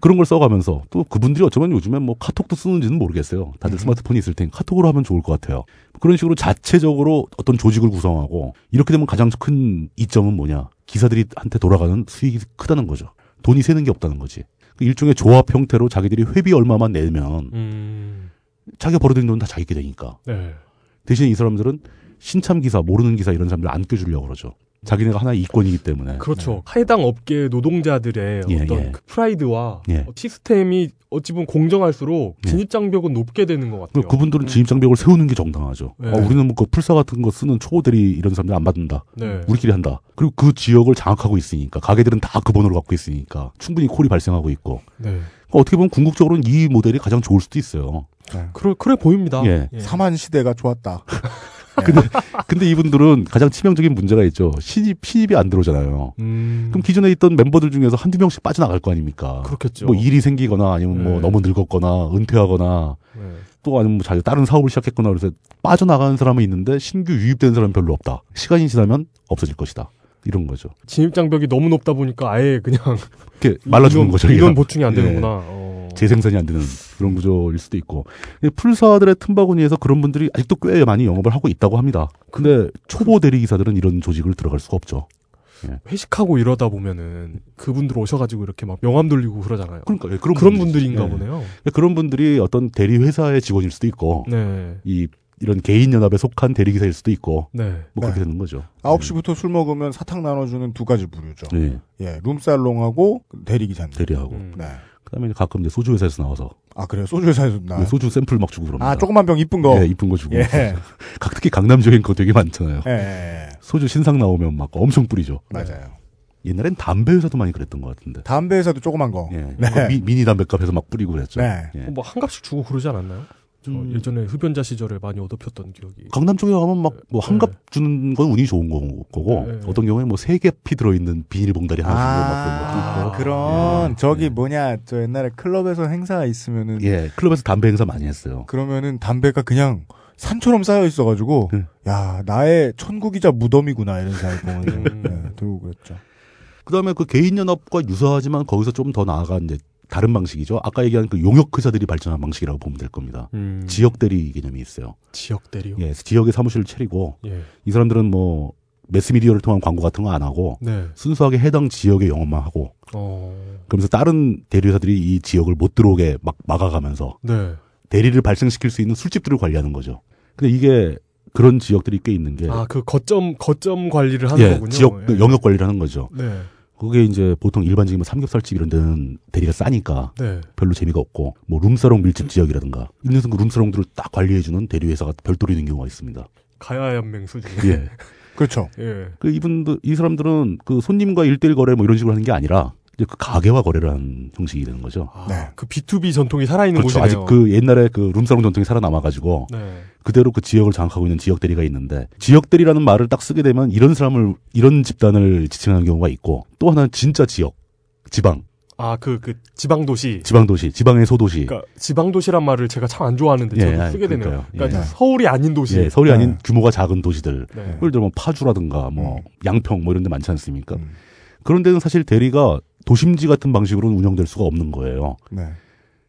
그런 걸 써가면서 또 그분들이 어쩌면 요즘엔 뭐 카톡도 쓰는지는 모르겠어요. 다들 스마트폰이 있을 테니 카톡으로 하면 좋을 것 같아요. 그런 식으로 자체적으로 어떤 조직을 구성하고, 이렇게 되면 가장 큰 이점은 뭐냐, 기사들이 한테 돌아가는 수익이 크다는 거죠. 돈이 새는 게 없다는 거지. 일종의 조합 형태로 자기들이 회비 얼마만 내면 음... 자기가 벌어들인 돈은 다 자기 게 되니까. 네. 대신 이 사람들은 신참 기사, 모르는 기사 이런 사람들 안 껴주려고 그러죠. 자기네가 하나의 이권이기 때문에. 그렇죠. 네. 해당 업계 노동자들의 예, 어떤 예. 그 프라이드와 예. 시스템이 어찌 보면 공정할수록 진입장벽은 예. 높게 되는 것 같아요. 그분들은 진입장벽을 세우는 게 정당하죠. 네. 아, 우리는 뭐 그 풀사 같은 거 쓰는 초보들이 이런 사람들 안 받는다. 네. 우리끼리 한다. 그리고 그 지역을 장악하고 있으니까, 가게들은 다 그 번호를 갖고 있으니까 충분히 콜이 발생하고 있고. 네. 어떻게 보면 궁극적으로는 이 모델이 가장 좋을 수도 있어요. 네. 그래, 그래 보입니다. 예. 예. 사만 시대가 좋았다. 근데, 근데 이분들은 가장 치명적인 문제가 있죠. 신입, 신입이 안 들어오잖아요. 음. 그럼 기존에 있던 멤버들 중에서 한두 명씩 빠져나갈 거 아닙니까? 그렇겠죠. 뭐 일이 생기거나 아니면 네. 뭐 너무 늙었거나 은퇴하거나 네. 또 아니면 뭐 자기 다른 사업을 시작했거나, 그래서 빠져나가는 사람은 있는데 신규 유입된 사람은 별로 없다. 시간이 지나면 없어질 것이다. 이런 거죠. 진입장벽이 너무 높다 보니까 아예 그냥. 이렇게 말라주는 거죠. 이건 보충이 안 되는구나. 네. 어. 재생산이 안 되는 그런 구조일 수도 있고. 풀사들의 틈바구니에서 그런 분들이 아직도 꽤 많이 영업을 하고 있다고 합니다. 근데 초보 대리기사들은 이런 조직을 들어갈 수가 없죠. 예. 회식하고 이러다 보면은 그분들 오셔가지고 이렇게 막 명함 돌리고 그러잖아요. 그러니까 예, 그런, 그런 분들인가 예. 보네요. 그런 분들이 어떤 대리회사의 직원일 수도 있고, 네. 이 이런 개인 연합에 속한 대리기사일 수도 있고, 네. 뭐 그렇게 네. 되는 거죠. 아홉 시부터 네. 술 먹으면 사탕 나눠주는 두 가지 부류죠. 네. 예, 룸살롱하고 대리기사. 대리하고. 음. 네. 그다음에 가끔 이제 소주 회사에서 나와서. 아 그래요? 소주 회사에서 나. 네, 소주 샘플 막 주고 그럽니다. 아 조그만 병 이쁜 거. 네, 이쁜 거 주고. 예. 각 특히 강남 지역인 거 되게 많잖아요. 예. 소주 신상 나오면 막 엄청 뿌리죠. 맞아요. 옛날엔 담배 회사도 많이 그랬던 것 같은데. 담배 회사도 조그만 거. 예. 네. 미, 미니 담배값에서 막 뿌리고 그랬죠. 네. 예. 뭐 한 값씩 주고 그러지 않았나요? 저 음. 예전에 흡연자 시절에 많이 얻어폈던 기억이. 강남 쪽에 가면 막 뭐 한 값 네. 주는 건 운이 좋은 거고 네. 어떤 경우에 뭐 세 개 피 들어있는 비닐봉다리 하나 주고 막 그런 것도 있고. 아, 그런 예. 저기 예. 뭐냐 저 옛날에 클럽에서 행사 있으면은. 예. 클럽에서 담배 행사 많이 했어요. 그러면은 담배가 그냥 산처럼 쌓여 있어가지고 음. 야 나의 천국이자 무덤이구나 이런 생각을 음. 네, 들고 그랬죠. 그다음에 그 개인연합과 유사하지만 거기서 좀 더 나아간 이제 다른 방식이죠. 아까 얘기한 그 용역회사들이 발전한 방식이라고 보면 될 겁니다. 음. 지역대리 개념이 있어요. 지역대리요? 예, 지역에 사무실을 차리고 예. 이 사람들은 뭐 매스미디어를 통한 광고 같은 거 안 하고 네. 순수하게 해당 지역의 영업만 하고 어. 그러면서 다른 대리회사들이 이 지역을 못 들어오게 막 막아가면서 네. 대리를 발생시킬 수 있는 술집들을 관리하는 거죠. 근데 이게 그런 지역들이 꽤 있는 게 아, 그 거점 거점 관리를 하는 예, 거군요. 지역 예. 영역 관리를 하는 거죠. 네. 그게 이제 보통 일반적인 삼겹살집 이런 데는 대리가 싸니까 네. 별로 재미가 없고 뭐 룸사롱 밀집 지역이라든가 있는 순간 그 룸사롱들을 딱 관리해주는 대리회사가 별도로 있는 경우가 있습니다. 가야연맹수 중에. 예. 그렇죠. 예. 그 이분들 이 사람들은 그 손님과 일대일 거래 뭐 이런 식으로 하는 게 아니라 이제 그 가게와 거래를 하는 형식이 되는 거죠. 아, 네. 그 비투비 전통이 살아있는 그렇죠. 곳이네요. 아직 그 옛날에 그 룸사롱 전통이 살아남아가지고 네. 그대로 그 지역을 장악하고 있는 지역 대리가 있는데 지역 대리라는 말을 딱 쓰게 되면 이런 사람을 이런 집단을 지칭하는 경우가 있고 또 하나는 진짜 지역, 지방. 아, 그, 그 지방 도시. 지방 도시, 지방의 소도시. 그러니까 지방 도시란 말을 제가 참 안 좋아하는데 저도 예, 쓰게 그러니까요. 되네요. 그러니까 예. 서울이 아닌 도시. 예, 서울이 네. 아닌 규모가 작은 도시들. 네. 예를 들면 파주라든가 뭐 음. 양평 뭐 이런 데 많지 않습니까? 음. 그런 데는 사실 대리가 도심지 같은 방식으로는 운영될 수가 없는 거예요. 네.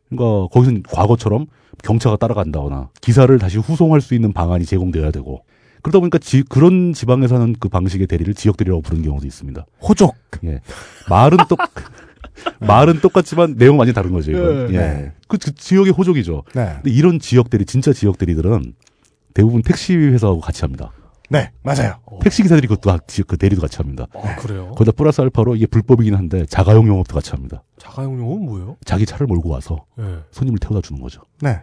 그러니까 거기서는 과거처럼 경차가 따라간다거나 기사를 다시 후송할 수 있는 방안이 제공되어야 되고 그러다 보니까 지, 그런 지방에 사는 그 방식의 대리를 지역대리라고 부르는 경우도 있습니다. 호족. 예. 말은 똑 말은 똑같지만 내용 많이 다른 거죠. 이건. 네. 예. 그, 그 지역의 호족이죠. 네. 근데 이런 지역대리 진짜 지역대리들은 대부분 택시 회사하고 같이 합니다. 네, 맞아요. 택시 기사들이 그것도 그 대리도 같이 합니다. 아, 그래요? 거기다 플러스 알파로 이게 불법이긴 한데 자가용 영업도 같이 합니다. 자가용 영업은 뭐예요? 자기 차를 몰고 와서 네. 손님을 태워다 주는 거죠. 네.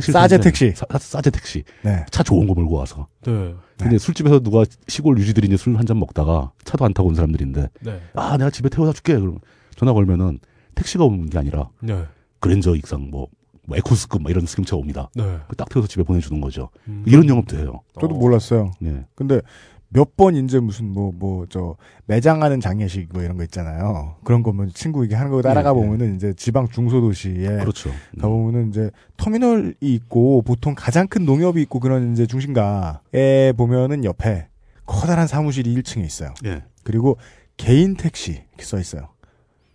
싸제 택시. 사, 싸제 택시. 네. 차 좋은 거 몰고 와서. 네. 근데 네. 술집에서 누가 시골 유지들이 이제 술 한 잔 먹다가 차도 안 타고 온 사람들인데, 네. 아, 내가 집에 태워다 줄게. 그럼 전화 걸면은 택시가 오는 게 아니라 네. 그랜저 익상 뭐. 뭐 에코스급 막 이런 승용차 옵니다. 네. 딱 태워서 집에 보내주는 거죠. 음. 이런 영업도 해요. 저도 어. 몰랐어요. 네. 근데 몇 번 이제 무슨 뭐 뭐 저 매장하는 장례식 뭐 이런 거 있잖아요. 그런 거면 친구 이게 하는 거 따라가 네, 보면은 네. 이제 지방 중소도시에 그렇죠. 가 보면은 이제 터미널이 있고 보통 가장 큰 농협이 있고 그런 이제 중심가에 보면은 옆에 커다란 사무실이 일 층에 있어요. 네. 그리고 개인 택시 이렇게 써 있어요.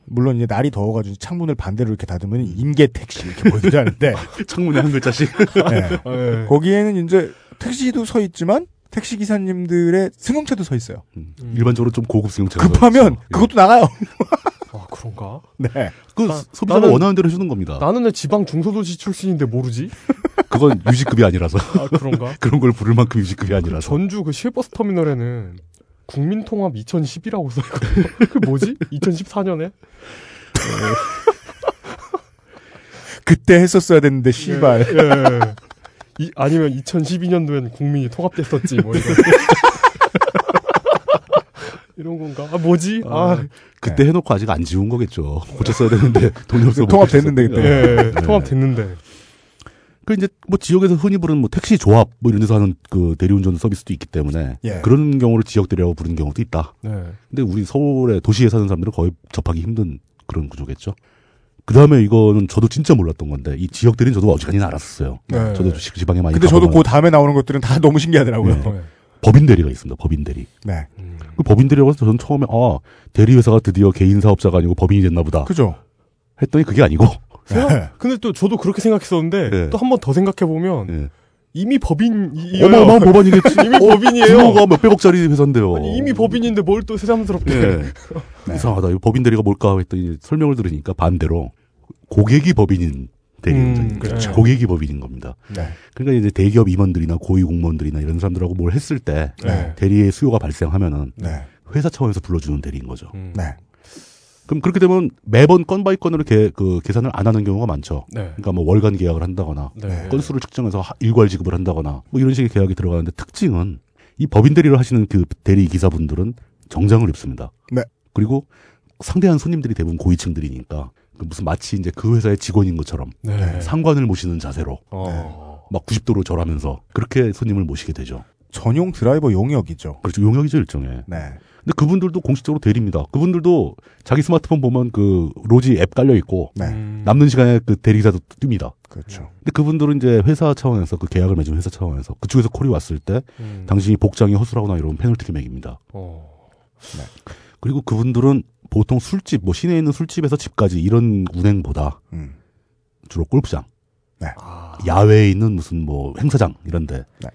물론 이제 날이 더워가지고 창문을 반대로 이렇게 닫으면 임계 택시 이렇게 보이지 않는데 창문에 한 글자씩 네. 네. 거기에는 이제 택시도 서 있지만 택시 기사님들의 승용차도 서 있어요. 음. 일반적으로 좀 고급 승용차 급하면 그것도 예. 나가요. 아 그런가? 네. 그 나, 소비자가 나는, 원하는 대로 해주는 겁니다. 나는 왜 지방 중소도시 출신인데 모르지? 그건 유지급이 아니라서. 아 그런가? 그런 걸 부를 만큼 유지급이 아니라서. 그 전주 그 실버스 터미널에는. 국민통합 이천십이라고 써있거든요. 그 뭐지? 이천십사 년에? 그때 했었어야 됐는데, 씨발. 예, 예. 이, 아니면 이천십이 년도에는 국민이 통합됐었지, 뭐, 이런. 이런 건가? 아, 뭐지? 아. 아. 그때 해놓고 아직 안 지운 거겠죠. 고쳤어야 되는데, 돈이 없어. 통합됐는데, 그때. 예, 예. 통합됐는데. 그 이제 뭐 지역에서 흔히 부르는 뭐 택시 조합 뭐 이런 데서 하는 그 대리운전 서비스도 있기 때문에 예. 그런 경우를 지역 대리라고 부르는 경우도 있다. 네. 근데 우리 서울의 도시에 사는 사람들은 거의 접하기 힘든 그런 구조겠죠. 그 다음에 이거는 저도 진짜 몰랐던 건데 이 지역 대리는 저도 어지간히는 알았었어요. 네. 저도 지방에 많이. 근데 저도 그 다음에 나오는 것들은 다 너무 신기하더라고요. 네. 네. 법인 대리가 있습니다. 법인 대리. 네. 음. 그 법인 대리라고 해서 저는 처음에 아 대리 회사가 드디어 개인 사업자가 아니고 법인이 됐나 보다. 그죠. 했더니 그게 아니고. 네. 근데 또 저도 그렇게 생각했었는데 네. 또 한 번 더 생각해 보면 네. 이미 법인이에요. 어마어마한 법안이겠지. 이미 어, 법인이에요. 규모가 몇백억짜리 회사인데요. 아니, 이미 법인인데 뭘 또 새삼스럽게. 네. 네. 이상하다. 이 법인 대리가 뭘까 했더니 설명을 들으니까 반대로 고객이 법인인 대리운전이. 음, 그렇죠. 고객이 법인인 겁니다. 네. 그러니까 이제 대기업 임원들이나 고위공무원들이나 이런 사람들하고 뭘 했을 때 네. 대리의 수요가 발생하면은 네. 회사 차원에서 불러주는 대리인 거죠. 음. 네. 그럼 그렇게 되면 매번 건 바이 건으로 개, 그 계산을 안 하는 경우가 많죠. 네. 그러니까 뭐 월간 계약을 한다거나 네. 건수를 측정해서 일괄 지급을 한다거나 뭐 이런 식의 계약이 들어가는데 특징은 이 법인 대리를 하시는 그 대리 기사분들은 정장을 입습니다. 네. 그리고 상대한 손님들이 대부분 고위층들이니까 무슨 마치 이제 그 회사의 직원인 것처럼 네. 상관을 모시는 자세로 어. 막 구십 도로 절하면서 그렇게 손님을 모시게 되죠. 전용 드라이버 용역이죠. 그렇죠. 용역이죠, 일종의. 네. 근데 그분들도 공식적으로 대리입니다. 그분들도 자기 스마트폰 보면 그 로지 앱 깔려 있고 네. 남는 시간에 그 대리기사도 뜹니다. 그렇죠. 근데 그분들은 이제 회사 차원에서 그 계약을 맺은 회사 차원에서 그쪽에서 콜이 왔을 때 음. 당신이 복장이 허술하거나 이런 페널티 금액입니다. 어. 네. 그리고 그분들은 보통 술집, 뭐 시내에 있는 술집에서 집까지 이런 운행보다 음. 주로 골프장, 네. 야외에 있는 무슨 뭐 행사장 이런데. 네.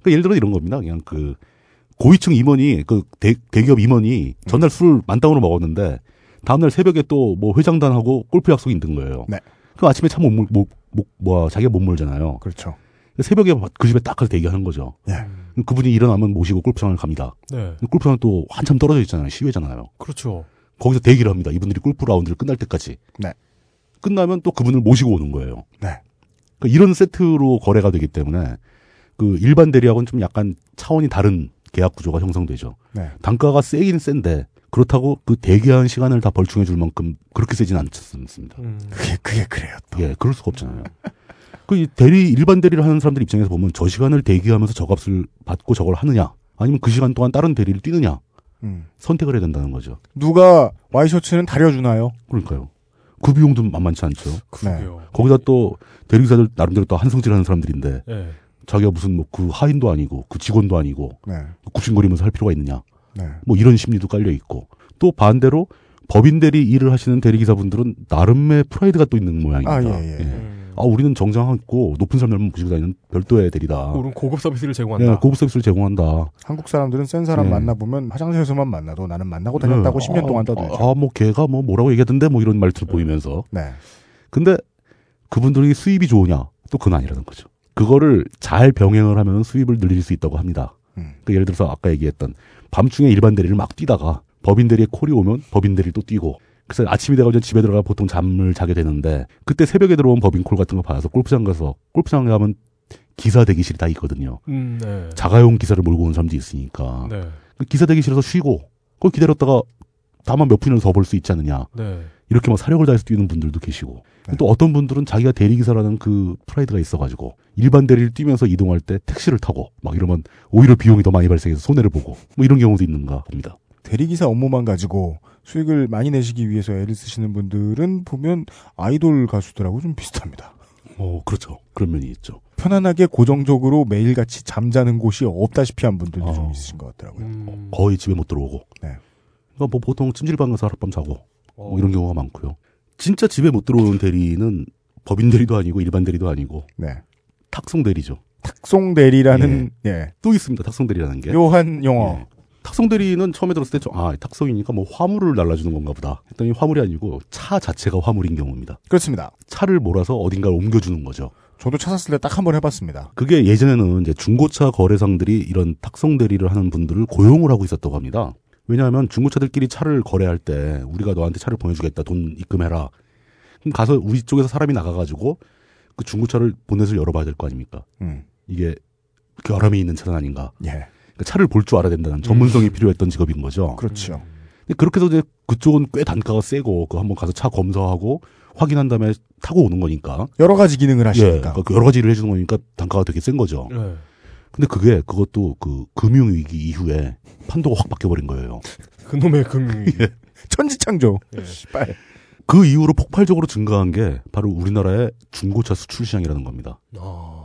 그러니까 예를 들어 이런 겁니다. 그냥 그 고위층 임원이 그 대, 대기업 임원이 전날 술을 만땅으로 먹었는데 다음날 새벽에 또 뭐 회장단하고 골프 약속이 있는 거예요. 네. 그럼 아침에 차 못 물, 뭐, 뭐, 뭐 자기가 못 몰잖아요. 그렇죠. 새벽에 그 집에 딱 가서 대기하는 거죠. 네. 그분이 일어나면 모시고 골프장을 갑니다. 네. 골프장은 또 한참 떨어져 있잖아요. 시외잖아요. 그렇죠. 거기서 대기를 합니다. 이분들이 골프 라운드를 끝날 때까지. 네. 끝나면 또 그분을 모시고 오는 거예요. 네. 그러니까 이런 세트로 거래가 되기 때문에 그 일반 대리하고는 좀 약간 차원이 다른 계약 구조가 형성되죠. 네. 단가가 세긴 센데 그렇다고 그 대기한 시간을 다 벌충해 줄 만큼 그렇게 세진 않습니다. 음. 그게 그게 그래요. 또. 예, 그럴 수가 없잖아요. 그 이 대리 일반 대리를 하는 사람들 입장에서 보면 저 시간을 대기하면서 저 값을 받고 저걸 하느냐, 아니면 그 시간 동안 다른 대리를 뛰느냐 음. 선택을 해야 된다는 거죠. 누가 와이셔츠는 다려주나요? 그러니까요. 그 비용도 만만치 않죠. 그래요. 네. 거기다 또 대리기사들 나름대로 또 한성질하는 사람들인데. 네. 자기가 무슨 뭐 그 하인도 아니고 그 직원도 아니고 네. 굽신거리면서 할 필요가 있느냐 네. 뭐 이런 심리도 깔려 있고 또 반대로 법인 대리 일을 하시는 대리기사분들은 나름의 프라이드가 또 있는 모양입니다. 아, 예, 예. 예. 음. 아 우리는 정장하고 높은 사람들만 모시고 다니는 별도의 대리다. 우리는 고급 서비스를 제공한다. 네, 고급 서비스를 제공한다. 한국 사람들은 센 사람 예. 만나 보면 화장실에서만 만나도 나는 만나고 다녔다고 네. 십 년 아, 동안 떠들죠. 아, 아, 뭐 걔가 뭐 뭐라고 얘기하던데 뭐 이런 말투를 네. 보이면서. 네. 근데 그분들이 수입이 좋으냐 또 그건 아니라는 거죠. 그거를 잘 병행을 하면 수입을 늘릴 수 있다고 합니다. 음. 그러니까 예를 들어서 아까 얘기했던 밤중에 일반 대리를 막 뛰다가 법인 대리의 콜이 오면 법인 대리를 또 뛰고 그래서 아침이 돼가지고 집에 들어가 보통 잠을 자게 되는데 그때 새벽에 들어온 법인 콜 같은 거 받아서 골프장 가서 골프장 가면 기사 대기실이 다 있거든요. 음, 네. 자가용 기사를 몰고 온 사람도 있으니까 네. 기사 대기실에서 쉬고 그걸 기다렸다가 다만 몇 분이라도 더 벌 수 있지 않느냐. 네. 이렇게 막 사력을 다해서 뛰는 분들도 계시고 네. 또 어떤 분들은 자기가 대리기사라는 그 프라이드가 있어가지고 일반 대리를 뛰면서 이동할 때 택시를 타고 막 이러면 오히려 비용이 더 많이 발생해서 손해를 보고 뭐 이런 경우도 있는가 봅니다. 대리기사 업무만 가지고 수익을 많이 내시기 위해서 애를 쓰시는 분들은 보면 아이돌 가수들하고 좀 비슷합니다. 어, 그렇죠. 그런 면이 있죠. 편안하게 고정적으로 매일같이 잠자는 곳이 없다시피 한 분들도 아, 좀 있으신 것 같더라고요. 음. 거의 집에 못 들어오고 네. 그러니까 뭐 보통 찜질방 가서 하룻밤 자고 뭐 이런 경우가 많고요. 진짜 집에 못 들어오는 대리는 법인 대리도 아니고 일반 대리도 아니고 네. 탁송 대리죠. 탁송 대리라는 예. 예. 또 있습니다. 탁송 대리라는 게 묘한 용어. 예. 탁송 대리는 처음에 들었을 때 아 탁송이니까 뭐 화물을 날라주는 건가 보다 했더니 화물이 아니고 차 자체가 화물인 경우입니다. 그렇습니다. 차를 몰아서 어딘가를 옮겨주는 거죠. 저도 차 샀을 때 딱 한 번 해봤습니다. 그게 예전에는 이제 중고차 거래상들이 이런 탁송 대리를 하는 분들을 고용을 하고 있었다고 합니다. 왜냐하면 중고차들끼리 차를 거래할 때 우리가 너한테 차를 보내주겠다. 돈 입금해라. 그럼 가서 우리 쪽에서 사람이 나가가지고 그 중고차를 보내서 열어봐야 될 거 아닙니까? 음. 이게 결함이 있는 차는 아닌가. 예. 그러니까 차를 볼 줄 알아야 된다는 전문성이 음. 필요했던 직업인 거죠. 그렇죠. 근데 그렇게 해서 이제 그쪽은 꽤 단가가 세고 그 한번 가서 차 검사하고 확인한 다음에 타고 오는 거니까. 여러 가지 기능을 하시니까. 예. 그러니까 여러 가지 일을 해주는 거니까 단가가 되게 센 거죠. 예. 근데 그게 그것도 그 금융위기 이후에 판도가 확 바뀌어버린 거예요. 그놈의 금융위기. 예. 천지창조. 예. 그 이후로 폭발적으로 증가한 게 바로 우리나라의 중고차 수출 시장이라는 겁니다. 아...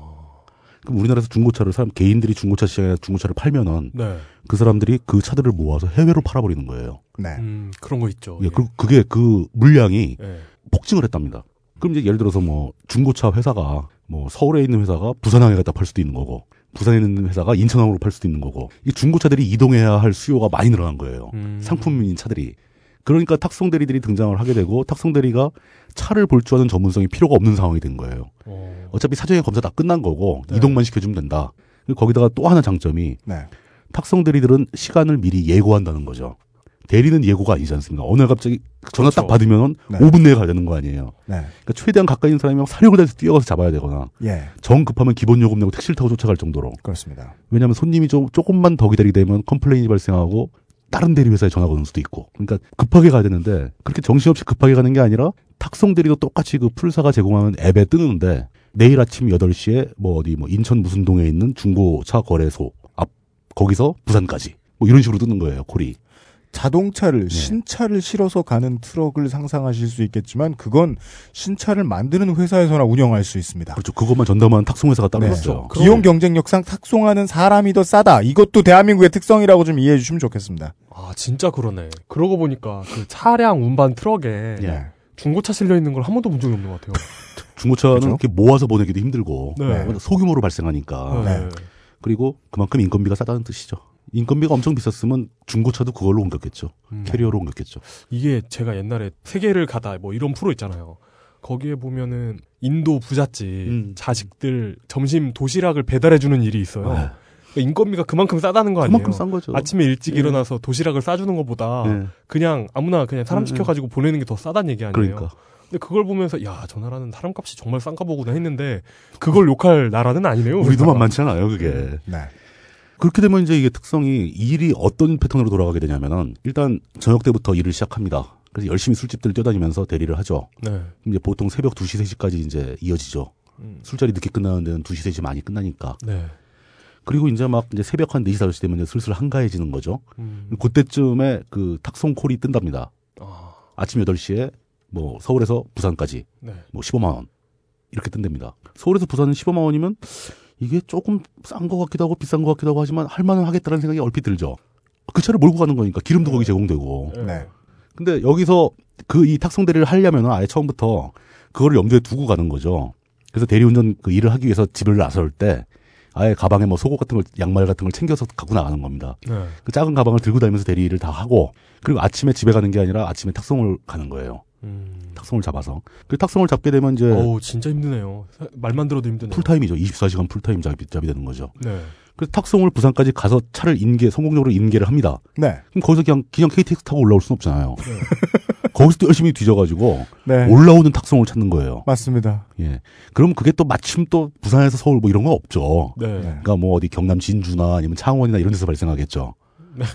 그럼 우리나라에서 중고차를 사람 개인들이 중고차 시장에 중고차를 팔면은 네. 그 사람들이 그 차들을 모아서 해외로 팔아버리는 거예요. 네. 음, 그런 거 있죠. 예. 그리고 그게 그 물량이 예. 폭증을 했답니다. 그럼 이제 예를 들어서 뭐 중고차 회사가 뭐 서울에 있는 회사가 부산항에 갖다 팔 수도 있는 거고. 부산에 있는 회사가 인천항으로 팔 수도 있는 거고 이 중고차들이 이동해야 할 수요가 많이 늘어난 거예요. 음. 상품인 차들이. 그러니까 탁송대리들이 등장을 하게 되고 탁송대리가 차를 볼주하는 전문성이 필요가 없는 상황이 된 거예요. 오. 어차피 사전에 검사 다 끝난 거고 네. 이동만 시켜주면 된다. 그리고 거기다가 또 하나 장점이 네. 탁송대리들은 시간을 미리 예고한다는 거죠. 대리는 예고가 아니지 않습니까? 어느 날 갑자기 전화 그렇죠. 딱 받으면 네. 오 분 내에 가야 되는 거 아니에요. 네. 그러니까 최대한 가까이 있는 사람이랑 사력을 다해서 뛰어가서 잡아야 되거나 예. 정 급하면 기본 요금 내고 택시를 타고 쫓아갈 정도로. 그렇습니다. 왜냐하면 손님이 좀, 조금만 더 기다리게 되면 컴플레인이 발생하고 다른 대리 회사에 전화가 오는 수도 있고. 그러니까 급하게 가야 되는데 그렇게 정신없이 급하게 가는 게 아니라 탁송 대리도 똑같이 그 풀사가 제공하는 앱에 뜨는데 내일 아침 여덟 시에 뭐 어디 뭐 인천 무순동에 있는 중고차 거래소 앞 거기서 부산까지 뭐 이런 식으로 뜨는 거예요. 콜이. 자동차를 네. 신차를 실어서 가는 트럭을 상상하실 수 있겠지만 그건 신차를 만드는 회사에서나 운영할 수 있습니다. 그렇죠. 그것만 전담하는 탁송회사가 따로 네. 있죠. 비용 경쟁력상 탁송하는 사람이 더 싸다. 이것도 대한민국의 특성이라고 좀 이해해 주시면 좋겠습니다. 아 진짜 그러네. 그러고 보니까 그 차량 운반 트럭에 네. 중고차 실려 있는 걸 한 번도 본 적이 없는 것 같아요. 중고차는 그렇죠? 이렇게 모아서 보내기도 힘들고 네. 소규모로 발생하니까 네. 그리고 그만큼 인건비가 싸다는 뜻이죠. 인건비가 엄청 비쌌으면 중고차도 그걸로 옮겼겠죠. 음. 캐리어로 옮겼겠죠. 이게 제가 옛날에 세계를 가다 뭐 이런 프로 있잖아요. 거기에 보면은 인도 부잣집 음. 자식들 점심 도시락을 배달해주는 일이 있어요. 네. 그러니까 인건비가 그만큼 싸다는 거 아니에요? 그만큼 싼 거죠. 아침에 일찍 예. 일어나서 도시락을 싸주는 것보다 예. 그냥 아무나 그냥 사람 시켜가지고 음, 음. 보내는 게 더 싸다는 얘기 아니에요? 그러니까. 근데 그걸 보면서 야, 저 나라는 사람값이 정말 싼가 보구나 했는데 그걸 욕할 나라는 아니네요. 우리도 만만치 않아요, 그게. 네. 그렇게 되면 이제 이게 특성이 일이 어떤 패턴으로 돌아가게 되냐면은 일단 저녁 때부터 일을 시작합니다. 그래서 열심히 술집들 뛰어다니면서 대리를 하죠. 네. 이제 보통 새벽 두 시, 세 시까지 이제 이어지죠. 음. 술자리 늦게 끝나는 데는 두 시, 세 시 많이 끝나니까. 네. 그리고 이제 막 이제 새벽 한 네 시, 다섯 시 되면 이제 슬슬 한가해지는 거죠. 음. 그때쯤에 그 탁송콜이 뜬답니다. 아. 아침 여덟 시에 뭐 서울에서 부산까지 네. 뭐 십오만 원 이렇게 뜬답니다. 서울에서 부산은 십오만 원이면 이게 조금 싼 것 같기도 하고 비싼 것 같기도 하고 하지만 할만은 하겠다는 생각이 얼핏 들죠. 그 차를 몰고 가는 거니까 기름도 거기 제공되고. 네. 근데 여기서 그 이 탁송대리를 하려면 아예 처음부터 그걸 염두에 두고 가는 거죠. 그래서 대리운전 그 일을 하기 위해서 집을 나설 때 아예 가방에 뭐 속옷 같은 걸 양말 같은 걸 챙겨서 갖고 나가는 겁니다. 네. 그 작은 가방을 들고 다니면서 대리를 다 하고 그리고 아침에 집에 가는 게 아니라 아침에 탁송을 가는 거예요. 음. 탁송을 잡아서. 그 탁송을 잡게 되면 이제. 오, 진짜 힘드네요. 말만 들어도 힘드네요. 풀타임이죠. 이십사 시간 풀타임 잡이, 잡이 되는 거죠. 네. 그래서 탁송을 부산까지 가서 차를 인계, 성공적으로 인계를 합니다. 네. 그럼 거기서 그냥, 그냥 케이티엑스 타고 올라올 순 없잖아요. 네. 거기서 또 열심히 뒤져가지고. 네. 올라오는 탁송을 찾는 거예요. 맞습니다. 예. 그럼 그게 또 마침 또 부산에서 서울 뭐 이런 거 없죠. 네. 그러니까 뭐 어디 경남 진주나 아니면 창원이나 이런 데서 발생하겠죠. 네.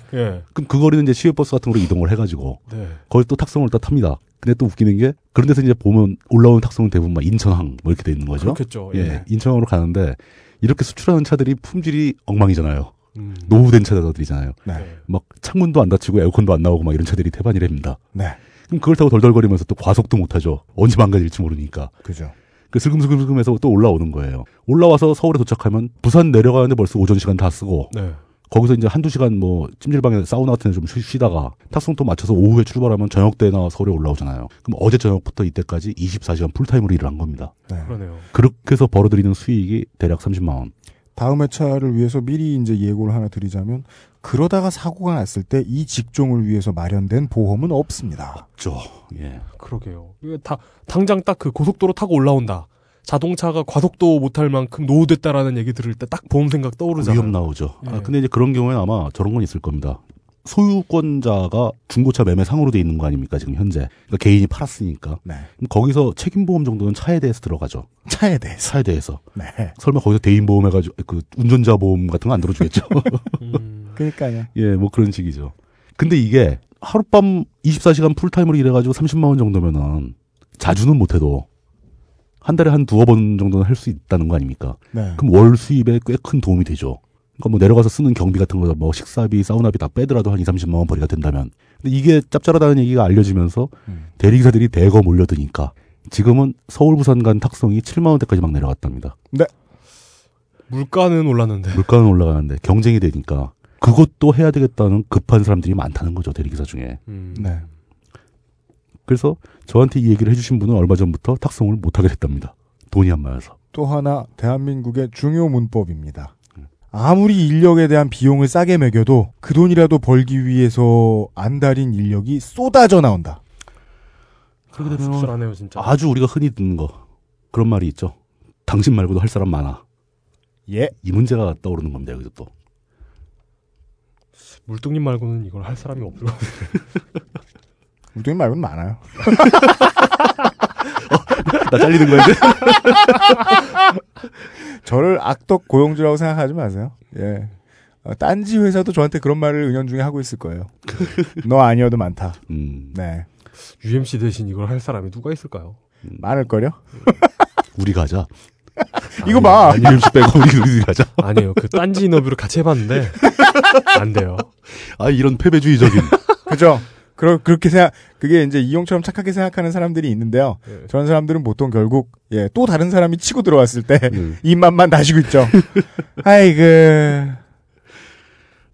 그럼 그 거리는 이제 시외버스 같은 걸로 이동을 해가지고. 네. 거기 또 탁송을 또 탑니다. 근데 또 웃기는 게 그런 데서 이제 보면 올라오는 탁송은 대부분 막 인천항 뭐 이렇게 돼 있는 거죠. 그렇겠죠. 예, 예. 인천항으로 가는데 이렇게 수출하는 차들이 품질이 엉망이잖아요. 음. 노후된 차들이잖아요. 네. 막 창문도 안 닫히고 에어컨도 안 나오고 막 이런 차들이 태반이랍니다. 네. 그럼 그걸 타고 덜덜거리면서 또 과속도 못 하죠. 언제 망가질지 모르니까. 그죠. 그 슬금슬금슬금해서 또 올라오는 거예요. 올라와서 서울에 도착하면 부산 내려가는데 벌써 오전 시간 다 쓰고. 네. 거기서 이제 한두 시간 뭐 찜질방에 사우나 같은 데 좀 쉬다가 탁송도 맞춰서 오후에 출발하면 저녁 때나 서울에 올라오잖아요. 그럼 어제 저녁부터 이때까지 이십사 시간 풀타임으로 일을 한 겁니다. 네. 그러네요. 그렇게 해서 벌어들이는 수익이 대략 삼십만 원. 다음 회차를 위해서 미리 이제 예고를 하나 드리자면 그러다가 사고가 났을 때 이 직종을 위해서 마련된 보험은 없습니다. 없죠. 예. 그러게요. 이게 다 당장 딱 그 고속도로 타고 올라온다. 자동차가 과속도 못할 만큼 노후됐다라는 얘기 들을 때 딱 보험 생각 떠오르잖아요. 위험 나오죠. 예. 아, 근데 이제 그런 경우에는 아마 저런 건 있을 겁니다. 소유권자가 중고차 매매 상으로 돼 있는 거 아닙니까, 지금 현재. 그러니까 개인이 팔았으니까. 네. 그럼 거기서 책임보험 정도는 차에 대해서 들어가죠. 차에 대해서? 차에 대해서. 네. 설마 거기서 대인보험 해가지고, 그, 운전자 보험 같은 거 안 들어주겠죠. 음. 그러니까요. 예, 뭐 그런 식이죠. 근데 이게 하룻밤 이십사 시간 풀타임으로 일해가지고 삼십만 원 정도면은 자주는 못해도 한 달에 한 두어 번 정도는 할 수 있다는 거 아닙니까? 네. 그럼 월 수입에 꽤 큰 도움이 되죠. 그러니까 뭐 내려가서 쓰는 경비 같은 거, 뭐 식사비, 사우나비 다 빼더라도 한 이삼십만 원 벌이가 된다면. 근데 이게 짭짤하다는 얘기가 알려지면서 음. 대리기사들이 대거 몰려드니까 지금은 서울 부산 간 탁송이 칠만 원대까지 막 내려갔답니다. 네. 물가는 올랐는데. 물가는 올라가는데 경쟁이 되니까 그것도 해야 되겠다는 급한 사람들이 많다는 거죠, 대리기사 중에. 음. 네. 그래서 저한테 이 얘기를 해주신 분은 얼마 전부터 탁송을 못하게 됐답니다. 돈이 안 맞아서. 또 하나 대한민국의 중요 문법입니다. 아무리 인력에 대한 비용을 싸게 매겨도 그 돈이라도 벌기 위해서 안달인 인력이 쏟아져 나온다. 그렇게 되면 아, 씁쓸하네요, 진짜. 아주 우리가 흔히 듣는 거 그런 말이 있죠. 당신 말고도 할 사람 많아. 예. 이 문제가 떠오르는 겁니다. 여기서 또 물뚱님 말고는 이걸 할 사람이 없어요. 물뚱님 말고는 많아요. 어, 나 잘리는 건데. 저를 악덕 고용주라고 생각하지 마세요. 예. 딴지 회사도 저한테 그런 말을 은연중에 하고 있을 거예요. 너 아니어도 많다. 음. 네. 유엠씨 대신 이걸 할 사람이 누가 있을까요? 음. 많을걸요? 우리가 하자. 이거 아니, 봐. 아니, 유엠씨 빼고 우리, 우리 하자. 아니에요. 그 딴지 인터뷰를 같이 해봤는데. 안 돼요. 아, 이런 패배주의적인. 그죠? 그러, 그렇게 생각, 그게 이제 이용처럼 착하게 생각하는 사람들이 있는데요. 예. 저런 사람들은 보통 결국, 예, 또 다른 사람이 치고 들어왔을 때, 음. 입맛만 다시고 있죠. 아이고.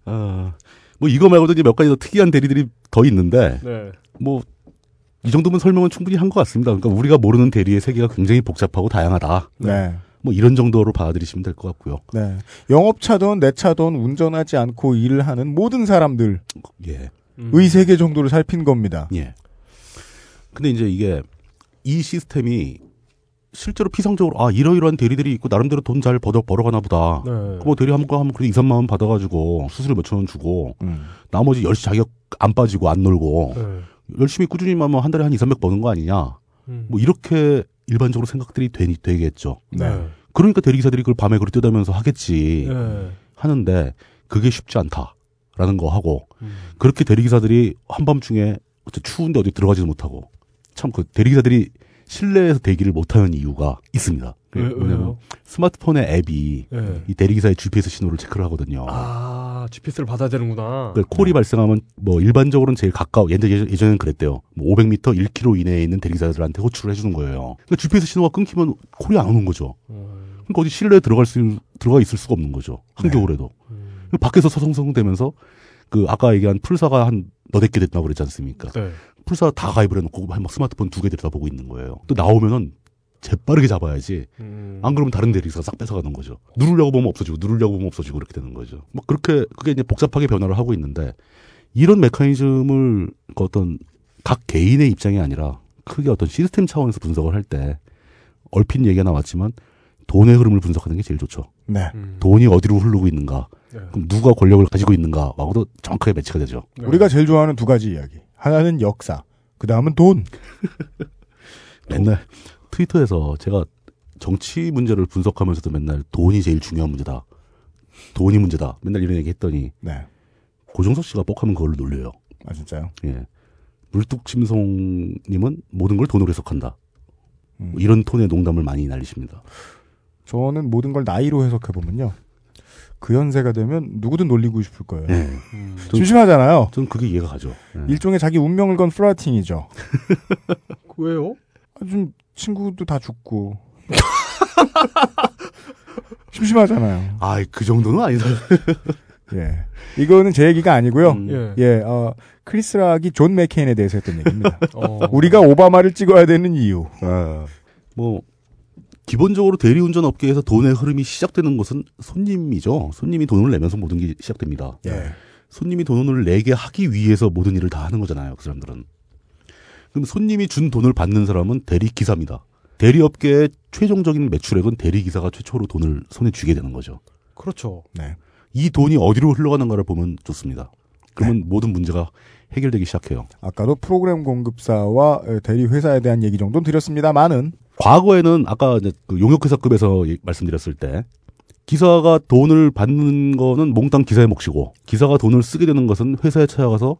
아, 뭐 이거 말고도 이제 몇 가지 더 특이한 대리들이 더 있는데, 네. 뭐, 이 정도면 설명은 충분히 한 것 같습니다. 그러니까 우리가 모르는 대리의 세계가 굉장히 복잡하고 다양하다. 네. 뭐 이런 정도로 받아들이시면 될 것 같고요. 네. 영업차든 내 차든 운전하지 않고 일을 하는 모든 사람들. 예. 음. 의 세계 정도를 살핀 겁니다. 예. 근데 이제 이게 이 시스템이 실제로 피상적으로 아 이러이러한 대리들이 있고 나름대로 돈 잘 벌어 벌어가나 보다. 네. 뭐 대리 한번 하면 그래도 이삼만 원 받아가지고 수수료 몇천 원 주고 음. 나머지 열시 자격 안 빠지고 안 놀고 네. 열심히 꾸준히만 하면 한 달에 한 이삼백 버는 거 아니냐. 음. 뭐 이렇게 일반적으로 생각들이 되니 되겠죠. 네. 그러니까 대리기사들이 그걸 밤에 그걸 뛰다면서 하겠지 네. 하는데 그게 쉽지 않다. 라는 거 하고, 음. 그렇게 대리기사들이 한밤중에 추운데 어디 들어가지도 못하고, 참 그 대리기사들이 실내에서 대기를 못하는 이유가 있습니다. 왜, 왜냐면 스마트폰의 앱이 네. 이 대리기사의 지피에스 신호를 체크를 하거든요. 아, 지피에스를 받아야 되는구나. 그러니까 콜이 네. 발생하면 뭐 일반적으로는 제일 가까워, 예전, 예전엔 그랬대요. 뭐 오백 미터, 일 킬로미터 이내에 있는 대리기사들한테 호출을 해주는 거예요. 그러니까 지피에스 신호가 끊기면 콜이 안 오는 거죠. 그러니까 어디 실내에 들어갈 수, 들어가 있을 수가 없는 거죠. 한겨울에도. 네. 음. 밖에서 서성성되면서 그 아까 얘기한 풀사가 한 너댓 개 됐다고 그랬지 않습니까? 네. 풀사 다 가입을 해놓고 막 스마트폰 두 개 들여다보고 있는 거예요. 또 나오면은 재빠르게 잡아야지. 음. 안 그러면 다른 대리기사가 싹 뺏어가는 거죠. 누르려고 보면 없어지고 누르려고 보면 없어지고 그렇게 되는 거죠. 막 그렇게 그게 이제 복잡하게 변화를 하고 있는데 이런 메커니즘을 그 어떤 각 개인의 입장이 아니라 크게 어떤 시스템 차원에서 분석을 할 때 얼핏 얘기가 나왔지만 돈의 흐름을 분석하는 게 제일 좋죠. 네. 음. 돈이 어디로 흐르고 있는가. 네. 그럼 누가 권력을 가지고 있는가 하고도 정확하게 매치가 되죠. 네. 우리가 제일 좋아하는 두 가지 이야기. 하나는 역사. 그 다음은 돈. 맨날 트위터에서 제가 정치 문제를 분석하면서도 맨날 돈이 제일 중요한 문제다. 돈이 문제다. 맨날 이런 얘기 했더니 네. 고정석 씨가 뻑하면 그걸로 놀려요. 아 진짜요? 예. 물뚝심송님은 모든 걸 돈으로 해석한다. 음. 뭐 이런 톤의 농담을 많이 날리십니다. 저는 모든 걸 나이로 해석해보면요. 그 연세가 되면 누구든 놀리고 싶을 거예요. 네. 음. 심심하잖아요. 저는 그게 이해가 가죠. 네. 일종의 자기 운명을 건 플러팅이죠. 왜요? 아, 좀 친구도 다 죽고. 심심하잖아요. 아, 그 정도는 아니다. 예, 이거는 제 얘기가 아니고요. 음. 예, 어, 크리스 락이 존 맥케인에 대해서 했던 얘기입니다. 어. 우리가 오바마를 찍어야 되는 이유. 아. 뭐. 기본적으로 대리운전 업계에서 돈의 흐름이 시작되는 것은 손님이죠. 손님이 돈을 내면서 모든 게 시작됩니다. 예. 손님이 돈을 내게 하기 위해서 모든 일을 다 하는 거잖아요. 그 사람들은. 그럼 손님이 준 돈을 받는 사람은 대리기사입니다. 대리업계의 최종적인 매출액은 대리기사가 최초로 돈을 손에 쥐게 되는 거죠. 그렇죠. 네. 이 돈이 어디로 흘러가는가를 보면 좋습니다. 그러면 네. 모든 문제가 해결되기 시작해요. 아까도 프로그램 공급사와 대리회사에 대한 얘기 정도는 드렸습니다만은 과거에는 아까 이제 그 용역회사급에서 말씀드렸을 때 기사가 돈을 받는 거는 몽땅 기사의 몫이고 기사가 돈을 쓰게 되는 것은 회사에 찾아가서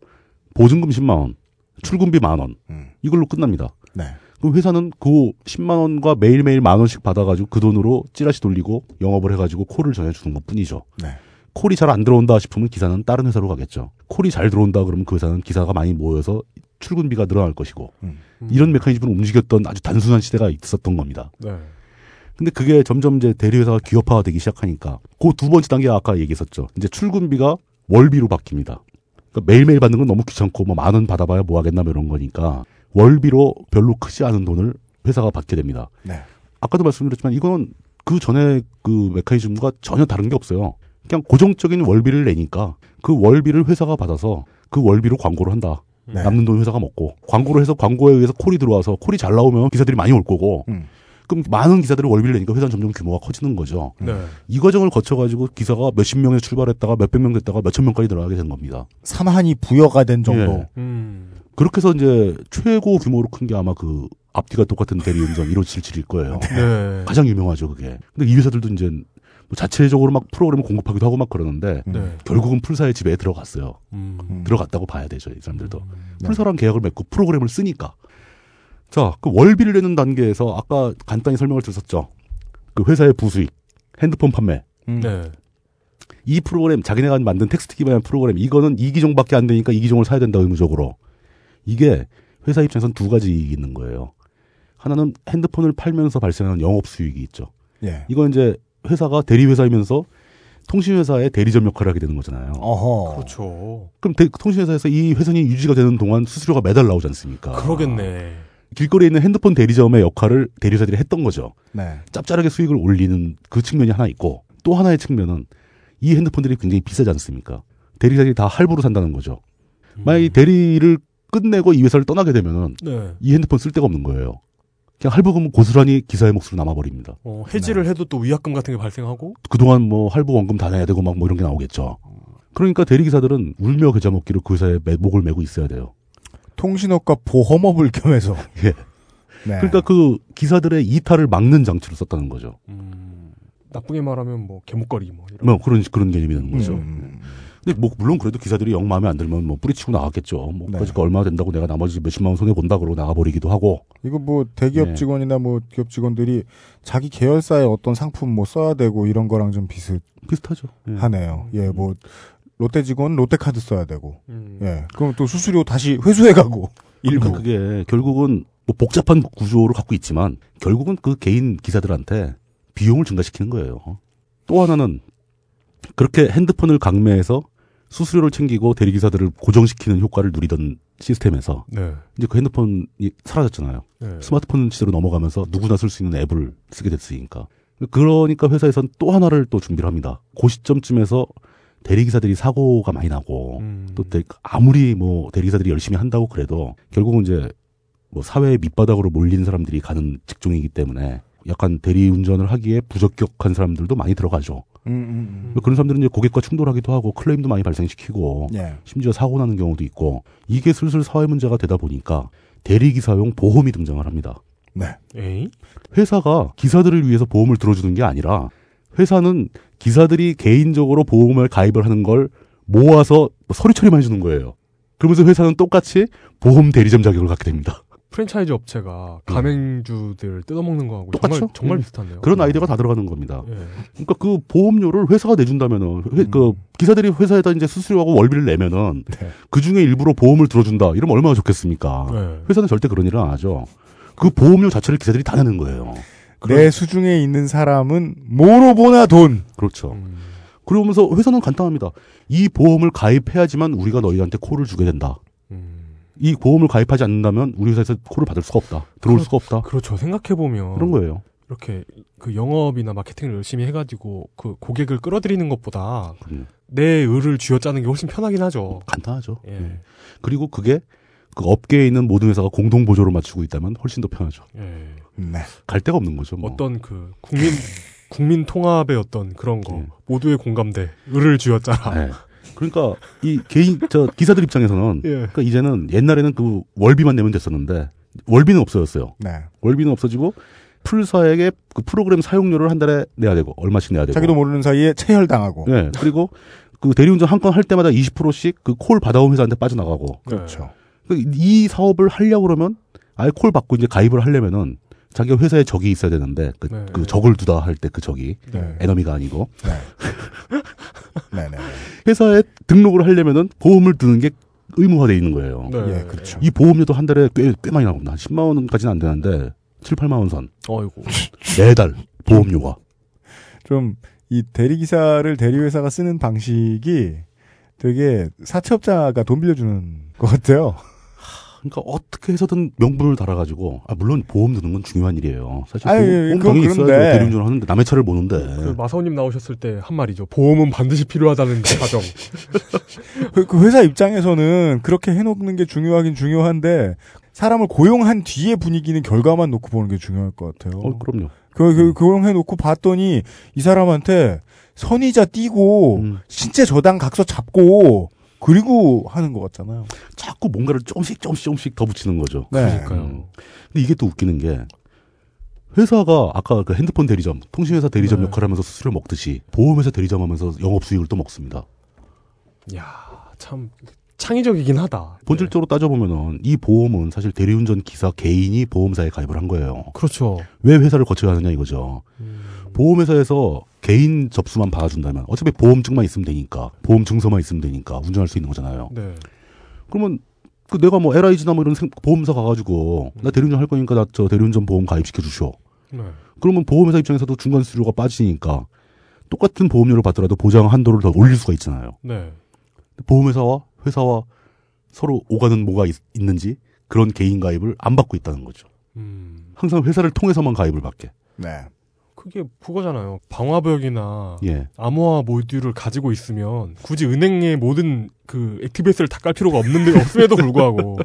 보증금 십만 원, 출근비 만 원 음. 이걸로 끝납니다. 네. 그럼 회사는 그 십만 원과 매일매일 만 원씩 받아가지고 그 돈으로 찌라시 돌리고 영업을 해가지고 콜을 전해주는 것뿐이죠. 네. 콜이 잘 안 들어온다 싶으면 기사는 다른 회사로 가겠죠. 콜이 잘 들어온다 그러면 그 회사는 기사가 많이 모여서 출근비가 늘어날 것이고 음. 이런 메커니즘을 움직였던 아주 단순한 시대가 있었던 겁니다. 네. 근데 그게 점점 이제 대리회사가 기업화가 되기 시작하니까 그 두 번째 단계가 아까 얘기했었죠. 이제 출근비가 월비로 바뀝니다. 그러니까 매일매일 받는 건 너무 귀찮고 뭐 만 원 받아봐야 뭐 하겠나 이런 거니까 월비로 별로 크지 않은 돈을 회사가 받게 됩니다. 네. 아까도 말씀드렸지만 이건 그 전에 그 메커니즘과 전혀 다른 게 없어요. 그냥 고정적인 월비를 내니까 그 월비를 회사가 받아서 그 월비로 광고를 한다. 네. 남는 돈 회사가 먹고 광고를 해서 광고에 의해서 콜이 들어와서 콜이 잘 나오면 기사들이 많이 올 거고 음. 그럼 많은 기사들을 월비를 내니까 회사는 점점 규모가 커지는 거죠. 네. 이 과정을 거쳐가지고 기사가 몇십 명에서 출발했다가 몇백 명 됐다가 몇천 명까지 들어가게 된 겁니다. 삼한이 부여가 된 정도. 네. 음. 그렇게 해서 이제 최고 규모로 큰 게 아마 그 앞뒤가 똑같은 대리운전 일오칠칠일 거예요. 네. 가장 유명하죠 그게. 근데 이 회사들도 이제 뭐 자체적으로 막 프로그램을 공급하기도 하고 막 그러는데 네. 결국은 풀사의 지배에 들어갔어요. 음. 들어갔다고 봐야 되죠 이 사람들도. 음. 풀사랑 계약을 맺고 프로그램을 쓰니까. 자, 그 월비를 내는 단계에서 아까 간단히 설명을 드렸었죠. 그 회사의 부수익, 핸드폰 판매. 음. 네. 이 프로그램 자기네가 만든 텍스트 기반의 프로그램 이거는 이 기종밖에 안 되니까 이 기종을 사야 된다 의무적으로. 이게 회사 입장에선 두 가지 이익이 있는 거예요. 하나는 핸드폰을 팔면서 발생하는 영업 수익이 있죠. 예. 이건 이제 회사가 대리회사이면서 통신회사의 대리점 역할을 하게 되는 거잖아요. 어허. 그렇죠. 그럼 대, 통신회사에서 이 회선이 유지가 되는 동안 수수료가 매달 나오지 않습니까? 그러겠네. 길거리에 있는 핸드폰 대리점의 역할을 대리회사들이 했던 거죠. 네. 짭짤하게 수익을 올리는 그 측면이 하나 있고 또 하나의 측면은 이 핸드폰들이 굉장히 비싸지 않습니까? 대리회사들이 다 할부로 산다는 거죠. 음. 만약에 대리를 끝내고 이 회사를 떠나게 되면은 네. 이 핸드폰 쓸 데가 없는 거예요. 그냥 할부금은 고스란히 기사의 몫으로 남아버립니다. 어, 해지를 네. 해도 또 위약금 같은 게 발생하고 그동안 뭐 할부 원금 다 내야 되고 막 뭐 이런 게 나오겠죠. 그러니까 대리기사들은 울며 겨자 먹기로 그 회사에 목을 메고 있어야 돼요. 통신업과 보험업을 겸해서. 예. 네. 그러니까 그 기사들의 이탈을 막는 장치를 썼다는 거죠. 음, 나쁘게 말하면 뭐 개목걸이 뭐 이런. 뭐 그런 그런 개념이 되는 거죠. 음. 근데 뭐 물론 그래도 기사들이 영 마음에 안 들면 뭐 뿌리치고 나갔겠죠. 뭐 네. 그러니까 얼마 된다고 내가 나머지 몇십만 원 손해 본다 그러고 나가버리기도 하고. 이거 뭐 대기업 직원이나 뭐 기업 직원들이 자기 계열사의 어떤 상품 뭐 써야 되고 이런 거랑 좀 비슷 비슷하죠. 예. 하네요. 예, 뭐 롯데 직원 롯데 카드 써야 되고. 음. 예, 그럼 또 수수료 다시 회수해가고. 일부 그러니까 그게 결국은 뭐 복잡한 구조를 갖고 있지만 결국은 그 개인 기사들한테 비용을 증가시키는 거예요. 또 하나는 그렇게 핸드폰을 강매해서 수수료를 챙기고 대리기사들을 고정시키는 효과를 누리던 시스템에서 네. 이제 그 핸드폰이 사라졌잖아요. 네. 스마트폰 시대로 넘어가면서 누구나 쓸 수 있는 앱을 쓰게 됐으니까. 그러니까 회사에서는 또 하나를 또 준비를 합니다. 그 시점쯤에서 대리기사들이 사고가 많이 나고 음. 또 아무리 뭐 대리기사들이 열심히 한다고 그래도 결국은 이제 뭐 사회의 밑바닥으로 몰린 사람들이 가는 직종이기 때문에 약간 대리운전을 하기에 부적격한 사람들도 많이 들어가죠. 음, 음, 음. 그런 사람들은 이제 고객과 충돌하기도 하고 클레임도 많이 발생시키고 예. 심지어 사고 나는 경우도 있고 이게 슬슬 사회 문제가 되다 보니까 대리기사용 보험이 등장을 합니다. 네. 에이? 회사가 기사들을 위해서 보험을 들어주는 게 아니라 회사는 기사들이 개인적으로 보험을 가입을 하는 걸 모아서 서류 처리만 해주는 거예요. 그러면서 회사는 똑같이 보험 대리점 자격을 갖게 됩니다. 프랜차이즈 업체가 가맹주들 뜯어먹는 거하고 똑같죠? 정말, 정말 음. 비슷하네요. 그런 아이디어가 다 들어가는 겁니다. 예. 그러니까 그 보험료를 회사가 내준다면은 회, 음. 그 기사들이 회사에다 이제 수수료하고 월비를 내면은 네. 그 중에 일부로 보험을 들어준다. 이러면 얼마나 좋겠습니까? 네. 회사는 절대 그런 일을 안 하죠. 그 보험료 자체를 기사들이 다 내는 거예요. 그런... 내 수중에 있는 사람은 뭐로 보나 돈. 그렇죠. 음. 그러면서 회사는 간단합니다. 이 보험을 가입해야지만 우리가 너희한테 콜을 주게 된다. 이 보험을 가입하지 않는다면 우리 회사에서 콜을 받을 수가 없다. 들어올 그렇, 수가 없다. 그렇죠. 생각해보면. 그런 거예요. 이렇게 그 영업이나 마케팅을 열심히 해가지고 그 고객을 끌어들이는 것보다 음. 내 의를 쥐어짜는 게 훨씬 편하긴 하죠. 간단하죠. 예. 예. 그리고 그게 그 업계에 있는 모든 회사가 공동 보조를 맞추고 있다면 훨씬 더 편하죠. 예. 네. 갈 데가 없는 거죠. 뭐. 어떤 그 국민, 국민 통합의 어떤 그런 거. 예. 모두의 공감대. 의를 쥐어짜라. 예. 그러니까 이 개인 저 기사들 입장에서는 예. 그러니까 이제는 옛날에는 그 월비만 내면 됐었는데 월비는 없어졌어요. 네. 월비는 없어지고 풀사에게 그 프로그램 사용료를 한 달에 내야 되고 얼마씩 내야 되고 자기도 모르는 사이에 체혈당하고. 네. 그리고 그 대리운전 한 건 할 때마다 이십 퍼센트씩 그 콜 받아온 회사한테 빠져나가고. 그렇죠. 그러니까 이 사업을 하려고 그러면 아예 콜 받고 이제 가입을 하려면은 자기가 회사에 적이 있어야 되는데 그, 네. 그 적을 두다 할 때 그 적이 네. 에너미가 아니고 네. 네, 네. 회사에 등록을 하려면은 보험을 드는 게 의무화되어 있는 거예요. 네, 네, 그렇죠. 이 보험료도 한 달에 꽤, 꽤 많이 나옵니다. 십만 원까지는 안 되는데 칠, 팔만 원 선. 어이고. 매달 보험료가. 좀 이 대리기사를 대리회사가 쓰는 방식이 되게 사채업자가 돈 빌려주는 것 같아요. 그러니까 어떻게 해서든 명분을 달아가지고, 아, 물론 보험 드는 건 중요한 일이에요. 사실 보험 당연히 있어야죠. 대리운전을 하는데 남의 차를 보는데. 그 마사오님 나오셨을 때 한 말이죠. 보험은 반드시 필요하다는 가정. 그 회사 입장에서는 그렇게 해놓는 게 중요하긴 중요한데 사람을 고용한 뒤에 분위기는 결과만 놓고 보는 게 중요할 것 같아요. 어, 그럼요. 그, 그, 고용해놓고 봤더니 이 사람한테 선의자 띄고 음. 신체 저당 각서 잡고. 그리고 하는 것 같잖아요. 자꾸 뭔가를 조금씩 조금씩 조금씩 더 붙이는 거죠. 네. 그러니까요. 음. 근데 이게 또 웃기는 게 회사가 아까 그 핸드폰 대리점, 통신회사 대리점 네. 역할하면서 수수료 먹듯이 보험회사 대리점하면서 영업 수익을 또 먹습니다. 이야, 참 창의적이긴 하다. 본질적으로 네. 따져보면은 이 보험은 사실 대리운전 기사 개인이 보험사에 가입을 한 거예요. 그렇죠. 왜 회사를 거쳐야 하느냐 이거죠. 음. 보험회사에서 개인 접수만 받아준다면 어차피 보험증만 있으면 되니까 보험증서만 있으면 되니까 운전할 수 있는 거잖아요. 네. 그러면 그 내가 뭐 엘아이지나 뭐 이런 생, 보험사 가가지고 음. 나 대리운전 할 거니까 나 저 대리운전 보험 가입시켜 주쇼. 네. 그러면 보험회사 입장에서도 중간 수수료가 빠지니까 똑같은 보험료를 받더라도 보장 한도를 더 올릴 수가 있잖아요. 네. 보험회사와 회사와 서로 오가는 뭐가 있, 있는지 그런 개인 가입을 안 받고 있다는 거죠. 음. 항상 회사를 통해서만 가입을 받게. 네. 그게 그거잖아요. 방화벽이나 예. 암호화 모듈을 가지고 있으면 굳이 은행의 모든 그 액티베이스를 다 깔 필요가 없는데 없음에도 불구하고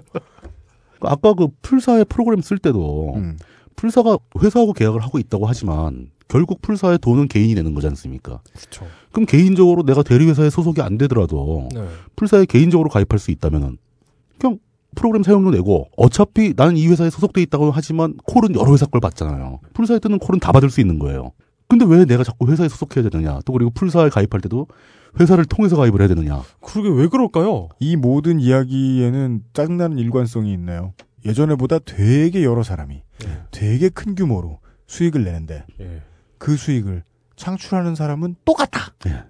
아까 그 풀사의 프로그램 쓸 때도 음. 풀사가 회사하고 계약을 하고 있다고 하지만 결국 풀사의 돈은 개인이 내는 거지 않습니까? 그렇죠. 그럼 개인적으로 내가 대리회사에 소속이 안 되더라도 네. 풀사에 개인적으로 가입할 수 있다면은 그냥 프로그램 사용료 내고 어차피 나는 이 회사에 소속돼 있다고 하지만 콜은 여러 회사 걸 받잖아요. 풀사에 뜨는 콜은 다 받을 수 있는 거예요. 근데 왜 내가 자꾸 회사에 소속해야 되느냐. 또 그리고 풀사에 가입할 때도 회사를 통해서 가입을 해야 되느냐. 그러게 왜 그럴까요? 이 모든 이야기에는 짜증나는 일관성이 있네요. 예전에 보다 되게 여러 사람이 예. 되게 큰 규모로 수익을 내는데 예. 그 수익을 창출하는 사람은 똑같다. 예.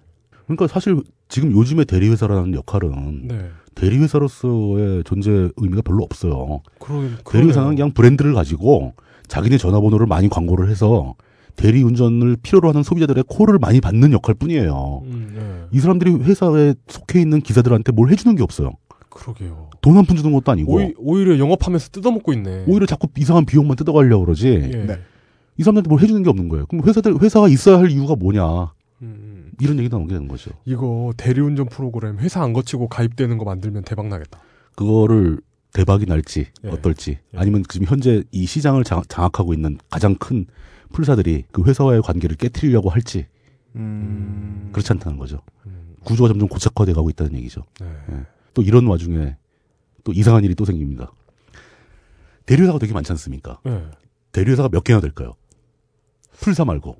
그러니까 사실 지금 요즘의 대리회사라는 역할은 네. 대리회사로서의 존재 의미가 별로 없어요. 그러, 대리회사는 그냥 브랜드를 가지고 자기네 전화번호를 많이 광고를 해서 대리운전을 필요로 하는 소비자들의 콜을 많이 받는 역할 뿐이에요. 음, 네. 이 사람들이 회사에 속해 있는 기사들한테 뭘 해주는 게 없어요. 그러게요. 돈 한 푼 주는 것도 아니고. 오이, 오히려 영업하면서 뜯어먹고 있네. 오히려 자꾸 이상한 비용만 뜯어가려고 그러지. 예. 네. 이 사람들한테 뭘 해주는 게 없는 거예요. 그럼 회사들, 회사가 있어야 할 이유가 뭐냐. 음. 이런 얘기도 나오게 되는 거죠. 이거 대리운전 프로그램 회사 안 거치고 가입되는 거 만들면 대박 나겠다. 그거를 대박이 날지 예. 어떨지 예. 아니면 지금 현재 이 시장을 장악하고 있는 가장 큰 풀사들이 그 회사와의 관계를 깨트리려고 할지 음. 그렇지 않다는 거죠. 음. 구조가 점점 고착화돼가고 있다는 얘기죠. 예. 예. 또 이런 와중에 또 이상한 일이 또 생깁니다. 대리회사가 되게 많지 않습니까? 예. 대리회사가 몇 개나 될까요? 풀사 말고.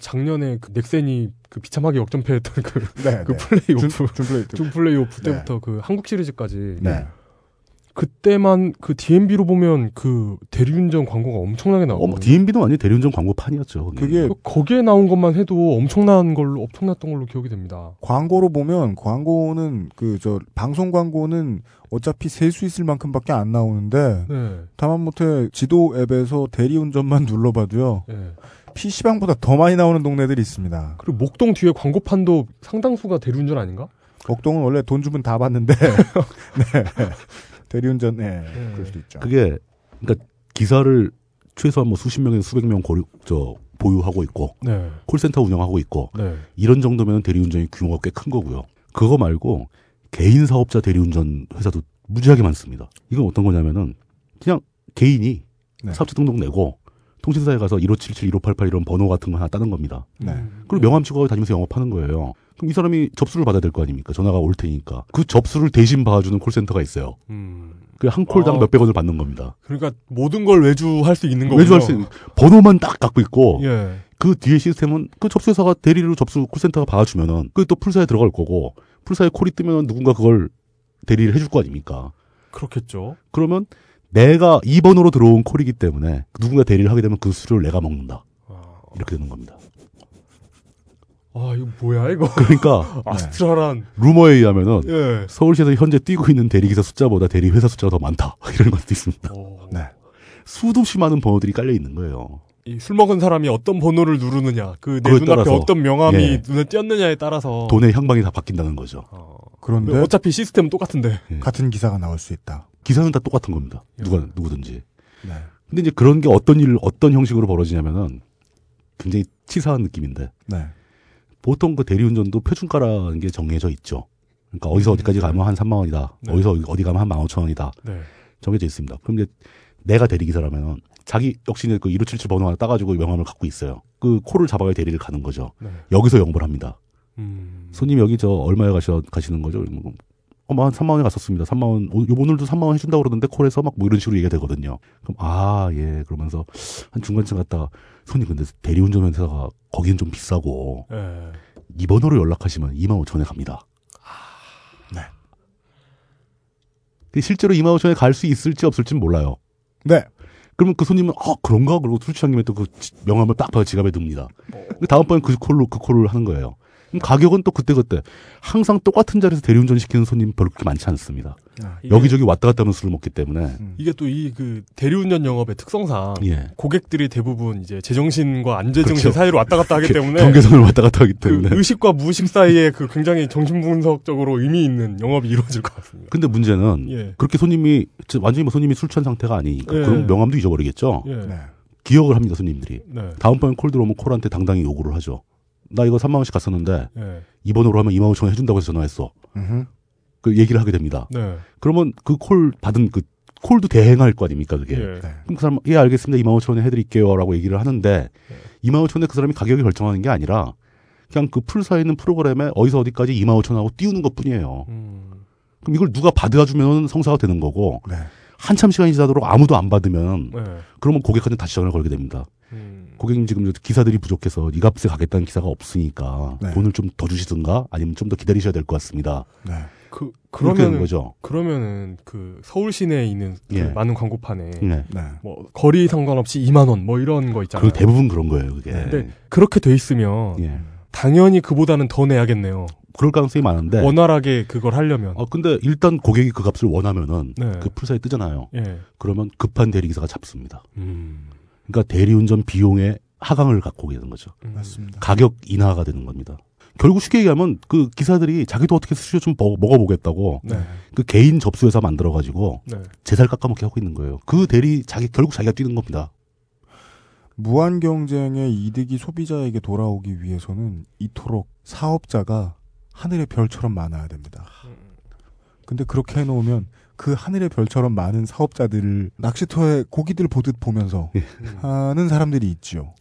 작년에 그 넥센이 그 비참하게 역전패했던 그, 네, 그 네. 플레이오프 준, 준 플레이오프, 준 플레이오프 네. 때부터 그 한국 시리즈까지 네. 그때만 그 디엠비로 보면 그 대리운전 광고가 엄청나게 나오고 어, 디엠비도 아니 대리운전 광고판이었죠. 그게 거기에 나온 것만 해도 엄청난 걸로 엄청났던 걸로 기억이 됩니다. 광고로 보면 광고는 그 저 방송 광고는 어차피 셀 수 있을 만큼밖에 안 나오는데 네. 다만 못해 지도 앱에서 대리운전만 눌러봐도요. 네. 피시방보다 더 많이 나오는 동네들이 있습니다. 그리고 목동 뒤에 광고판도 상당수가 대리운전 아닌가? 목동은 원래 돈 주면 다 받는데 네. 대리운전 네. 네. 그럴 수도 있죠. 그게 그러니까 기사를 최소한 뭐 수십 명에서 수백 명 고리, 저, 보유하고 있고 네. 콜센터 운영하고 있고 네. 이런 정도면 대리운전이 규모가 꽤 큰 거고요. 그거 말고 개인 사업자 대리운전 회사도 무지하게 많습니다. 이건 어떤 거냐면은 그냥 개인이 네. 사업자 등록 내고 통신사에 가서 일오칠칠, 일오팔팔 이런 번호 같은 거 하나 따는 겁니다. 네. 그리고 명함 찍어 다니면서 영업하는 거예요. 그럼 이 사람이 접수를 받아야 될 거 아닙니까? 전화가 올 테니까. 그 접수를 대신 봐주는 콜센터가 있어요. 음. 그 한 콜당 아, 몇백 원을 받는 겁니다. 그러니까 모든 걸 외주할 수 있는 거군요. 외주할 수 있는. 번호만 딱 갖고 있고 예. 그 뒤에 시스템은 그 접수회사가 대리로 접수 콜센터가 봐주면은 그게 또 풀사에 들어갈 거고 풀사에 콜이 뜨면 누군가 그걸 대리를 해줄 거 아닙니까? 그렇겠죠. 그러면 내가 이 번으로 들어온 콜이기 때문에 누군가 대리를 하게 되면 그 수수료를 내가 먹는다. 이렇게 되는 겁니다. 아, 이거 뭐야, 이거. 그러니까. 아스트라란. 루머에 의하면은. 예. 서울시에서 현재 뛰고 있는 대리기사 숫자보다 대리회사 숫자가 더 많다. 이런 것도 있습니다. 오. 네. 수도 없이 많은 번호들이 깔려있는 거예요. 이 술 먹은 사람이 어떤 번호를 누르느냐, 그 내 눈앞에 어떤 명함이 예. 눈에 띄었느냐에 따라서 돈의 향방이 다 바뀐다는 거죠. 어, 그런데 어차피 시스템은 똑같은데 예. 같은 기사가 나올 수 있다. 기사는 다 똑같은 겁니다. 예. 누가 누구든지. 네. 근데 이제 그런 게 어떤 일 어떤 형식으로 벌어지냐면은 굉장히 치사한 느낌인데 네. 보통 그 대리운전도 표준가라는 게 정해져 있죠. 그러니까 어디서 음. 어디까지 가면 한 삼만 원이다. 네. 어디서 어디 가면 한 만 오천 원이다. 네. 정해져 있습니다. 그럼 이제 내가 대리기사라면 자기 역시 그 일오칠칠 번호 하나 따가지고 명함을 갖고 있어요. 그 코를 잡아야 대리를 가는 거죠. 네. 여기서 영업을 합니다. 음. 손님 여기 저 얼마에 가셔, 가시는 거죠? 어머, 한 삼만 원에 갔었습니다. 삼만 원, 오, 오늘도 삼만 원 해준다고 그러는데 콜에서 막 뭐 이런 식으로 얘기가 되거든요. 그럼 아, 예. 그러면서 한 중간쯤 갔다가 손님 근데 대리운전 회사가 거긴 좀 비싸고 네. 이 번호로 연락하시면 이만 오천 원에 갑니다. 네. 실제로 이만 오천 원에 갈 수 있을지 없을지는 몰라요. 네. 그러면 그 손님은 아 그런가? 그러고 술취한김에 또 그 명함을 딱 받아 지갑에 둡니다. 어. 다음번에 그 콜로 그 콜을 하는 거예요. 그럼 가격은 또 그때 그때 항상 똑같은 자리에서 대리운전 시키는 손님 별로 그렇게 많지 않습니다. 아, 여기저기 왔다 갔다 하는 술을 먹기 때문에 음. 이게 또 이 그 대리운전 영업의 특성상 예. 고객들이 대부분 이제 제정신과 안제정신 그렇죠. 사이로 왔다 갔다 하기 때문에 경계선을 왔다 갔다 하기 때문에 그 의식과 무의식 사이에 그 굉장히 정신분석적으로 의미 있는 영업이 이루어질 것 같습니다. 근데 문제는 예. 그렇게 손님이 완전히 뭐 손님이 술 취한 상태가 아니니까 예. 그럼 명함도 잊어버리겠죠. 예. 네. 기억을 합니다 손님들이. 네. 다음번에 콜 들어오면 콜한테 당당히 요구를 하죠. 나 이거 삼만 원씩 갔었는데, 네. 이 번으로 하면 이만 오천 원 해준다고 해서 전화했어. 으흠. 그 얘기를 하게 됩니다. 네. 그러면 그 콜 받은 그 콜도 대행할 거 아닙니까, 그게? 네. 네. 그럼 그 사람, 예, 알겠습니다. 이만 오천 원에 해드릴게요. 라고 얘기를 하는데, 네. 이만 오천 원에 그 사람이 가격을 결정하는 게 아니라, 그냥 그 풀사에 있는 프로그램에 어디서 어디까지 이만 오천 원하고 띄우는 것 뿐이에요. 음. 그럼 이걸 누가 받아주면 성사가 되는 거고, 네. 한참 시간이 지나도록 아무도 안 받으면, 네. 그러면 고객한테 다시 전화를 걸게 됩니다. 음. 고객님 지금 기사들이 부족해서 이 값에 가겠다는 기사가 없으니까 네. 돈을 좀 더 주시든가 아니면 좀 더 기다리셔야 될 것 같습니다. 네. 그 그러면은 거죠. 그러면은 그 서울 시내에 있는 그 예. 많은 광고판에 네. 뭐 거리 상관없이 이만 원 뭐 이런 거 있잖아요. 그 대부분 그런 거예요, 그게. 네. 근데 그렇게 돼 있으면 예. 당연히 그보다는 더 내야겠네요. 그럴 가능성이 많은데 원활하게 그걸 하려면. 어 근데 일단 고객이 그 값을 원하면은 네. 그 풀사에 뜨잖아요. 예. 그러면 급한 대리기사가 잡습니다. 음. 그러니까 대리운전 비용의 하강을 갖고 오게 되는 거죠. 맞습니다. 가격 인하가 되는 겁니다. 결국 쉽게 얘기하면 그 기사들이 자기도 어떻게 수수료 좀 먹어보겠다고 네. 그 개인 접수회사 만들어가지고 네. 제살 깎아먹게 하고 있는 거예요. 그 대리 자기 결국 자기가 뛰는 겁니다. 무한 경쟁의 이득이 소비자에게 돌아오기 위해서는 이토록 사업자가 하늘의 별처럼 많아야 됩니다. 근데 그렇게 해놓으면 그 하늘의 별처럼 많은 사업자들을 낚시터에 고기들 보듯 보면서 예. 하는 사람들이 있죠.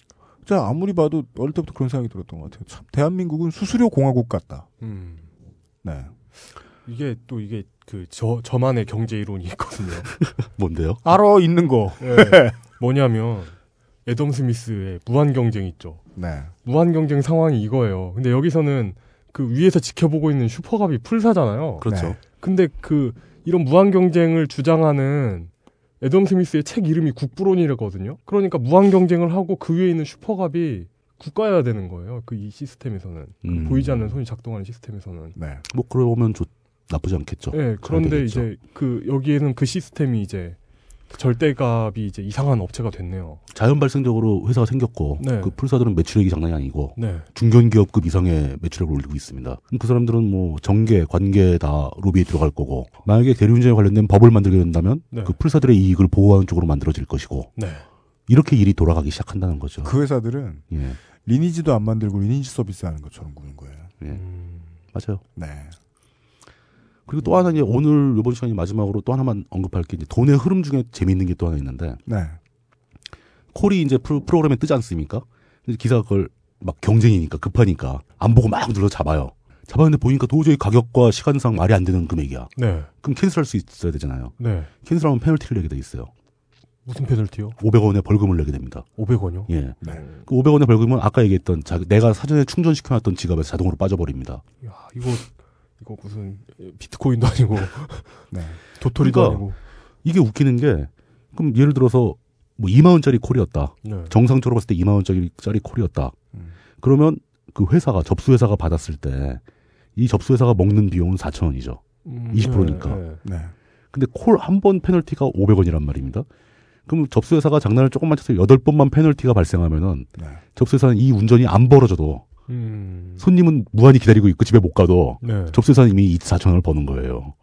자, 아무리 봐도 어릴 때부터 그런 생각이 들었던 것 같아요. 참, 대한민국은 수수료 공화국 같다. 음. 네. 이게 또 이게 그 저, 저만의 경제 이론이 있거든요. 뭔데요? 알아, 있는 거. 네. 뭐냐면, 애덤 스미스의 무한 경쟁 있죠. 네. 무한 경쟁 상황이 이거예요. 근데 여기서는 그 위에서 지켜보고 있는 슈퍼갑이 풀사잖아요. 그렇죠. 네. 근데 그, 이런 무한 경쟁을 주장하는 애덤 스미스의 책 이름이 국부론이거든요. 그러니까 무한 경쟁을 하고 그 위에 있는 슈퍼갑이 국가여야 되는 거예요. 그 이 시스템에서는 음. 그 보이지 않는 손이 작동하는 시스템에서는. 네. 뭐 그러면 좋 나쁘지 않겠죠. 네. 그런데 이제 그 여기에는 그 시스템이 이제 절대값이 이제 이상한 업체가 됐네요. 자연 발생적으로 회사가 생겼고 네. 그 풀사들은 매출액이 장난이 아니고 네. 중견기업급 이상의 매출액을 올리고 있습니다. 그 사람들은 뭐 정계, 관계 다 로비에 들어갈 거고 만약에 대리운전에 관련된 법을 만들게 된다면 네. 그 풀사들의 이익을 보호하는 쪽으로 만들어질 것이고 네. 이렇게 일이 돌아가기 시작한다는 거죠. 그 회사들은 예. 리니지도 안 만들고 리니지 서비스하는 것처럼 구는 거예요. 예. 음... 맞아요. 네. 그리고 또 하나 이제 오늘 이번 시간이 마지막으로 또 하나만 언급할 게 이제 돈의 흐름 중에 재미있는 게 또 하나 있는데 네. 콜이 이제 프로, 프로그램에 뜨지 않습니까? 기사가 그걸 막 경쟁이니까 급하니까 안 보고 막 눌러 잡아요. 잡았는데 보니까 도저히 가격과 시간상 말이 안 되는 금액이야. 네. 그럼 캔슬할 수 있어야 되잖아요. 네. 캔슬하면 페널티를 내게 돼 있어요. 무슨 페널티요? 오백 원의 벌금을 내게 됩니다. 오백 원요? 예. 네. 그 오백 원의 벌금은 아까 얘기했던 자, 내가 사전에 충전시켜놨던 지갑에서 자동으로 빠져버립니다. 야, 이거... 이거 무슨 비트코인도 아니고 네. 도토리도 그러니까 아니고 이게 웃기는 게 그럼 예를 들어서 뭐 이만 원짜리 콜이었다. 네. 정상적으로 봤을 때 이만 원짜리 콜이었다. 음. 그러면 그 회사가 접수회사가 받았을 때 이 접수회사가 먹는 비용은 사천 원이죠. 음, 이십 퍼센트니까. 네, 네. 근데 콜 한 번 페널티가 오백 원이란 말입니다. 그럼 접수회사가 장난을 조금만 쳐서 여덟 번만 페널티가 발생하면은 네. 접수회사는 이 운전이 안 벌어져도 음... 손님은 무한히 기다리고 있고 집에 못 가도 네. 접수회사는 이미 이만 사천 원을 버는 거예요.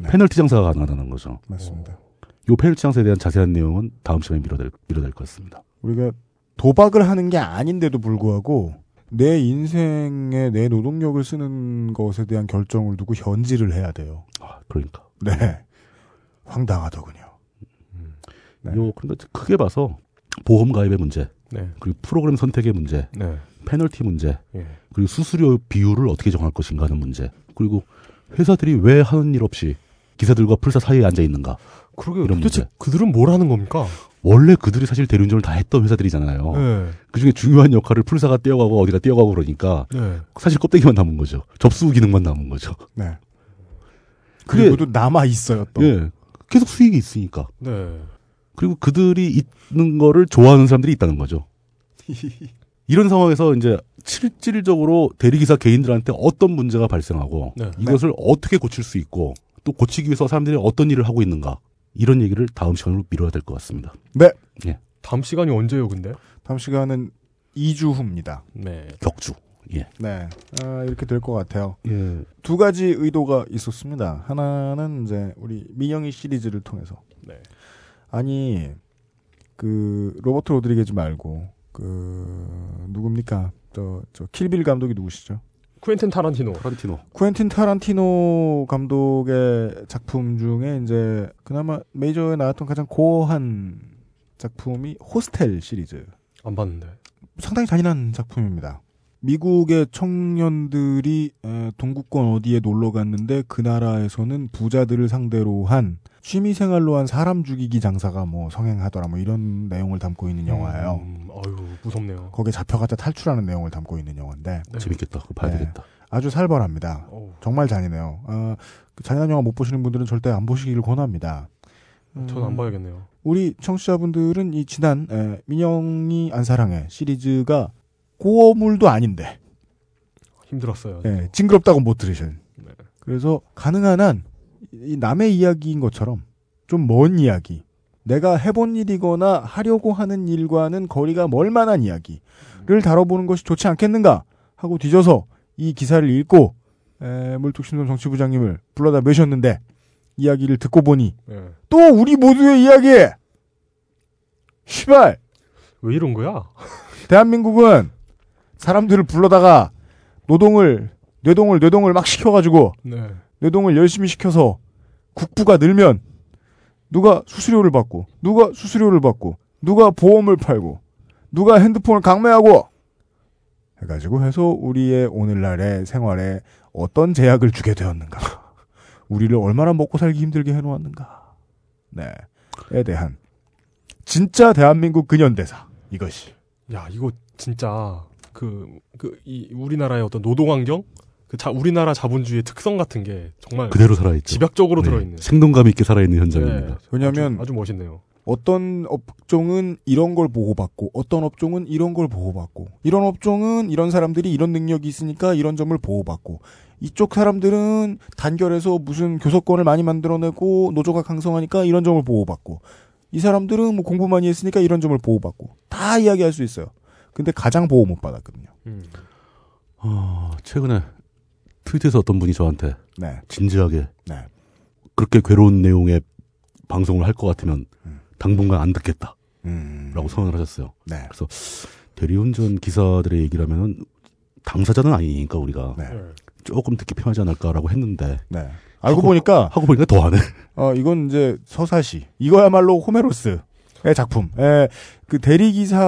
네. 페널티 장사가 가능하다는 거죠. 맞습니다. 이 페널티 장사에 대한 자세한 내용은 다음 시간에 미뤄될, 미뤄될 것 같습니다. 우리가 도박을 하는 게 아닌데도 불구하고 내 인생에 내 노동력을 쓰는 것에 대한 결정을 두고 현질을 해야 돼요. 아, 그러니까. 네. 황당하더군요. 음. 네. 요, 그런데 크게 봐서 보험 가입의 문제, 네. 그리고 프로그램 선택의 문제, 네. 페널티 문제, 네. 그리고 수수료 비율을 어떻게 정할 것인가 하는 문제, 그리고 회사들이 왜 하는 일 없이 기사들과 풀사 사이에 앉아 있는가. 그러게 이런 도대체 문제. 그들은 뭘 하는 겁니까? 원래 그들이 사실 대리운전을 다 했던 회사들이잖아요. 네. 그중에 중요한 역할을 풀사가 떼어가고 어디다 떼어가고 그러니까 네. 사실 껍데기만 남은 거죠. 접수 기능만 남은 거죠. 네. 그리고도 남아 있어요. 또 네. 계속 수익이 있으니까. 네. 그리고 그들이 있는 거를 좋아하는 사람들이 있다는 거죠. 이런 상황에서 이제 실질적으로 대리기사 개인들한테 어떤 문제가 발생하고 네. 이것을 네. 어떻게 고칠 수 있고 또 고치기 위해서 사람들이 어떤 일을 하고 있는가. 이런 얘기를 다음 시간으로 미뤄야 될 것 같습니다. 네. 예. 다음 시간이 언제요, 근데? 다음 시간은 이 주 후입니다. 네. 격주. 예. 네. 아, 이렇게 될 것 같아요. 예. 두 가지 의도가 있었습니다. 하나는 이제 우리 민영이 시리즈를 통해서. 네. 아니, 그, 로버트 로드리게즈 말고, 그, 누굽니까? 저, 저, 킬빌 감독이 누구시죠? 쿠엔틴 타란티노. 타란티노. 쿠엔틴 타란티노 감독의 작품 중에 이제 그나마 메이저에 나왔던 가장 고어한 작품이 호스텔 시리즈. 안 봤는데. 상당히 잔인한 작품입니다. 미국의 청년들이 동구권 어디에 놀러 갔는데 그 나라에서는 부자들을 상대로 한 취미생활로 한 사람 죽이기 장사가 뭐 성행하더라 뭐 이런 내용을 담고 있는 영화예요. 음, 아유 무섭네요. 거기에 잡혀갔다 탈출하는 내용을 담고 있는 영화인데 네. 재밌겠다. 그거 봐야 네. 되겠다. 아주 살벌합니다. 오. 정말 잔인해요. 아, 그 잔인한 영화 못 보시는 분들은 절대 안 보시기를 권합니다. 전 안 음, 봐야겠네요. 우리 청취자분들은 이 지난 에, 민영이 안 사랑해 시리즈가 고어물도 아닌데 힘들었어요. 네, 징그럽다고 못 들으신. 네. 그래서 가능한 한 이 남의 이야기인 것처럼 좀 먼 이야기, 내가 해본 일이거나 하려고 하는 일과는 거리가 멀만한 이야기를 다뤄보는 것이 좋지 않겠는가 하고 뒤져서 이 기사를 읽고 에, 물뚝심송 정치부장님을 불러다 메셨는데 이야기를 듣고 보니 네. 또 우리 모두의 이야기. 시발 왜 이런 거야? 대한민국은 사람들을 불러다가 노동을 뇌동을 뇌동을 막 시켜가지고 네. 뇌동을 열심히 시켜서 국부가 늘면 누가 수수료를 받고 누가 수수료를 받고 누가 보험을 팔고 누가 핸드폰을 강매하고 해가지고 해서 우리의 오늘날의 생활에 어떤 제약을 주게 되었는가 우리를 얼마나 먹고 살기 힘들게 해놓았는가 네에 대한 진짜 대한민국 근현대사 이것이 야 이거 진짜 그 그 이 우리나라의 어떤 노동 환경 그 자 우리나라 자본주의의 특성 같은 게 정말 그대로 살아있죠. 집약적으로 네. 들어있는 생동감 있게 살아있는 현장입니다. 네. 왜냐하면 아주, 아주 멋있네요. 어떤 업종은 이런 걸 보호받고 어떤 업종은 이런 걸 보호받고 이런 업종은 이런 사람들이 이런 능력이 있으니까 이런 점을 보호받고 이쪽 사람들은 단결해서 무슨 교섭권을 많이 만들어내고 노조가 강성하니까 이런 점을 보호받고 이 사람들은 뭐 공부 많이 했으니까 이런 점을 보호받고 다 이야기할 수 있어요. 근데 가장 보호 못 받았거든요. 음. 어, 최근에 트위터에서 어떤 분이 저한테 네. 진지하게 네. 그렇게 괴로운 내용의 방송을 할 것 같으면 음. 당분간 안 듣겠다 음. 라고 선언을 하셨어요. 네. 그래서 대리운전 기사들의 얘기라면 당사자는 아니니까 우리가 네. 조금 듣기 편하지 않을까라고 했는데 네. 알고 하고, 보니까 하고 보니까 더 안 해. 어, 이건 이제 서사시. 이거야말로 호메로스의 작품. 에, 그 대리기사로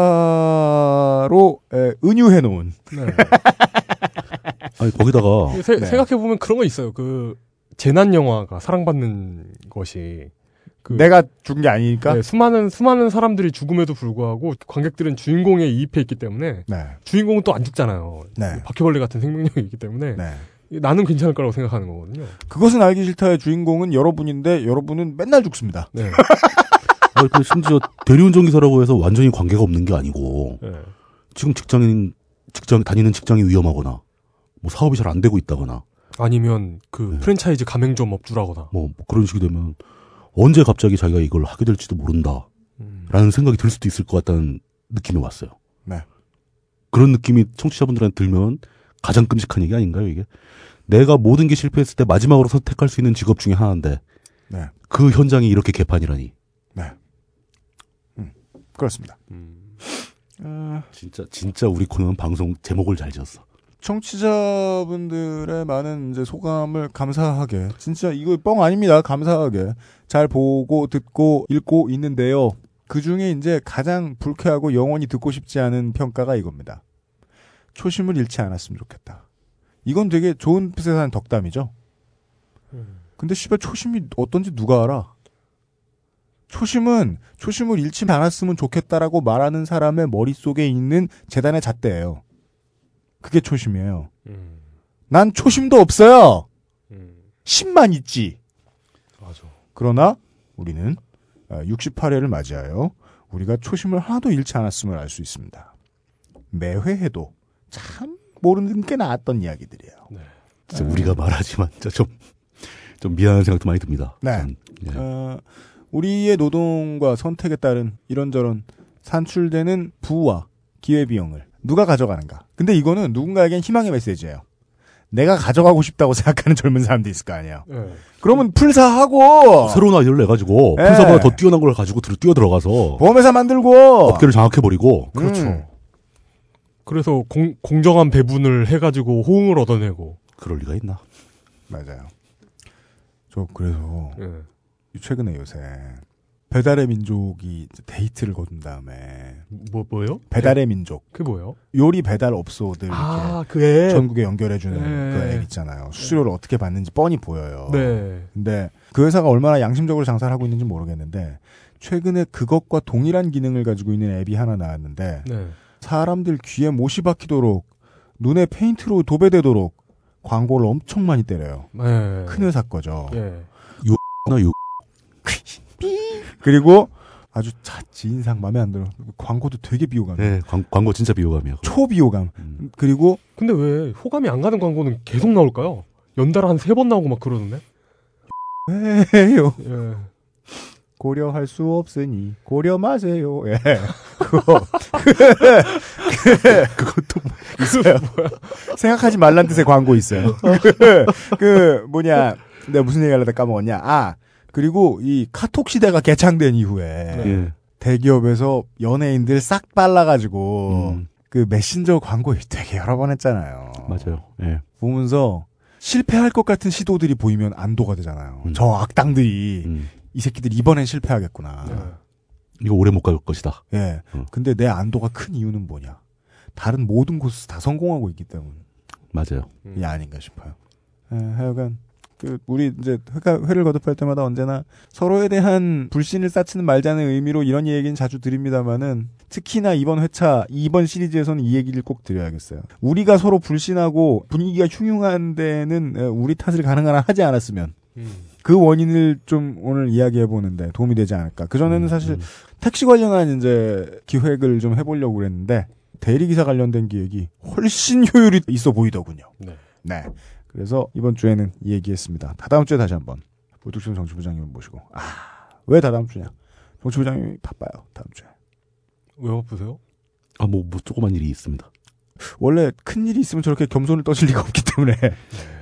에, 은유해 놓은. 네. 아니 거기다가 세, 네. 생각해 보면 그런 거 있어요. 그 재난 영화가 사랑받는 것이 그, 내가 죽은 게 아니니까 네, 수많은 수많은 사람들이 죽음에도 불구하고 관객들은 주인공에 이입해 있기 때문에 네. 주인공은 또 안 죽잖아요. 네. 바퀴벌레 같은 생명력이 있기 때문에. 네. 나는 괜찮을 거라고 생각하는 거거든요. 그것은 알기 싫다의 주인공은 여러분인데 여러분은 맨날 죽습니다. 네. 아니, 심지어 대리운전 기사라고 해서 완전히 관계가 없는 게 아니고 네. 지금 직장인 직장 다니는 직장이 위험하거나 뭐 사업이 잘 안 되고 있다거나 아니면 그 네. 프랜차이즈 가맹점 업주라거나 뭐, 뭐 그런 식이 되면 언제 갑자기 자기가 이걸 하게 될지도 모른다. 음. 라는 생각이 들 수도 있을 것 같다는 느낌이 왔어요. 네. 그런 느낌이 청취자분들한테 들면 가장 끔찍한 얘기 아닌가요, 이게? 내가 모든 게 실패했을 때 마지막으로 선택할 수 있는 직업 중에 하나인데, 네. 그 현장이 이렇게 개판이라니. 네. 음, 그렇습니다. 음. 아... 진짜, 진짜 우리 코너는 방송 제목을 잘 지었어. 청취자분들의 많은 이제 소감을 감사하게, 진짜 이거 뻥 아닙니다. 감사하게 잘 보고 듣고 읽고 있는데요. 그 중에 이제 가장 불쾌하고 영원히 듣고 싶지 않은 평가가 이겁니다. 초심을 잃지 않았으면 좋겠다. 이건 되게 좋은 빛에 사는 덕담이죠. 근데 씨발 초심이 어떤지 누가 알아? 초심은 초심을 잃지 않았으면 좋겠다라고 말하는 사람의 머릿속에 있는 재단의 잣대예요. 그게 초심이에요. 음. 난 초심도 없어요. 음. 신만 있지. 맞아. 그러나 우리는 육십팔 회를 맞이하여 우리가 초심을 하나도 잃지 않았음을 알 수 있습니다. 매회해도 참 모르는 게 나왔던 이야기들이에요. 네. 진짜 음. 우리가 말하지만 좀, 좀 미안한 생각도 많이 듭니다. 네. 전, 예. 어, 우리의 노동과 선택에 따른 이런저런 산출되는 부와 기회비용을 누가 가져가는가? 근데 이거는 누군가에겐 희망의 메시지예요. 내가 가져가고 싶다고 생각하는 젊은 사람도 있을 거 아니에요. 네. 그러면 풀사하고 새로운 아이디어를 내가지고 네. 풀사보다 더 뛰어난 걸 가지고 뛰어들어가서 보험회사 만들고 업계를 장악해버리고. 그렇죠. 음. 그래서 공, 공정한 배분을 해가지고 호응을 얻어내고. 그럴 리가 있나? 맞아요. 저 그래서 네. 최근에 요새 배달의 민족이 데이트를 거둔 다음에 뭐 뭐요? 배달의 네. 민족. 그게 뭐예요? 요리 배달 업소들 아, 그 앱. 전국에 연결해 주는 네. 그 앱 있잖아요. 수수료를 네. 어떻게 받는지 뻔히 보여요. 네. 근데 그 회사가 얼마나 양심적으로 장사를 하고 있는지 모르겠는데 최근에 그것과 동일한 기능을 가지고 있는 앱이 하나 나왔는데 네. 사람들 귀에 못이 박히도록 눈에 페인트로 도배되도록 광고를 엄청 많이 때려요. 네. 큰 회사 거죠. 네. 요나 요 그리고 아주 지인상 마음에 안 들어. 광고도 되게 비호감이에요. 네, 광, 광고 진짜 비호감이에요. 초비호감. 음. 그리고 근데 왜 호감이 안 가는 광고는 계속 나올까요? 연달아 한 세 번 나오고 막 그러던데. 에요. 예. 고려할 수 없으니 고려 마세요. 예. 그거 그것도 있어요. 생각하지 말란 뜻의 광고 있어요. 그, 그 뭐냐 내가 무슨 얘기하려다 까먹었냐. 아. 그리고 이 카톡 시대가 개창된 이후에 네. 대기업에서 연예인들 싹 빨라가지고 음. 그 메신저 광고 되게 여러 번 했잖아요. 맞아요. 네. 보면서 실패할 것 같은 시도들이 보이면 안도가 되잖아요. 음. 저 악당들이 음. 이 새끼들 이번엔 실패하겠구나. 네. 이거 오래 못 갈 것이다. 예. 네. 어. 근데 내 안도가 큰 이유는 뭐냐? 다른 모든 곳에서 다 성공하고 있기 때문에. 맞아요. 이게 아닌가 싶어요. 네, 하여간. 그 우리 이제 회가, 회를 거듭할 때마다 언제나 서로에 대한 불신을 쌓치는 말자는 의미로 이런 얘기는 자주 드립니다만은 특히나 이번 회차 이번 시리즈에서는 이 얘기를 꼭 드려야겠어요. 우리가 서로 불신하고 분위기가 흉흉한 데는 우리 탓을 가능한 한 하지 않았으면 음. 그 원인을 좀 오늘 이야기해 보는데 도움이 되지 않을까. 그 전에는 사실 음, 음. 택시 관련한 이제 기획을 좀 해보려고 그랬는데 대리기사 관련된 기획이 훨씬 효율이 있어 보이더군요. 네. 네. 그래서 이번 주에는 이 얘기했습니다. 다다음 주에 다시 한번 물뚝심송 정치부장님을 모시고. 아, 왜 다다음 주냐? 정치부장님이 바빠요. 다음 주에. 왜 바쁘세요? 아, 뭐, 뭐 조그만 일이 있습니다. 원래 큰 일이 있으면 저렇게 겸손을 떠실 리가 없기 때문에 네.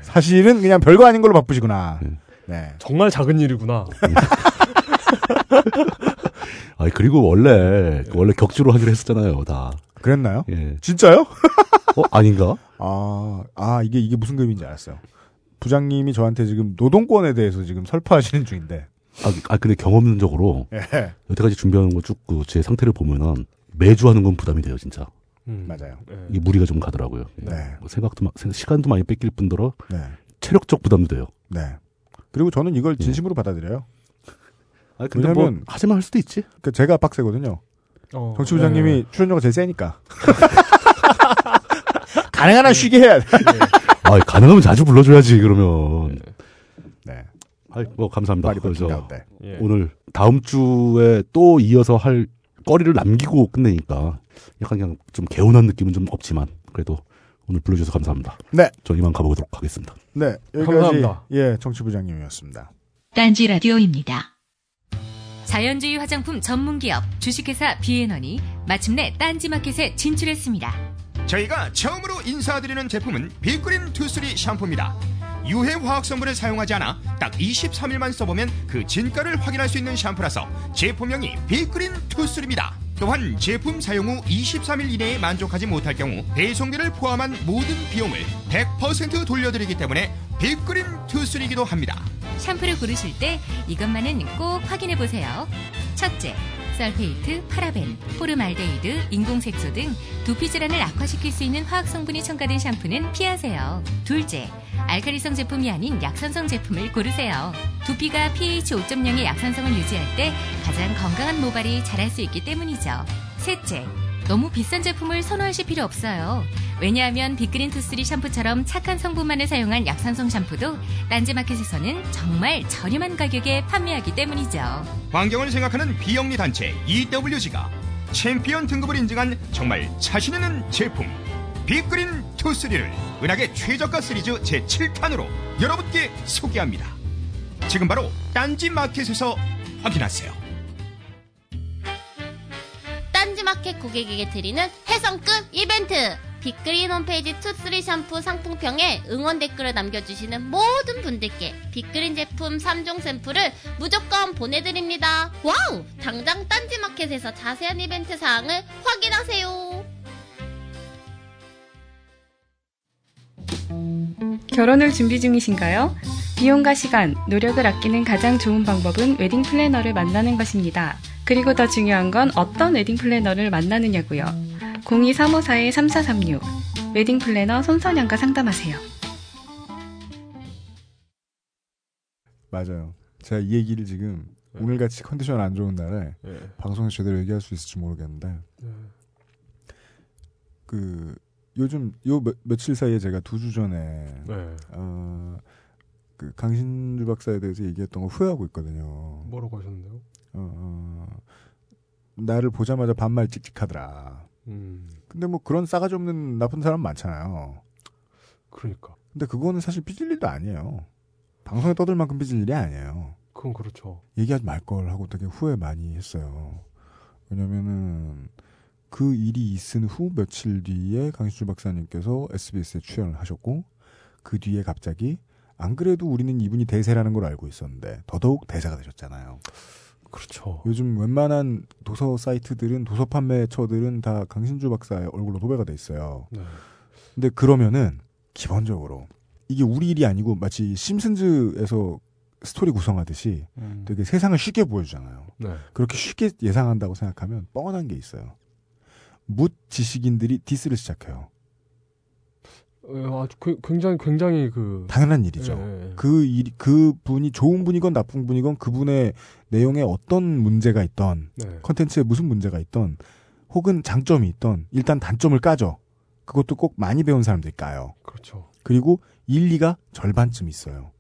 사실은 그냥 별거 아닌 걸로 바쁘시구나. 네. 네. 정말 작은 일이구나. 아, 그리고 원래 원래 격주로 하기로 했었잖아요, 다. 그랬나요? 예. 진짜요? 어, 아닌가? 아, 아, 이게, 이게 무슨 급인지 알았어요. 부장님이 저한테 지금 노동권에 대해서 지금 설파하시는 중인데. 아, 아 근데 경험적으로. 예. 여태까지 준비하는 거 쭉, 그, 제 상태를 보면은 매주 하는 건 부담이 돼요, 진짜. 음, 맞아요. 이게 무리가 좀 가더라고요. 네. 생각도, 막, 시간도 많이 뺏길 뿐더러. 네. 체력적 부담도 돼요. 네. 그리고 저는 이걸 진심으로 예. 받아들여요. 아, 근데 왜냐면, 뭐, 하지만 할 수도 있지. 그러니까 제가 빡세거든요. 어, 정치부장님이 네. 출연료가 제일 세니까. 가능한 한 쉬게 해야 돼. 아, 가능하면 자주 불러줘야지, 그러면. 네. 아, 뭐, 감사합니다. 그래서 예. 오늘 다음 주에 또 이어서 할 거리를 남기고 끝내니까 약간 그냥 좀 개운한 느낌은 좀 없지만 그래도 오늘 불러주셔서 감사합니다. 네. 저 이만 가보도록 하겠습니다. 네. 여기까지. 감사합니다. 예, 정치부장님이었습니다. 딴지 라디오입니다. 자연주의 화장품 전문기업 주식회사 비앤원이 마침내 딴지마켓에 진출했습니다. 저희가 처음으로 인사드리는 제품은 빅그린 투쓰리 샴푸입니다. 유해 화학 성분을 사용하지 않아 딱 이십삼 일만 써보면 그 진가를 확인할 수 있는 샴푸라서 제품명이 빅그린 투쓰리입니다. 또한 제품 사용 후 이십삼 일 이내에 만족하지 못할 경우 배송비를 포함한 모든 비용을 백 퍼센트 돌려드리기 때문에 빅그린 투쓰리이기도 합니다. 샴푸를 고르실 때 이것만은 꼭 확인해보세요. 첫째, 설페이트, 파라벤, 포름알데히드, 인공색소 등 두피 질환을 악화시킬 수 있는 화학성분이 첨가된 샴푸는 피하세요. 둘째, 알칼리성 제품이 아닌 약산성 제품을 고르세요. 두피가 pH 오 점 영의 약산성을 유지할 때 가장 건강한 모발이 자랄 수 있기 때문이죠. 셋째, 너무 비싼 제품을 선호하실 필요 없어요. 왜냐하면 빅그린 투쓰리 샴푸처럼 착한 성분만을 사용한 약산성 샴푸도 딴지마켓에서는 정말 저렴한 가격에 판매하기 때문이죠. 환경을 생각하는 비영리 단체 이더블유지가 챔피언 등급을 인증한 정말 자신 있는 제품 빅그린 투쓰리를 은하계 최저가 시리즈 제칠 탄으로 여러분께 소개합니다. 지금 바로 딴지마켓에서 확인하세요. 딴지마켓 고객에게 드리는 해성급 이벤트! 빅그린 홈페이지 투쓰리 샴푸 상품평에 응원 댓글을 남겨주시는 모든 분들께 빅그린 제품 삼 종 샘플을 무조건 보내드립니다. 와우! 당장 딴지마켓에서 자세한 이벤트 사항을 확인하세요. 결혼을 준비 중이신가요? 비용과 시간, 노력을 아끼는 가장 좋은 방법은 웨딩 플래너를 만나는 것입니다. 그리고 더 중요한 건 어떤 웨딩 플래너를 만나느냐고요. 공이 삼오사 삼사삼육 웨딩 플래너 손선영과 상담하세요. 맞아요. 제가 이 얘기를 지금 네. 오늘같이 컨디션 안 좋은 날에 네. 방송에서 제대로 얘기할 수 있을지 모르겠는데 네. 그 요즘 요 며, 며칠 사이에 제가 두 주 전에 네. 어, 그 강신주 박사에 대해서 얘기했던 거 후회하고 있거든요. 뭐라고 하셨는데요? 어, 어, 나를 보자마자 반말 찍찍하더라. 음. 근데 뭐 그런 싸가지 없는 나쁜 사람 많잖아요. 그러니까. 근데 그거는 사실 삐질 일도 아니에요. 방송에 떠들 만큼 삐질 일이 아니에요. 그건 그렇죠. 얘기하지 말걸 하고 되게 후회 많이 했어요. 왜냐면은 그 일이 있은 후 며칠 뒤에 강신주 박사님께서 에스비에스에 출연을 하셨고 그 뒤에 갑자기 안 그래도 우리는 이분이 대세라는 걸 알고 있었는데 더더욱 대세가 되셨잖아요. 그렇죠. 요즘 웬만한 도서 사이트들은 도서 판매처들은 다 강신주 박사의 얼굴로 도배가 돼 있어요. 네. 근데 그러면은 기본적으로 이게 우리 일이 아니고 마치 심슨즈에서 스토리 구성하듯이 음. 되게 세상을 쉽게 보여주잖아요. 네. 그렇게 쉽게 예상한다고 생각하면 뻔한 게 있어요. 묻 지식인들이 디스를 시작해요. 아주 굉장히 굉장히 그 당연한 일이죠. 예, 예. 그 일, 그 분이 좋은 분이건 나쁜 분이건 그분의 내용에 어떤 문제가 있던 예. 컨텐츠에 무슨 문제가 있던 혹은 장점이 있던 일단 단점을 까죠. 그것도 꼭 많이 배운 사람들이 까요. 그렇죠. 그리고 일리가 절반쯤 있어요.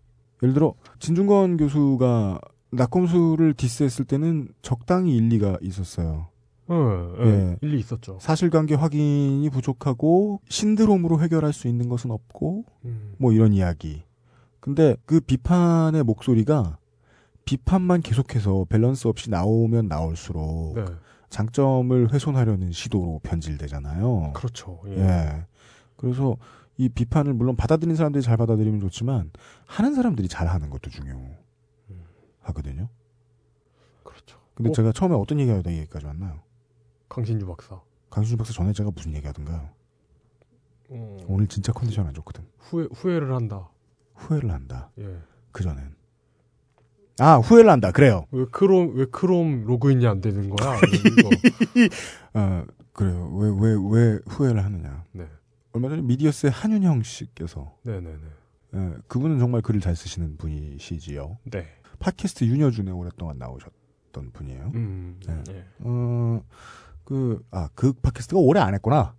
예를 들어 진중권 교수가 낙검수를 디스했을 때는 적당히 일리가 있었어요. 예, 예. 일리 있었죠. 사실관계 확인이 부족하고 신드롬으로 해결할 수 있는 것은 없고 음. 뭐 이런 이야기. 근데 그 비판의 목소리가 비판만 계속해서 밸런스 없이 나오면 나올수록 네. 장점을 훼손하려는 시도로 변질되잖아요. 그렇죠. 예. 예. 그래서 이 비판을 물론 받아들인 사람들이 잘 받아들이면 좋지만 하는 사람들이 잘 하는 것도 중요하거든요. 그렇죠. 근데 어? 제가 처음에 어떤 얘기하다 얘기까지 왔나요? 강신주 박사. 강신주 박사 전에 제가 무슨 얘기하던가요? 음... 오늘 진짜 컨디션 안 좋거든. 후회 후회를 한다. 후회를 한다. 예. 그 전엔. 아 후회를 한다. 그래요. 왜 크롬 왜 크롬 로그인이 안 되는 거야? 아 그래요. 왜 왜 왜 후회를 하느냐. 네. 얼마 전에 미디어스의 한윤형 씨께서. 네네네. 예, 그분은 정말 글을 잘 쓰시는 분이시지요. 네. 팟캐스트 윤여준에 오랫동안 나오셨던 분이에요. 음. 네. 예. 어. 그, 아, 그 팟캐스트가 오래 안 했구나.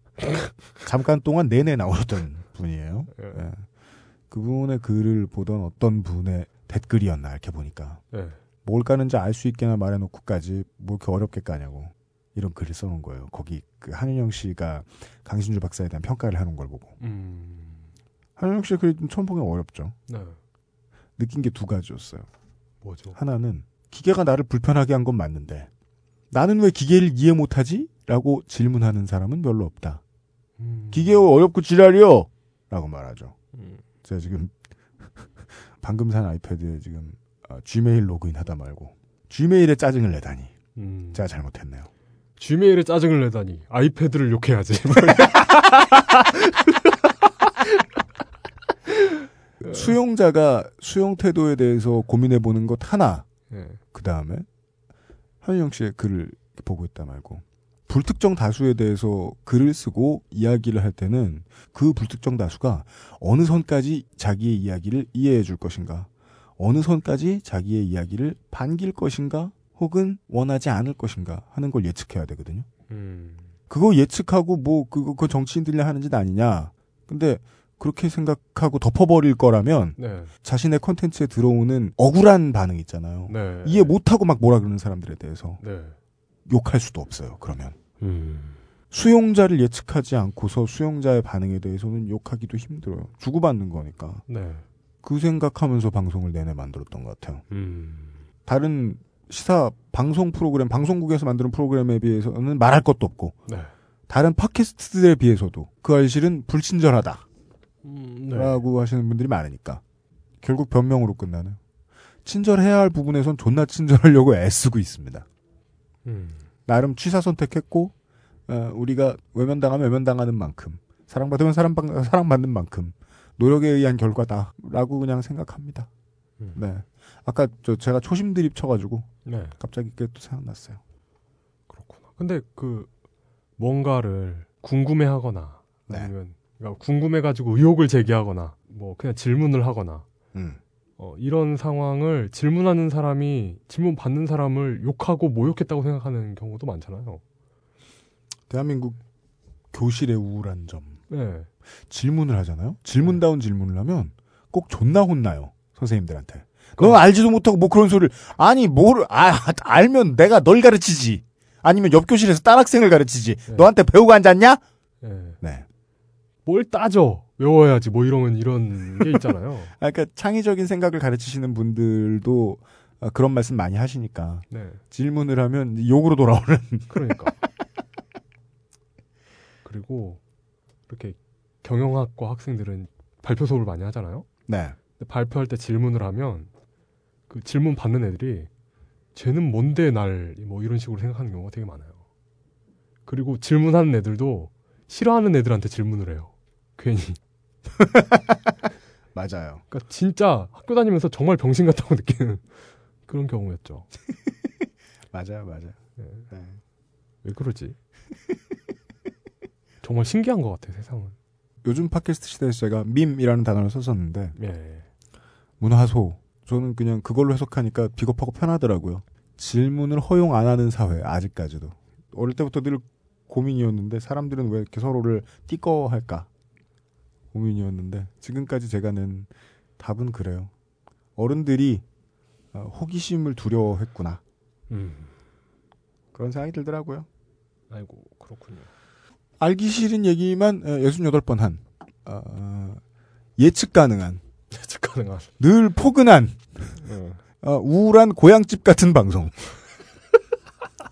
잠깐 동안 내내 나오셨던 분이에요. 예. 예. 그분의 글을 보던 어떤 분의 댓글이었나, 이렇게 보니까. 예. 뭘 까는지 알 수 있게나 말해놓고까지 뭐 이렇게 어렵게 까냐고. 이런 글을 써놓은 거예요. 거기 그 한윤영 씨가 강신주 박사에 대한 평가를 해놓은 걸 보고. 음. 한윤영 씨의 글이 좀 처음 보기엔 어렵죠. 네. 느낀 게 두 가지였어요. 뭐죠? 하나는 기계가 나를 불편하게 한 건 맞는데 나는 왜 기계를 이해 못하지? 라고 질문하는 사람은 별로 없다. 음. 기계가 어렵고 지랄이요! 라고 말하죠. 음. 제가 지금 방금 산 아이패드에 지금 아, 지메일 로그인하다 말고 지메일에 짜증을 내다니. 음. 제가 잘못했네요. 지메일에 짜증을 내다니. 아이패드를 욕해야지. 수용자가 수용 태도에 대해서 고민해보는 것 하나. 네. 그 다음에 한영 씨의 글을 보고 있다 말고 불특정 다수에 대해서 글을 쓰고 이야기를 할 때는 그 불특정 다수가 어느 선까지 자기의 이야기를 이해해 줄 것인가, 어느 선까지 자기의 이야기를 반길 것인가 혹은 원하지 않을 것인가 하는 걸 예측해야 되거든요. 음. 그거 예측하고 뭐 그거, 그거 정치인들이 하는 짓 아니냐. 근데 그렇게 생각하고 덮어버릴 거라면 네. 자신의 콘텐츠에 들어오는 억울한 반응 있잖아요. 네. 이해 못하고 막 뭐라 그러는 사람들에 대해서 네. 욕할 수도 없어요. 그러면 음. 수용자를 예측하지 않고서 수용자의 반응에 대해서는 욕하기도 힘들어요. 주고받는 거니까. 네. 그 생각하면서 방송을 내내 만들었던 것 같아요. 음. 다른 시사 방송 프로그램, 방송국에서 만드는 프로그램에 비해서는 말할 것도 없고 네. 다른 팟캐스트들에 비해서도 그 알실은 불친절하다. 음, 네. 라고 하시는 분들이 많으니까 결국 변명으로 끝나는 친절해야 할 부분에선 존나 친절하려고 애쓰고 있습니다. 음. 나름 취사 선택했고 어, 우리가 외면당하면 외면당하는 만큼 사랑받으면 사랑받, 사랑받는 만큼 노력에 의한 결과다 라고 그냥 생각합니다. 음. 네. 아까 저 제가 초심 드립 쳐가지고 네. 갑자기 그게 또 생각났어요. 그렇구나. 근데 그 뭔가를 궁금해하거나 아니면 네. 그러니까 궁금해가지고 의혹을 제기하거나 뭐 그냥 질문을 하거나 음. 어, 이런 상황을 질문하는 사람이 질문 받는 사람을 욕하고 모욕했다고 생각하는 경우도 많잖아요. 대한민국 교실의 우울한 점. 네. 질문을 하잖아요. 질문다운 네. 질문을 하면 꼭 존나 혼나요. 선생님들한테. 그럼... 넌 알지도 못하고 뭐 그런 소리를 아니 뭘 아, 알면 내가 널 가르치지. 아니면 옆 교실에서 딴 학생을 가르치지. 네. 너한테 배우고 앉았냐? 네. 네. 뭘 따져 외워야지 뭐 이런 이런 게 있잖아요. 그러니까 창의적인 생각을 가르치시는 분들도 그런 말씀 많이 하시니까 네. 질문을 하면 욕으로 돌아오는. 그러니까. 그리고 이렇게 경영학과 학생들은 발표 수업을 많이 하잖아요. 네. 발표할 때 질문을 하면 그 질문 받는 애들이 쟤는 뭔데 날 뭐 이런 식으로 생각하는 경우가 되게 많아요. 그리고 질문하는 애들도 싫어하는 애들한테 질문을 해요. 괜히. 맞아요. 그러니까 진짜 학교 다니면서 정말 병신 같다고 느끼는 그런 경우였죠. 맞아요, 맞아요. 네. 네. 왜 그러지? 정말 신기한 것 같아요, 세상은. 요즘 팟캐스트 시대에서 제가 밈이라는 단어를 썼었는데 네. 문화소. 저는 그냥 그걸로 해석하니까 비겁하고 편하더라고요. 질문을 허용 안 하는 사회, 아직까지도. 어릴 때부터 늘 고민이었는데 사람들은 왜 이렇게 서로를 띠꺼할까? 고민이었는데 지금까지 제가 낸 답은 그래요. 어른들이 호기심을 두려워했구나. 음. 그런 생각이 들더라고요. 아이고 그렇군요. 알기 싫은 얘기만 육십팔 번 한 어, 예측 가능한 예측 가능한 늘 포근한 음. 어, 우울한 고향집 같은 방송.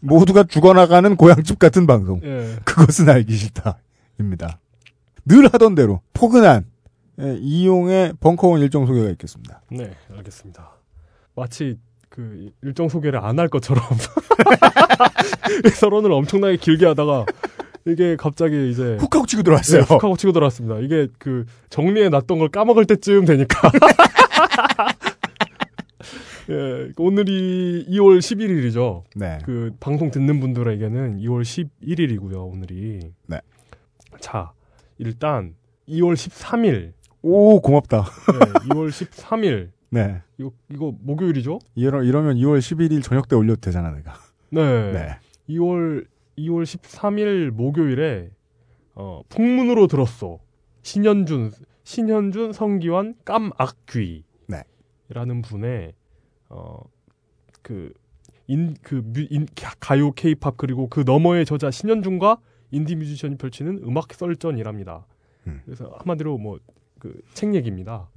모두가 죽어나가는 고향집 같은 방송. 예. 그것은 알기 싫다입니다. 늘 하던 대로 포근한 이용의 벙커원 일정 소개가 있겠습니다. 네, 알겠습니다. 마치 그 일정 소개를 안 할 것처럼 서론을 엄청나게 길게 하다가 이게 갑자기 이제 훅 하고 치고 들어왔어요. 네, 훅 하고 치고 들어왔습니다. 이게 그 정리해놨던 걸 까먹을 때쯤 되니까. 예, 오늘이 이월 십일일이죠. 네. 그 방송 듣는 분들에게는 이월 십일일이고요. 오늘이. 네. 자, 일단 이월 십삼일. 오, 고맙다. 네, 이월 십삼일. 네. 이거 이거 목요일이죠? 이러, 이러면 이월 십일일 저녁 때 올려도 되잖아, 내가. 네. 네. 이월 이월 십삼일 목요일에 어, 풍문으로 들었어. 신현준 신현준 성기환 깜악귀. 네. 라는 분의 어, 그, 인, 그, 뮤, 인, 가요 케이팝 그리고 그 너머의 저자 신현준과 인디 뮤지션이 펼치는 음악 썰전이랍니다. 음. 그래서 한마디로 뭐, 그, 책 얘기입니다.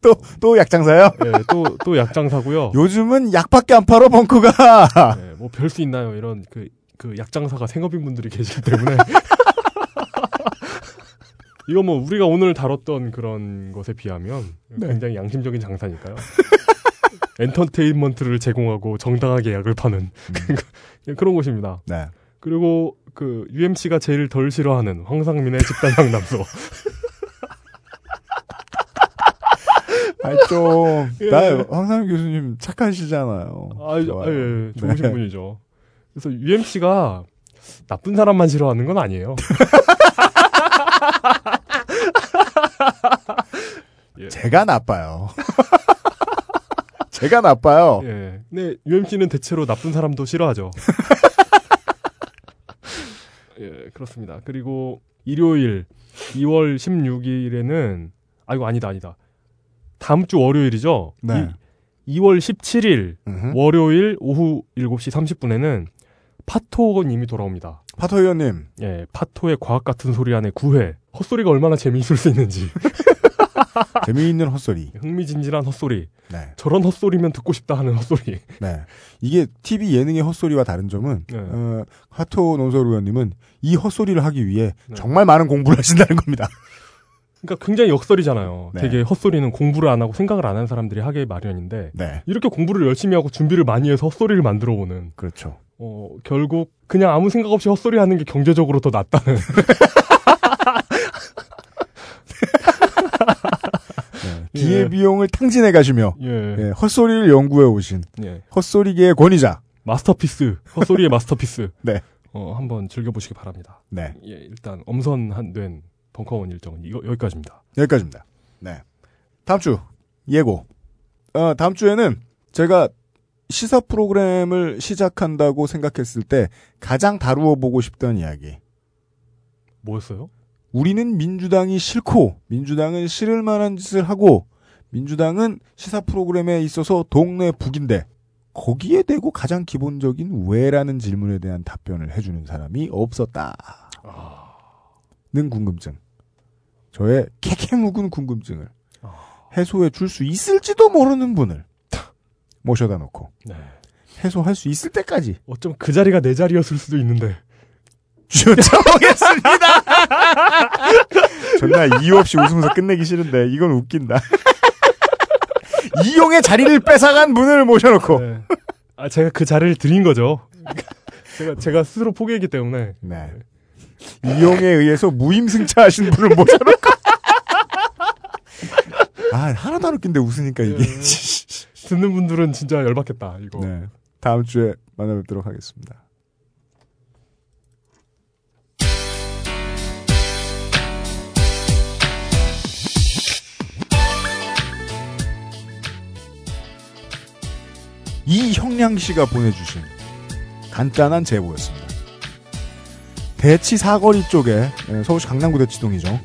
또, 또 약장사요? 예, 네, 또, 또 약장사고요. 요즘은 약밖에 안 팔어, 벙커가! 네, 뭐 별 수 있나요? 이런, 그, 그 약장사가 생업인 분들이 계시기 때문에. 이거 뭐 우리가 오늘 다뤘던 그런 것에 비하면 네. 굉장히 양심적인 장사니까요. 엔터테인먼트를 제공하고 정당하게 약을 파는 음. 그런 곳입니다. 네. 그리고 그 유엠씨가 제일 덜 싫어하는 황상민의 집단 상담소. 아니 좀 나 예. 황상민 교수님 착하시잖아요. 아, 예, 예. 좋으신 네. 분이죠. 그래서 유엠씨가 나쁜 사람만 싫어하는 건 아니에요. 예. 제가 나빠요. 제가 나빠요. 예. 근데 유엠씨는 대체로 나쁜 사람도 싫어하죠. 예, 그렇습니다. 그리고 일요일 이월 십육일에는 아이고 아니다 아니다. 다음 주 월요일이죠. 네. 이, 이월 십칠일 으흠. 월요일 오후 일곱시 삼십분에는 파토건 님이 돌아옵니다. 파토 의원님. 예, 파토의 과학 같은 소리 안에 구회. 헛소리가 얼마나 재미있을 수 있는지. 재미있는 헛소리. 흥미진진한 헛소리. 네. 저런 헛소리면 듣고 싶다 하는 헛소리. 네. 이게 티비 예능의 헛소리와 다른 점은 네. 어, 하토 논설 의원님은 이 헛소리를 하기 위해 네. 정말 많은 공부를 하신다는 겁니다. 그러니까 굉장히 역설이잖아요. 네. 되게 헛소리는 공부를 안 하고 생각을 안 한 사람들이 하기 마련인데 네. 이렇게 공부를 열심히 하고 준비를 많이 해서 헛소리를 만들어 보는. 그렇죠. 어, 결국 그냥 아무 생각 없이 헛소리하는 게 경제적으로 더 낫다는. 네, 기회 예. 비용을 탕진해 가시며 예. 예, 헛소리를 연구해 오신 예. 헛소리계의 권위자 마스터피스 헛소리의 마스터피스 네, 어, 한번 즐겨보시기 바랍니다. 네, 예, 일단 엄선된 벙커원 일정은 이거 여기까지입니다. 여기까지입니다. 네, 다음 주 예고. 어, 다음 주에는 제가 시사 프로그램을 시작한다고 생각했을 때 가장 다루어 보고 싶던 이야기 뭐였어요? 우리는 민주당이 싫고 민주당은 싫을 만한 짓을 하고 민주당은 시사 프로그램에 있어서 동네 북인데 거기에 대고 가장 기본적인 왜라는 질문에 대한 답변을 해주는 사람이 없었다. 아... 는 궁금증. 저의 캐캐 묵은 궁금증을 아... 해소해 줄 수 있을지도 모르는 분을 모셔다 놓고 네. 해소할 수 있을 때까지 어쩜 그 자리가 내 자리였을 수도 있는데 주저보겠습니다. 정말 이유 없이 웃으면서 끝내기 싫은데 이건 웃긴다. 이용의 자리를 뺏어간 분을 모셔놓고 네. 아 제가 그 자리를 드린 거죠. 제가 제가 스스로 포기했기 때문에 네. 이용에 의해서 무임승차하신 분을 모셔놓고 아 하나도 안 웃긴데 웃으니까 이게 듣는 분들은 진짜 열받겠다 이거. 네. 다음 주에 만나뵙도록 하겠습니다. 이형량 씨가 보내주신 간단한 제보였습니다. 대치 사거리 쪽에 서울시 강남구 대치동이죠.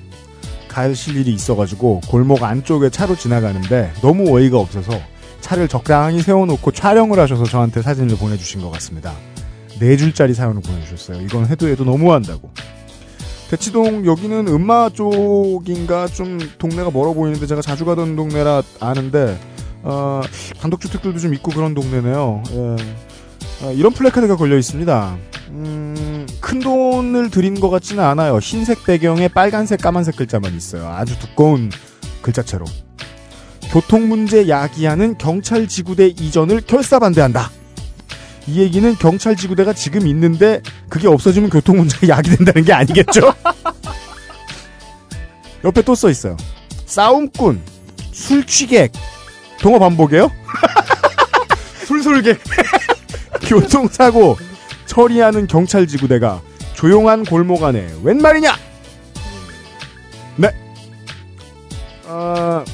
가실 일이 있어가지고 골목 안쪽에 차로 지나가는데 너무 어이가 없어서 차를 적당히 세워놓고 촬영을 하셔서 저한테 사진을 보내주신 것 같습니다. 네 줄짜리 사연을 보내주셨어요. 이건 해도 해도 너무한다고. 대치동 여기는 음마 쪽인가 좀 동네가 멀어 보이는데 제가 자주 가던 동네라 아는데 어, 단독주택들도 좀 있고 그런 동네네요. 예. 아, 이런 플래카드가 걸려 있습니다. 음, 큰 돈을 들인 것 같지는 않아요. 흰색 배경에 빨간색, 까만색 글자만 있어요. 아주 두꺼운 글자체로. 교통 문제 야기하는 경찰 지구대 이전을 결사 반대한다. 이 얘기는 경찰 지구대가 지금 있는데 그게 없어지면 교통 문제가 야기된다는 게 아니겠죠? 옆에 또 써 있어요. 싸움꾼, 술취객. 동어 반복이에요? 술술객. 교통사고 처리하는 경찰지구대가 조용한 골목 안에 웬 말이냐? 네. 아,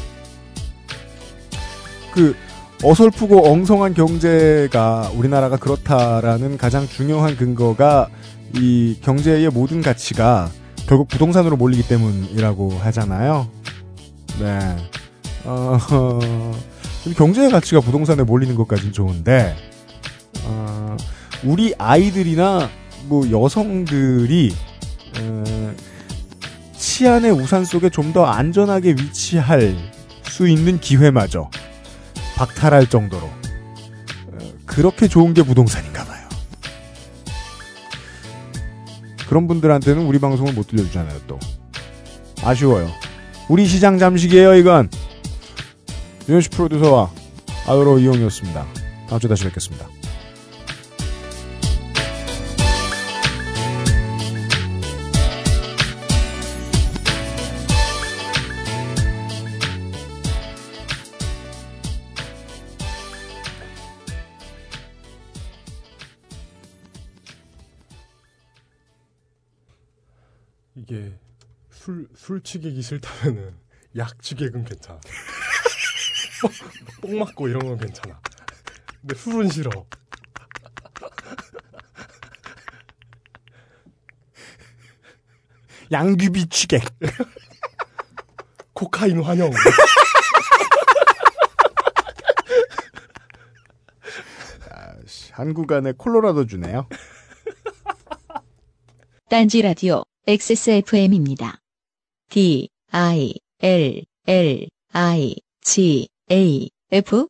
그 어설프고 엉성한 경제가 우리나라가 그렇다라는 가장 중요한 근거가 이 경제의 모든 가치가 결국 부동산으로 몰리기 때문이라고 하잖아요. 네. 어... 경제의 가치가 부동산에 몰리는 것까지는 좋은데 어, 우리 아이들이나 뭐 여성들이 어, 치안의 우산 속에 좀 더 안전하게 위치할 수 있는 기회마저 박탈할 정도로 그렇게 좋은 게 부동산인가 봐요. 그런 분들한테는 우리 방송을 못 들려주잖아요. 또 아쉬워요. 우리 시장 잠식이에요. 이건 유현씨 프로듀서와 아유로 이용이었습니다. 다음 주에 다시 뵙겠습니다. 이게 술, 술 취객이 싫다면은 약 취객은 괜찮아. 뽕 맞고 이런 건 괜찮아. 근데 술은 싫어. 양귀비 취객. 코카인 환영. 아씨, 한국 안에 콜로라도 주네요. 딴지 라디오 엑스에스에프엠입니다. D, I, L, L, I, G, A, F,